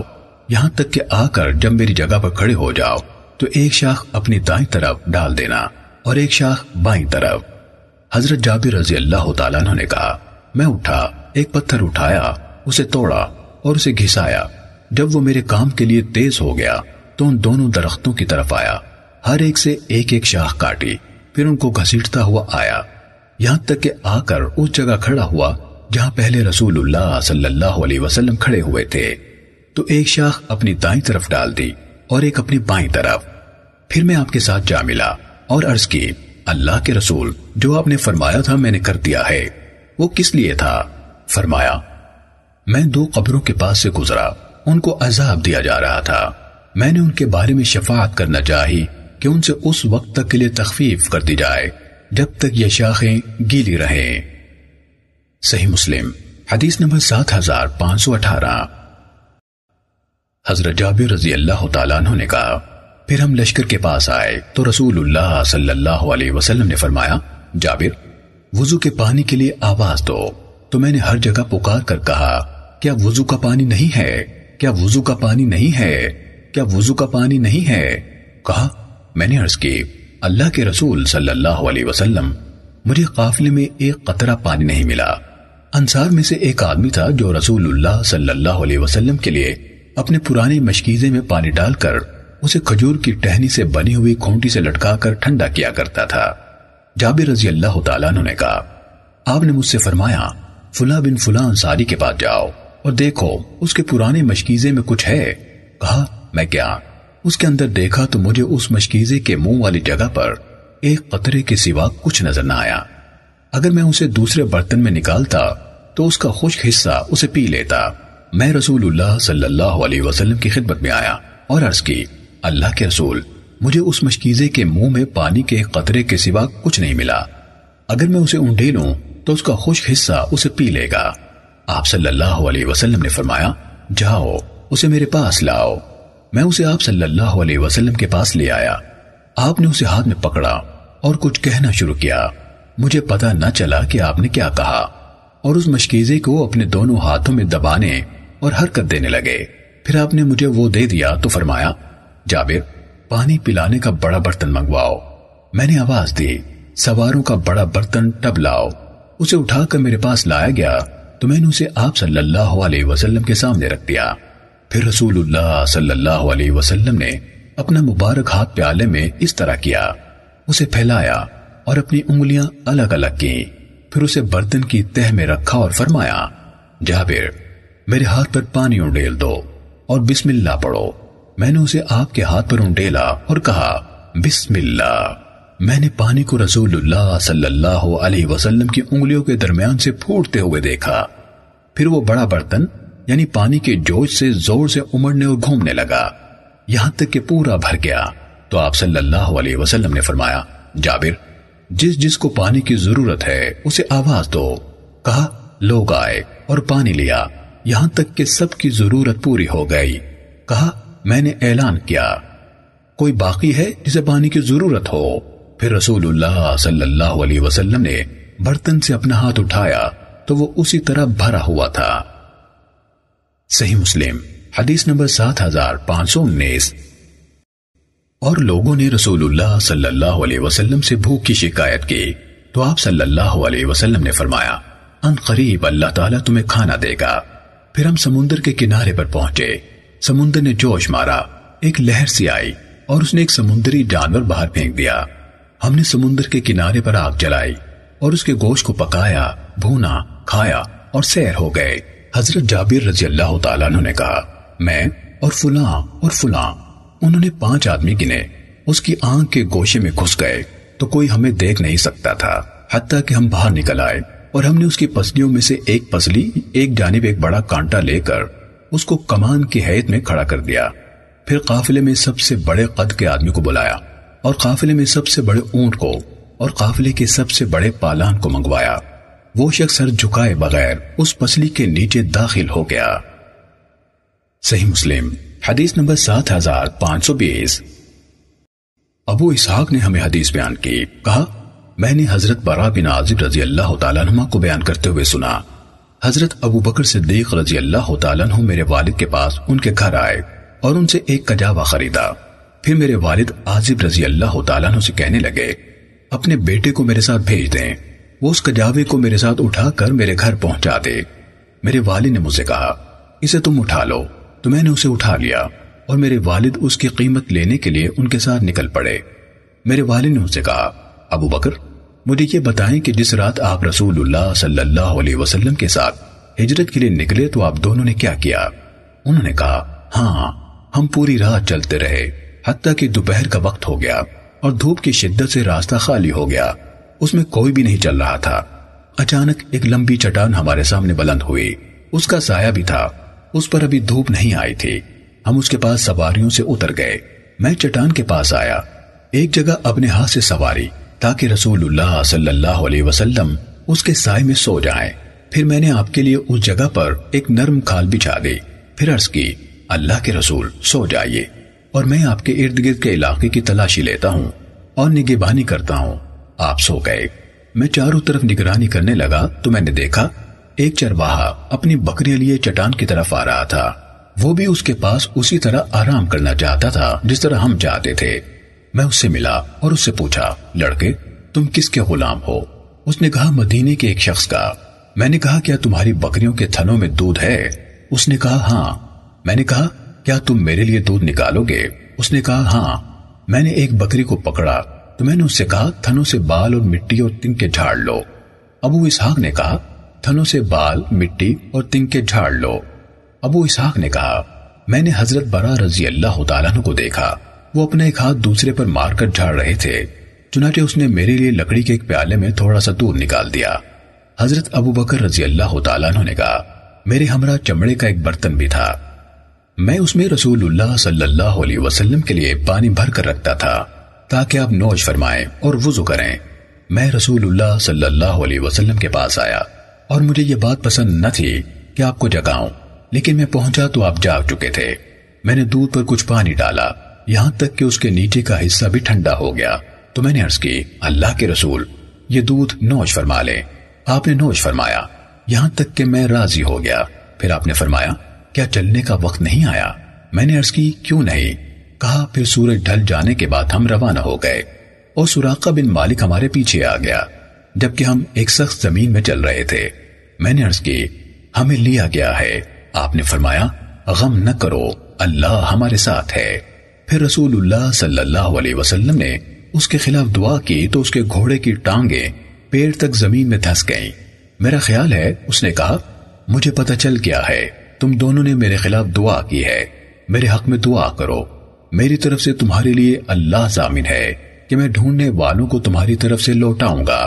یہاں تک کہ آ کر جب میری جگہ پر کھڑے ہو جاؤ تو ایک شاخ اپنی دائیں طرف ڈال دینا اور ایک شاخ بائیں طرف۔ حضرت جابر رضی اللہ تعالیٰ عنہ نے کہا، میں اٹھا، ایک پتھر اٹھایا، اسے توڑا اور اسے گھسایا، جب وہ میرے کام کے لیے تیز ہو گیا تو ان دونوں درختوں کی طرف آیا، ہر ایک سے ایک ایک شاخ کاٹی، پھر ان کو گھسیٹتا ہوا آیا، یہاں تک کہ آ کر اس جگہ کھڑا ہوا جہاں پہلے رسول اللہ صلی اللہ علیہ وسلم کھڑے ہوئے تھے، تو ایک شاخ اپنی دائیں طرف ڈال دی اور ایک اپنی بائیں طرف۔ پھر میں آپ کے ساتھ جا ملا اور عرض کی، اللہ کے رسول جو آپ نے فرمایا تھا میں نے کر دیا ہے، وہ کس لیے تھا؟ فرمایا، میں دو قبروں کے پاس سے گزرا، ان کو عذاب دیا جا رہا تھا، میں نے ان کے بارے میں شفاعت کرنا چاہی کہ ان سے اس وقت تک کے لیے تخفیف کر دی جائے جب تک یہ شاخیں گیلی رہیں۔ صحیح مسلم حدیث نمبر 7518۔ حضرت جابر رضی اللہ تعالیٰ عنہ نے کہا، پھر ہم لشکر کے پاس آئے تو رسول اللہ صلی اللہ علیہ وسلم نے فرمایا، جابر وضو کے پانی کے لیے آواز دو، تو میں نے ہر جگہ پکار کر کہا، کیا وضو کا پانی نہیں ہے؟ کیا وضو کا پانی نہیں ہے؟ کیا وضو کا پانی نہیں ہے؟ کہا، میں نے عرض کی، اللہ کے رسول صلی اللہ علیہ وسلم مجھے قافلے میں ایک قطرہ پانی نہیں ملا۔ انصار میں سے ایک آدمی تھا جو رسول اللہ صلی اللہ علیہ وسلم کے لیے اپنے پرانے مشکیزے میں پانی ڈال کر اسے کھجور کی ٹہنی سے بنی ہوئی کھونٹی سے لٹکا کر ٹھنڈا کیا کرتا تھا۔ جابر رضی اللہ تعالیٰ عنہ نے کہا، آپ نے مجھ سے فرمایا، فلاں بن فلاں انصاری کے پاس جاؤ اور دیکھو اس کے پرانے مشکیزے میں کچھ ہے۔ کہا، میں کیا؟ اس کے اندر دیکھا تو مجھے اس مشکیزے کے منہ والی جگہ پر ایک قطرے کے سوا کچھ نظر نہ آیا، اگر میں اسے دوسرے برتن میں نکالتا تو اس کا خشک حصہ اسے پی لیتا۔ میں رسول اللہ صلی اللہ علیہ وسلم کی خدمت میں آیا اور عرض کی، اللہ کے رسول مجھے اس مشکیزے کے منہ میں پانی کے ایک قطرے کے سوا کچھ نہیں ملا، اگر میں اسے انڈیلوں تو اس کا خشک حصہ اسے پی لے گا۔ آپ صلی اللہ علیہ وسلم نے فرمایا، جاؤ اسے میرے پاس لاؤ۔ میں اسے آپ صلی اللہ علیہ وسلم کے پاس لے آیا، آپ نے اسے ہاتھ میں پکڑا اور کچھ کہنا شروع کیا، مجھے پتہ نہ چلا کہ آپ نے کیا کہا، اور اس مشکیزے کو اپنے دونوں ہاتھوں میں دبانے اور حرکت دینے لگے، پھر آپ نے مجھے وہ دے دیا تو فرمایا، جابر پانی پلانے کا بڑا برتن منگواؤ۔ میں نے آواز دی، سواروں کا بڑا برتن ٹب لاؤ، اسے اٹھا کر میرے پاس لایا گیا تو میں نے اسے آپ صلی اللہ علیہ وسلم کے سامنے رکھ دیا۔ پھر رسول اللہ صلی اللہ علیہ وسلم نے اپنا مبارک ہاتھ پیالے میں اس طرح کیا، اسے پھیلایا اور اپنی انگلیاں الگ الگ کی، پھر اسے برتن کی تہہ میں رکھا اور فرمایا، جابر میرے ہاتھ پر پانی انڈیل دو اور بسم اللہ پڑھو۔ میں نے اسے آپ کے ہاتھ پر انڈیلا اور کہا، بسم اللہ۔ میں نے پانی کو رسول اللہ صلی اللہ علیہ وسلم کی انگلیوں کے درمیان سے پھوٹتے ہوئے دیکھا، پھر وہ بڑا برتن یعنی پانی کے جوش سے زور سے امڑنے اور گھومنے لگا یہاں تک کہ پورا بھر گیا۔ تو آپ صلی اللہ علیہ وسلم نے فرمایا، جابر جس جس کو پانی کی ضرورت ہے اسے آواز دو۔ کہا، لوگ آئے اور پانی لیا یہاں تک کہ سب کی ضرورت پوری ہو گئی۔ کہا، میں نے اعلان کیا، کوئی باقی ہے جسے پانی کی ضرورت ہو؟ پھر رسول اللہ صلی اللہ علیہ وسلم نے برتن سے اپنا ہاتھ اٹھایا تو وہ اسی طرح بھرا ہوا تھا۔ صحیح مسلم حدیث نمبر 7519۔ اور لوگوں نے رسول اللہ صلی اللہ علیہ وسلم سے بھوک کی شکایت کی تو آپ صلی اللہ علیہ وسلم نے فرمایا، ان قریب اللہ تعالیٰ تمہیں کھانا دے گا۔ پھر ہم سمندر کے کنارے پر پہنچے، سمندر نے جوش مارا، ایک لہر سی آئی اور اس نے ایک سمندری جانور باہر پھینک دیا۔ ہم نے سمندر کے کنارے پر آگ جلائی اور اس کے گوشت کو پکایا، بھونا، کھایا اور سیر ہو گئے۔ حضرت جابر رضی اللہ تعالیٰ عنہ نے کہا، میں اور فلاں اور فلاں، انہوں نے 5 آدمی گنے، اس کی آنکھ کے گوشے میں گھس گئے تو کوئی ہمیں دیکھ نہیں سکتا تھا، حتیٰ کہ ہم باہر نکل آئے اور ہم نے اس کی پسلیوں میں سے ایک پسلی ایک جانب ایک بڑا کانٹا لے کر اس کو کمان کی حیثیت میں کھڑا کر دیا۔ پھر قافلے میں سب سے بڑے قد کے آدمی کو بلایا اور قافلے میں سب سے بڑے اونٹ کو اور قافلے کے سب سے بڑے پالان کو منگوایا۔ وہ شخص سر جھکائے بغیر اس پسلی کے نیچے داخل ہو گیا۔ صحیح مسلم حدیث نمبر 7520۔ ابو اسحاق نے ہمیں حدیث بیان کی، کہا میں نے حضرت براء بن عازب رضی اللہ تعالیٰ عنہ کو بیان کرتے ہوئے سنا، حضرت ابو بکر صدیق رضی اللہ تعالیٰ عنہ میرے والد کے پاس ان کے گھر آئے اور ان سے ایک کجاوا خریدا۔ پھر میرے والد عازب رضی اللہ تعالیٰ عنہ سے کہنے لگے، اپنے بیٹے کو میرے ساتھ بھیج دیں، وہ اس کجاوے کو میرے ساتھ اٹھا کر میرے گھر پہنچا دے۔ میرے والد نے مجھ سے کہا، اسے تم اٹھا لو، تو میں نے اسے اٹھا لیا اور میرے والد اس کی قیمت لینے کے لیے ان کے ساتھ نکل پڑے۔ میرے والد نے مجھ سے کہا، ابو بکر مجھے یہ بتائیں کہ جس رات آپ رسول اللہ صلی اللہ علیہ وسلم کے ساتھ ہجرت کے لیے نکلے تو آپ دونوں نے کیا کیا؟ انہوں نے کہا، ہاں ہم پوری رات چلتے رہے حتیٰ کہ دوپہر کا وقت ہو گیا اور دھوپ کی شدت سے راستہ خالی ہو گیا، اس میں کوئی بھی نہیں چل رہا تھا۔ اچانک ایک لمبی چٹان ہمارے سامنے بلند ہوئی، اس کا سایہ بھی تھا، اس پر ابھی دھوپ نہیں آئی تھی، ہم اس کے پاس سواریوں سے اتر گئے۔ میں چٹان کے پاس آیا، ایک جگہ اپنے ہاتھ سے سواری تاکہ رسول اللہ صلی اللہ علیہ وسلم اس کے سائے میں سو جائیں۔ پھر میں نے آپ کے لیے اس جگہ پر ایک نرم کھال بچھا دی، پھر عرض کی، اللہ کے رسول سو جائیے اور میں آپ کے ارد گرد کے علاقے کی تلاشی لیتا ہوں اور نگہبانی کرتا ہوں۔ آپ سو گئے، میں چاروں طرف نگرانی کرنے لگا تو میں نے دیکھا ایک چرواہا اپنی بکریاں لیے چٹان کی طرف آ رہا تھا، وہ بھی اس کے پاس اسی طرح آرام کرنا چاہتا تھا جس طرح ہم چاہتے تھے۔ میں اس سے ملا اور اس سے پوچھا، لڑکے تم کس کے غلام ہو؟ اس نے کہا، مدینے کے ایک شخص کا۔ میں نے کہا، کیا تمہاری بکریوں کے تھنوں میں دودھ ہے؟ اس نے کہا، ہاں۔ میں نے کہا، کیا تم میرے لیے دودھ نکالو گے؟ اس نے کہا، ہاں۔ میں نے ایک بکری کو پکڑا تو میں نے اس سے کہا، تھنوں سے بال اور مٹی اور تنکے جھاڑ لو۔ ابو اسحاق نے کہا، تھنوں سے بال، مٹی اور تنکے جھاڑ لو۔ ابو اسحاق نے کہا، میں نے حضرت براء رضی اللہ تعالیٰ عنہ کو دیکھا، وہ اپنے ایک ہاتھ دوسرے پر مار کر جھاڑ رہے تھے، چنانچہ اس نے میرے لیے لکڑی کے ایک پیالے میں تھوڑا سا دودھ نکال دیا۔ حضرت ابو بکر رضی اللہ تعالیٰ عنہ نے کہا، میرے ہمراہ چمڑے کا ایک برتن بھی تھا، میں اس میں رسول اللہ صلی اللہ علیہ وسلم کے لیے پانی بھر کر رکھتا تھا تاکہ آپ نوش فرمائیں اور وضو کریں۔ میں رسول اللہ صلی اللہ علیہ وسلم کے پاس آیا اور مجھے یہ بات پسند نہ تھی کہ آپ کو جگاؤں، لیکن میں پہنچا تو آپ جاگ چکے تھے۔ میں نے دودھ پر کچھ پانی ڈالا یہاں تک کہ اس کے نیچے کا حصہ بھی ٹھنڈا ہو گیا، تو میں نے عرض کی، اللہ کے رسول یہ دودھ نوش فرما لیں۔ آپ نے نوش فرمایا یہاں تک کہ میں راضی ہو گیا۔ پھر آپ نے فرمایا، کیا چلنے کا وقت نہیں آیا؟ میں نے عرض کی، کیوں نہیں؟ کہا، پھر سورج ڈھل جانے کے بعد ہم روانہ ہو گئے اور سراقہ بن مالک ہمارے پیچھے آ گیا جبکہ ہم ایک سخت زمین میں چل رہے تھے۔ میں نے عرض کی، ہمیں لیا گیا ہے۔ آپ نے فرمایا غم نہ کرو، اللہ ہمارے ساتھ ہے۔ پھر رسول اللہ صلی اللہ علیہ وسلم نے اس کے خلاف دعا کی تو اس کے گھوڑے کی ٹانگیں پیر تک زمین میں دھس گئیں۔ میرا خیال ہے اس نے کہا مجھے پتہ چل گیا ہے تم دونوں نے میرے خلاف دعا کی ہے، میرے حق میں دعا کرو، میری طرف سے تمہارے لیے اللہ ضامن ہے کہ میں ڈھونڈنے والوں کو تمہاری طرف سے لوٹاؤں گا۔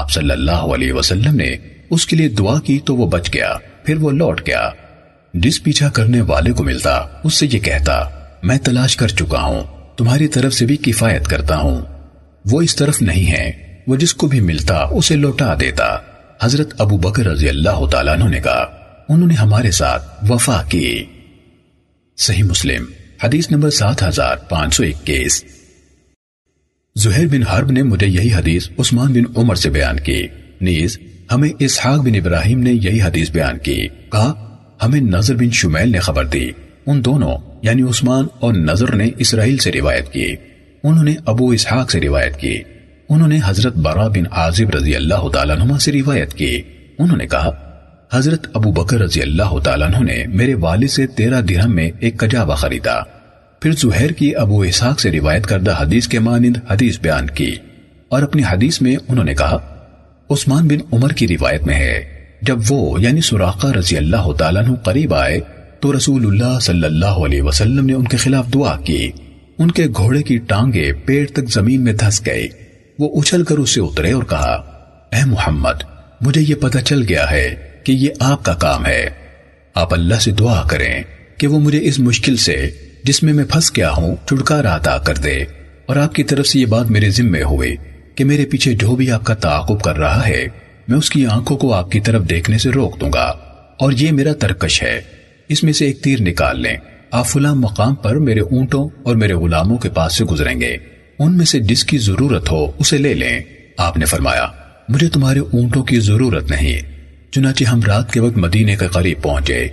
آپ صلی اللہ علیہ وسلم نے اس کے لیے دعا کی تو وہ بچ گیا، پھر وہ لوٹ گیا۔ جس پیچھا کرنے والے کو ملتا اس سے یہ کہتا میں تلاش کر چکا ہوں، تمہاری طرف سے بھی کفایت کرتا ہوں، وہ اس طرف نہیں ہے۔ وہ جس کو بھی ملتا اسے لوٹا دیتا۔ حضرت ابو بکر رضی اللہ تعالیٰ عنہ نے کہا انہوں نے ہمارے ساتھ وفا کی۔ صحیح مسلم حدیث نمبر 7521۔ زہیر بن حرب نے مجھے یہی حدیث عثمان بن عمر سے بیان کی، نیز ہمیں اسحاق بن ابراہیم نے یہی حدیث بیان کی۔ کہا ہمیں نظر بن شمیل نے خبر دی، ان دونوں یعنی عثمان اور نظر نے اسرائیل سے روایت کی، انہوں نے ابو اسحاق سے روایت کی، انہوں نے حضرت براء بن عازب رضی اللہ تعالیٰ عنہ سے روایت کی، انہوں نے کہا حضرت ابو بکر رضی اللہ تعالیٰ عنہ نے میرے والد سے 13 درہم میں ایک کجاوا خریدا۔ پھر زہیر کی ابو اسحاق سے روایت کردہ حدیث کے مانند حدیث بیان کی، اور اپنی حدیث میں انہوں نے کہا عثمان بن عمر کی روایت میں ہے جب وہ یعنی سراقہ رضی اللہ تعالیٰ عنہ قریب آئے تو رسول اللہ صلی اللہ علیہ وسلم نے ان کے خلاف دعا کی، ان کے گھوڑے کی ٹانگیں پیر تک زمین میں دھس گئی۔ وہ اچھل کر اسے اترے اور کہا اے محمد مجھے یہ پتہ چل گیا ہے کہ یہ آپ کا کام ہے، آپ اللہ سے دعا کریں کہ وہ مجھے اس مشکل سے جس میں میں پھنس گیا ہوں چھٹکارا عطا کر دے، اور آپ کی طرف سے یہ بات میرے ذمے ہوئے کہ میرے پیچھے جو بھی آپ کا تعاقب کر رہا ہے میں اس کی آنکھوں کو آپ کی طرف دیکھنے سے روک دوں گا، اور یہ میرا ترکش ہے، اس میں سے ایک تیر نکال لیں، آپ فلاں مقام پر میرے اونٹوں اور میرے غلاموں کے پاس سے گزریں گے، ان میں سے جس کی ضرورت ہو اسے لے لیں۔ آپ نے فرمایا مجھے تمہارے اونٹوں کی ضرورت نہیں۔ چنانچہ ہم رات کے وقت مدینے کے قریب پہنچے،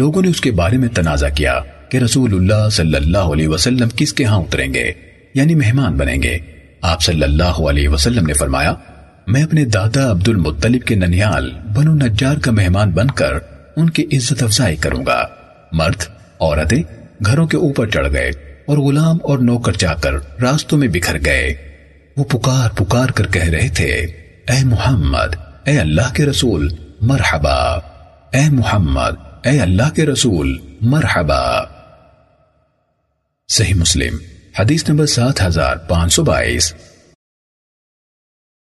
لوگوں نے اس کے بارے میں تنازع کیا کہ رسول اللہ صلی اللہ علیہ وسلم کس کے ہاں اتریں گے یعنی مہمان بنیں گے۔ آپ صلی اللہ علیہ وسلم نے فرمایا میں اپنے دادا عبد المطلب کے ننیال بنو نجار کا مہمان بن کر ان کی عزت افزائی کروں گا۔ مرد عورتیں گھروں کے اوپر چڑھ گئے اور غلام اور نوکر جا کر راستوں میں بکھر گئے۔ وہ پکار پکار کر کہہ رہے تھے اے محمد، اے اللہ کے رسول مرحبا، اے محمد، اے اللہ کے رسول مرحبا۔ صحیح مسلم حدیث نمبر 7522۔